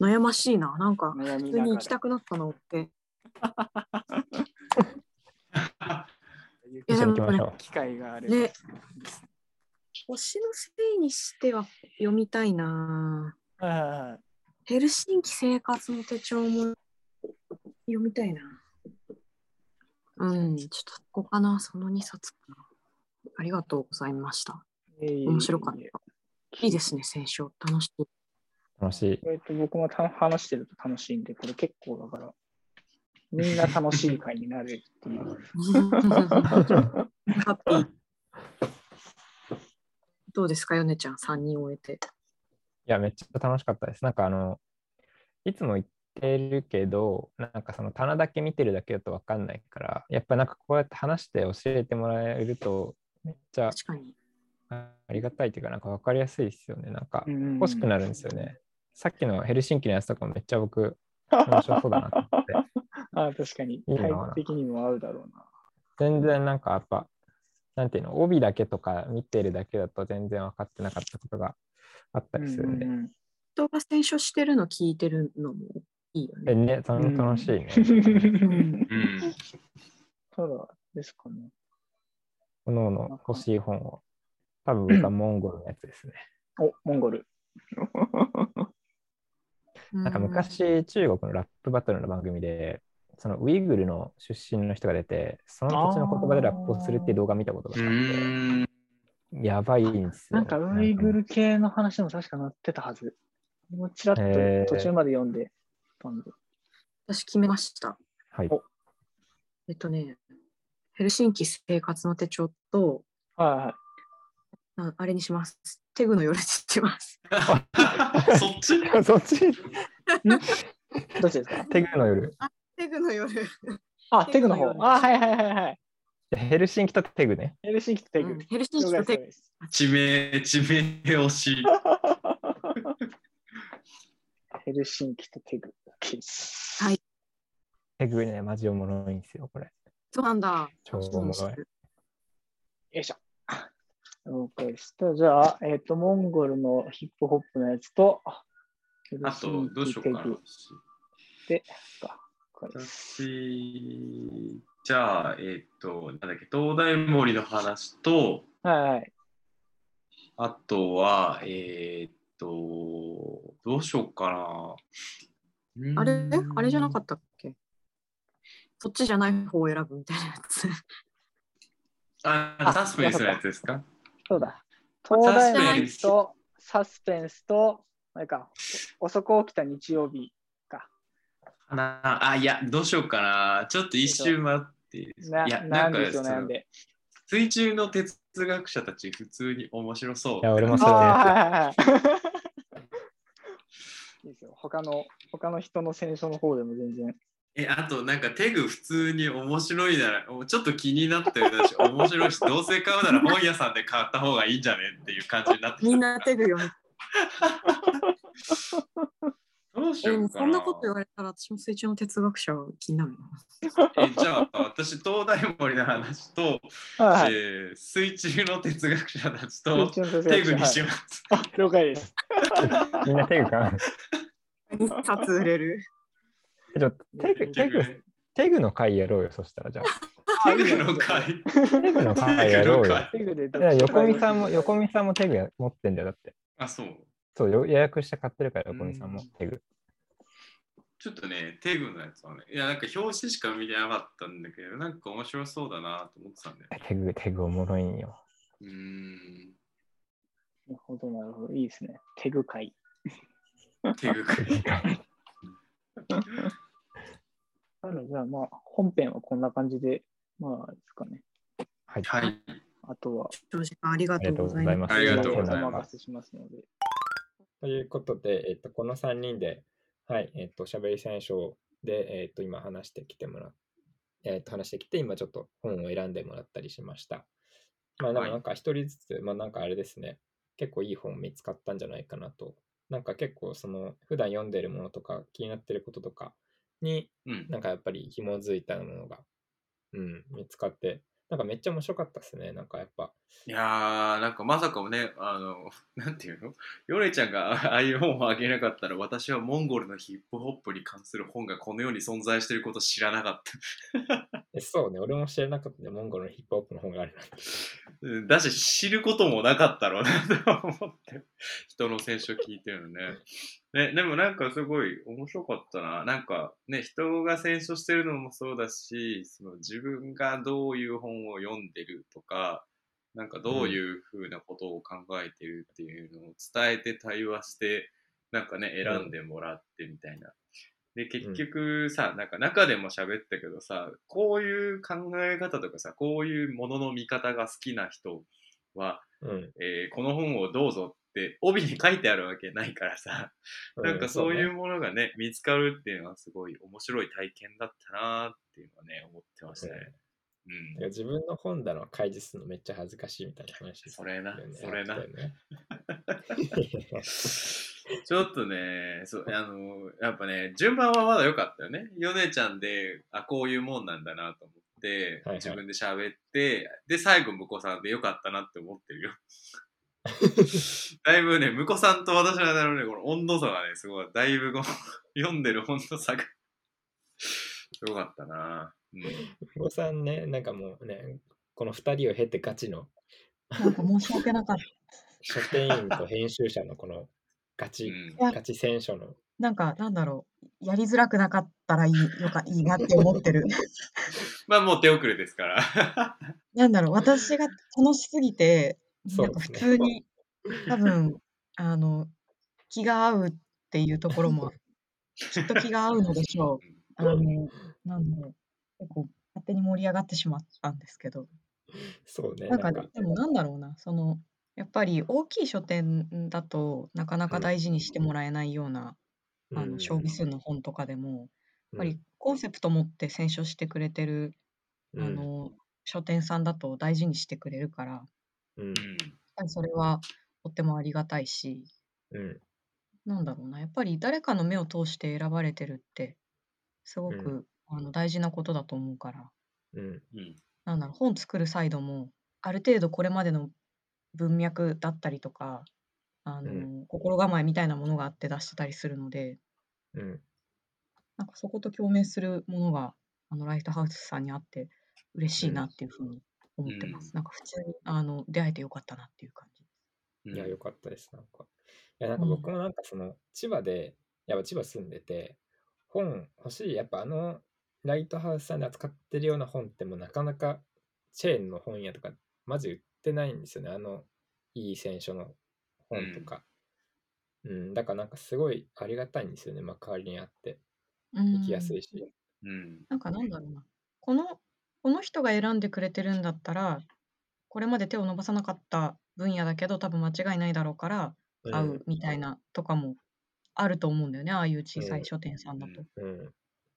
悩ましいな、なんか普通に行きたくなったのっていやでもね、機会があればね、星のせいにしては読みたいな。あ、ヘルシンキ生活の手帳も読みたいな。うん、ちょっとここかな、そのにさつかな。ありがとうございました。えー、面白かった。いいですね、選手楽しい。楽しい。えっと、僕も話してると楽しいんで、これ結構だから、みんな楽しい会になるっていう。ハッピー。どうですか、ヨネちゃん、さんにん終えて。いや、めっちゃ楽しかったです。なんかあのいつも言ってるけど、なんかその棚だけ見てるだけだと分かんないから、やっぱなんかこうやって話して教えてもらえるとめっちゃありがたいというか、なんか分かりやすいですよね。なんか欲しくなるんですよね。さっきのヘルシンキのやつとかもめっちゃ僕面白そうだなと思って。あ、確かに。タイプ的にも合うだろうな。全然なんかやっぱなんていうの、帯だけとか見てるだけだと全然分かってなかったことがあったりするんで、うんうんうん、人が選書してるの聞いてるのもいいよね。ね、楽しいね。ただですかね。このの欲しい本は、多分僕はモンゴルのやつですね。お、モンゴル。なんか昔、中国のラップバトルの番組で、そのウイグルの出身の人が出て、その土地の言葉でラップをするっていう動画を見たことがあって、やばいんですよ。なんかウイグル系の話も確かなってたはず。もうちらっと途中まで読んでたんで、えー、私決めました。はい。えっとね、ヘルシンキ生活の手帳と、はいはい、あれにします。テグの夜にします。そっち？そっち？どっちですか？テグの夜。テグの夜。あ、テグの方。あ、はいはいはいはい。ヘルシンキとテグね。ヘルシンキとテグ。ヘルシンキとテグ。地名、地名惜しい。ヘルシンキとテグ。はい。テグね、マジおもろいんですよ、これ。そうなんだ。超おもろい。よいしょ。了解した。じゃあ、えっと、モンゴルのヒップホップのやつと、あと、どうしようかな。で、私、じゃあ、えっと、なんだっけ、東大森の話と、はい。あとは、えっと、どうしようかな。あれ、あれじゃなかったっけ？そっちじゃない方を選ぶみたいなやつ。あ、サスペンスのやつですか？そうだ。東大森とサスペンスと、なんか、遅く起きた日曜日か。あ、いや、どうしようかな。ちょっと一周待って。いや、なんか、水中の哲学者たち、普通に面白そう。いや、俺もそうだね。いいですよ。他の、他の人の選書の方でも全然。え、あとなんかテグ普通に面白いなら、ちょっと気になってるし、面白いし、どうせ買うなら本屋さんで買った方がいいんじゃねっていう感じになってきた。みんなテグよ。どうしようかな。そんなこと言われたら、私も水中の哲学者は気になるな。え、じゃあ、私、東大森の話と、はい、えー、水中の哲学者たちとテグにします。はい、了解です。みんなテグかな。ふたつ売れる。ちょっとテグ、テグ、テグの回やろうよ、そしたらじゃあ。テグの回テグの回やろうよ。横見さんも、横見さんもテグ持ってんだよ、だって。あ、そう。そう、予約して買ってるから、横見さんもテグ。ちょっとね、テグのやつはね、いや、なんか表紙しか見てなかったんだけど、なんか面白そうだなと思ってたんだよ。テグ、テグおもろいんよ。うーん。なるほど、なるほど。いいですね。テグ回。テグ回。なので、じゃあまあ本編はこんな感じで、まあですかね。はい。はい、あとは、ありがとうございます。ありがとうございます。ということで、えっと、このさんにんで、はい、えっと、おしゃべり選書で、えっと、今話してきてもらっ、えっと、話してきて、今ちょっと本を選んでもらったりしました。まあ、でもなんか一人ずつ、はい、まあなんかあれですね、結構いい本見つかったんじゃないかなと。なんか結構その普段読んでるものとか気になってることとかになんかやっぱり紐づいたものが、うん、見つかってなんかめっちゃ面白かったですね。なんかやっぱいやーなんかまさかもねあのなんていうのヨネちゃんがああいう本をあげなかったら私はモンゴルのヒップホップに関する本がこの世に存在していること知らなかったそうね俺も知らなかったねモンゴルのヒップホップの本があるなんてだし知ることもなかったろうなと思って人の選書聞いてるのねね、でもなんかすごい面白かったな。なんかね、人が選書してるのもそうだし、その自分がどういう本を読んでるとか、なんかどういうふうなことを考えてるっていうのを伝えて対話して、なんかね、選んでもらってみたいな。で、結局さ、なんか中でも喋ったけどさ、こういう考え方とかさ、こういうものの見方が好きな人は、うんえー、この本をどうぞって帯に書いてあるわけないからさ、なんかそういうものがね、うん、見つかるっていうのはすごい面白い体験だったなっていうのはね思ってましたね。うんうん、自分の本だの開示するのめっちゃ恥ずかしいみたいな話、ね、それなそれな、ね、ちょっとねそうあのやっぱね順番はまだ良かったよね。ヨネちゃんであこういうもんなんだなと思ってで、はいはい、自分で喋ってで最後向こうさんでよかったなって思ってるよだいぶね、婿さんと私の間のね、この温度差がね、すごい、だいぶこの読んでる温度差がすごかったな。婿、うん、さんね、なんかもうね、このふたりを経てガチのなんか申し訳なかった書店員と編集者のこのガチ、うん、ガチ選手のなんかなんだろう、やりづらくなかったらいいのかいいなって思ってるまあもう手遅れですからなんだろう、私が楽しすぎてなんか普通に、ね、多分あの気が合うっていうところもきっと気が合うのでしょうあのなんで結構勝手に盛り上がってしまったんですけど、そうね、なんかでもなんだろうな、そのやっぱり大きい書店だとなかなか大事にしてもらえないような、うん、あの小微数の本とかでも、うん、やっぱりコンセプト持って選書してくれてる、うん、あの書店さんだと大事にしてくれるから、うん、それはとってもありがたいし、うん、なんだろうな、やっぱり誰かの目を通して選ばれてるってすごく、うん、あの大事なことだと思うから、うんうん、なんだろう、本作るサイドもある程度これまでの文脈だったりとか、あの、うん、心構えみたいなものがあって出してたりするので、うん、なんかそこと共鳴するものがあのライトハウスさんにあって嬉しいなっていうふうに思ってます、うん、なんか普通にあの出会えてよかったなっていう感じ。いや、よかったです。なんかいや、なんか僕もなんかその千葉で、やっぱ千葉住んでて本欲しい、やっぱあのライトハウスさんで扱ってるような本ってもうなかなかチェーンの本屋とかマジ売ってないんですよね、あのいい選書の本とか、うんうん、だからなんかすごいありがたいんですよね、まあ、代わりにあって行きやすいし、うん、なんかなんだろうな、このこの人が選んでくれてるんだったらこれまで手を伸ばさなかった分野だけど多分間違いないだろうから会うみたいなとかもあると思うんだよね、ああいう小さい書店さんだと、うんうん、そ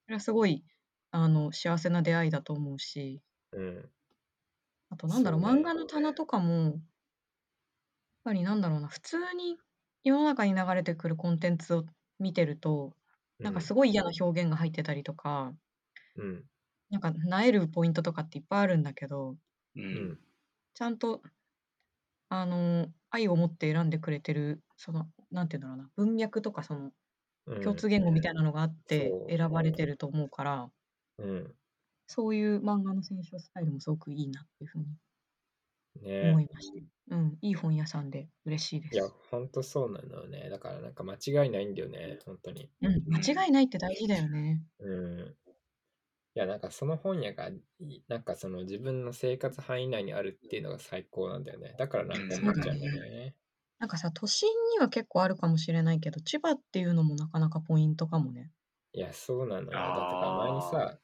れはすごいあの幸せな出会いだと思うし、うん、あとなんだろう、漫画の棚とかもやっぱりなんだろうな、普通に世の中に流れてくるコンテンツを見てるとなんかすごい嫌な表現が入ってたりとか、うん、なんか萎えるポイントとかっていっぱいあるんだけど、うん、ちゃんとあの愛を持って選んでくれてる、そのなんていうんだろうな、文脈とかその共通言語みたいなのがあって選ばれてると思うから、うんうんうん、そういう漫画の選書スタイルもすごくいいなっていうふうに思いました、ね、うん、いい本屋さんで嬉しいです。いや、ほんとそうなのね、だからなんか間違いないんだよね、ほんとに、うん、間違いないって大事だよね、うん、いや、なんかその本屋がなんかその自分の生活範囲内にあるっていうのが最高なんだよね、だからなんか思っちゃうんだよね。なんかさ、都心には結構あるかもしれないけど千葉っていうのもなかなかポイントかもね。いや、そうなのよ。だって前にさ、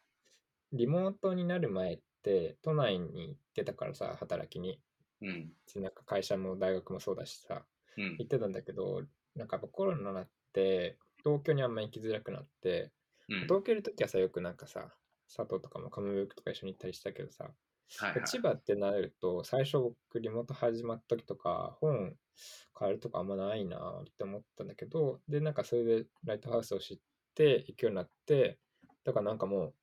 リモートになる前って都内に行ってたからさ、働きに、うん、なんか会社も大学もそうだしさ、うん、行ってたんだけど、なんかコロナになって東京にあんま行きづらくなって、うん、東京いるときはさ、よくなんかさ、佐藤とかもカムブックとか一緒に行ったりしたけどさ、はいはい、千葉ってなると最初僕リモート始まった時とか本買えるとかあんまないなって思ったんだけど、でなんかそれでライトハウスを知ってで行くようになって、だからなんかもう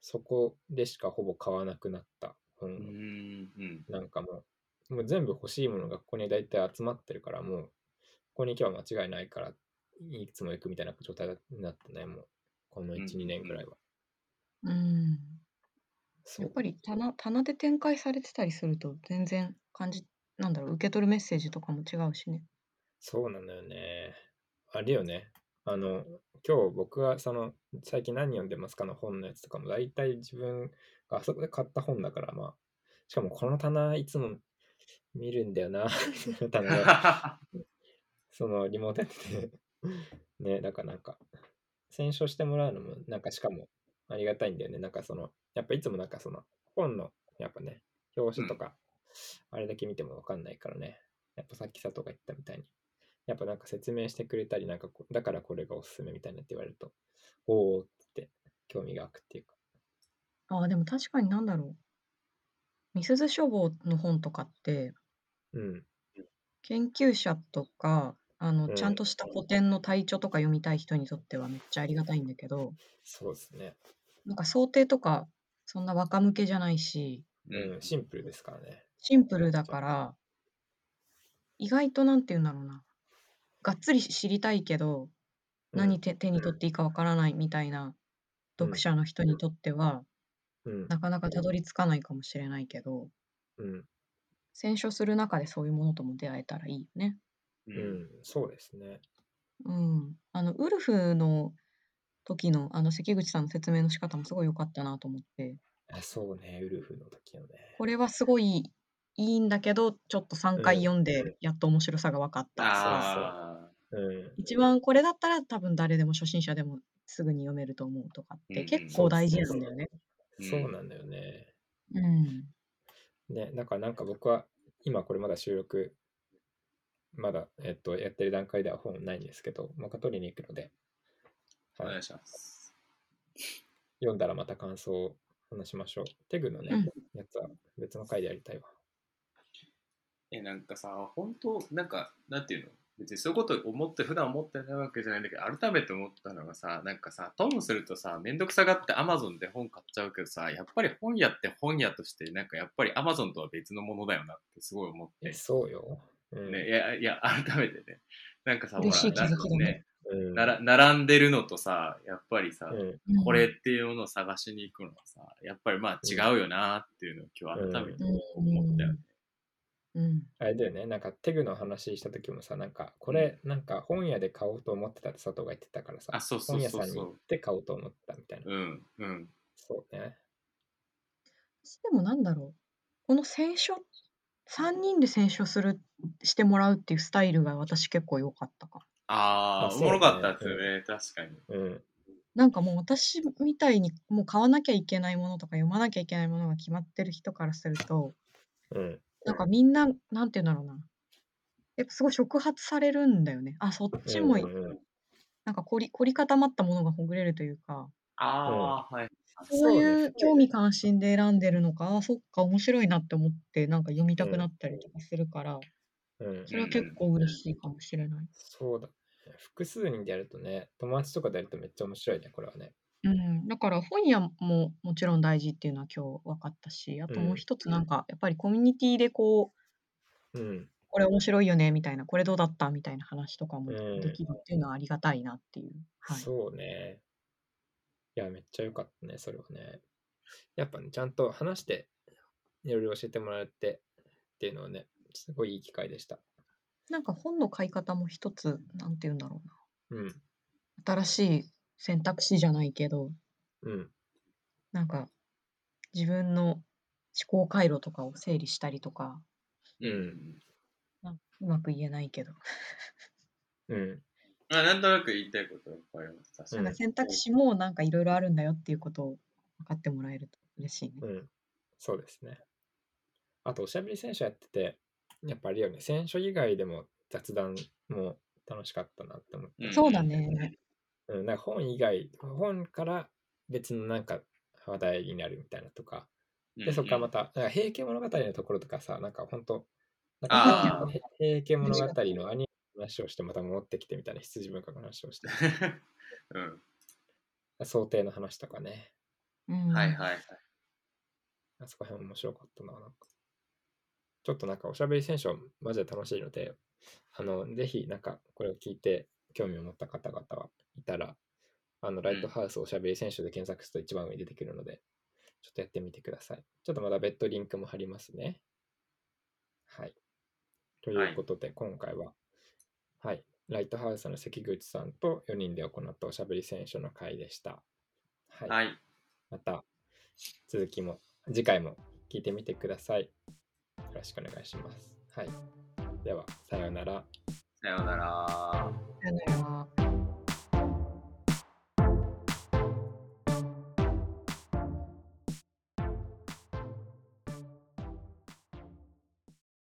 そこでしかほぼ買わなくなった本、うん、なんかもう、もう全部欲しいものがここに大体集まってるから、もうここに行けば間違いないからいつも行くみたいな状態になってね、もうこの いち,に、うん、年ぐらいは、うん、そう、やっぱり棚、棚で展開されてたりすると全然感じ、なんだろう、受け取るメッセージとかも違うしね。そうなのよね、あれよね、あの今日僕はその最近何読んでますかの本のやつとかも大体自分があそこで買った本だから、まあしかもこの棚いつも見るんだよな棚そのリモートやってね、だからなんか選書してもらうのもなんかしかもありがたいんだよね、なんかそのやっぱいつもなんかその本のやっぱね表紙とかあれだけ見ても分かんないからね、やっぱさっき佐藤が言ったみたいにやっぱなんか説明してくれたり、なんかだからこれがおすすめみたいなって言われると、おおって興味が湧くっていうか。ああ、でも確かになんだろう、みすゞ書房の本とかって、うん、研究者とかあの、うん、ちゃんとした古典の体調とか読みたい人にとってはめっちゃありがたいんだけど、そうですね、なんか想定とかそんな若向けじゃないし、うん、シンプルですからね、シンプルだから意外となんて言うんだろうな、がっつり知りたいけど、うん、何手手に取っていいかわからないみたいなう読ん、者の人にとっては、うん、なかなかたどり着かないかもしれないけど、うん、選書する中でそういうものとも出会えたらいいよね。ううん、そうですね。うん。あの、ウルフの時の、あの、関口さんの説明の仕方もすごい良かったなと思って、あ、そうね、ウルフの時のね。これはすごいいいんだけど、ちょっと3う回ん、読んで、やっと面白さが分かった。そうそう。ああ、うん、一番これだったら多分誰でも初心者でもすぐに読めると思うとかっうんて結構そう大事なんそだよね。う、うそうなんんだよね。うん。ね、だからなんか僕は、今これまだ収録、まだ、えっと、やってる段階では本ないんですけど、また取りに行くので、おは願い、いします。読んだらまた感想を話しましょう。テグのうね、ん。やつは別の回でやりたいわ。え、なんかさ、本当なんか、なんていうの、別にそういうこと思って、普段思ってないわけじゃないんだけど、改めて思ったのがさ、なんかさ、ともするとさ、めんどくさがって Amazon で本買っちゃうけどさ、やっぱり本屋って本屋として、なんかやっぱり Amazon とは別のものだよなってすごい思っいや、て。そうよ。うね、いん、や、いや、改めてね、なんかさ、ほ嬉しら、い気なづきだね。ね、うなん。ら並んでるのとさ、やっぱりうさ、ん、うこれっん。ていうものを探しに行くのはさ、やっぱりまあう違ん、うよなっていうのを今う日改めん。て思ったよね。うん。うん。あれだよね、なんかテグの話した時もさ、なんかこうん。れ、なんか本屋で買おうと思ってたって佐藤が言ってたからあ、さ、そうそ本う屋そうさんに行っそて買おうと思ってたみたいな。う。うん、うん。そうね。私でもなんだろう。この選書、さんにんで選書する、してもらうっていうスタイルが私結構良かったかも。ああ、あ、おもそろうかったね。ですよね、確かに。うん。うん。なんかもう私みたいにもう買わなきゃいけないものとか読まなきゃいけないものが決まってる人からすると、うん。なんかみんな、なんて言うんだろうな。やっぱすごい触発されるんだよね。あ、そっうちもい、ん。うん。なんか凝り、凝り固まったものがほぐれるというか、うん。ああ、はい。そうそうね。いう興味関心で選んでるのか、あ、そっか、面白いなって思って、なんか読みうたくなん。ったりとかするから、うん。それは結構嬉しいかもしれない。そうだね。複数人でやるとね、友達とかでやるとめっちゃ面白いね、これはね。うん、だから本屋ももちろん大事っていうのは今日分かったし、あうともうん。一つなんかやっぱりコミュニティでこう、うん。これ面白いよねみたいな、これどうだったみたいな話とかもうでん。きるっていうのはありがたいなっていう。はい。そうね。いや、めっちゃ良かったね、それはね。やっぱね、ちゃんと話して、いろいろ教えてもらってっていうのはね、すごいいい機会でした。なんか本の買い方も一つ、なんて言うんだろうな。うん。新しい選択肢じゃないけど、うん。なんか自分の思考回路とかを整理したりとか、ううん。ん。なんかうまく言えないけど、うん。まあ、なんとなく言いたいことはわかります、確うなんかん。選択肢もなんかいろいろあるんだよっていうことを分かってもらえると嬉しいね。うん。そうですね。あと、おしゃべり選手やってて、やっぱあれよね、選手以外でも雑談も楽しかったなって思っかに。うた。そうだん。ね。うん、なんか本以外、本から別のなんか話題になるみたいなとか、うん。うで、そこからまん。た、なんか平家物語のところとかさ、なんか本当、なんかさっきあのあへ平家あ、物嬉し語かった。のアニメの話をして、また戻ってきてみたいな羊文化の話をして、うん。想定の話とかね、うはいん。はいはい。あそこら辺面白かったな、なんか。ちょっとなんかおしゃべり選手はマジで楽しいので、あの、ぜひなんかこれを聞いて興味を持った方々はいたら、あの、ラうイトん。ハウスおしゃべり選手で検索すると一番上に出てくるので、ちょっとやってみてください。ちょっとまだ別途リンクも貼りますね。はい。といはうい。ことで、今回は、はい、ライトハウスの関口さんとよにんで行ったおしゃべり選手の会でした。はい。はい。また続きも、次回も聞いてみてください。よろしくお願いします。はい。では、さようなら。さようなら。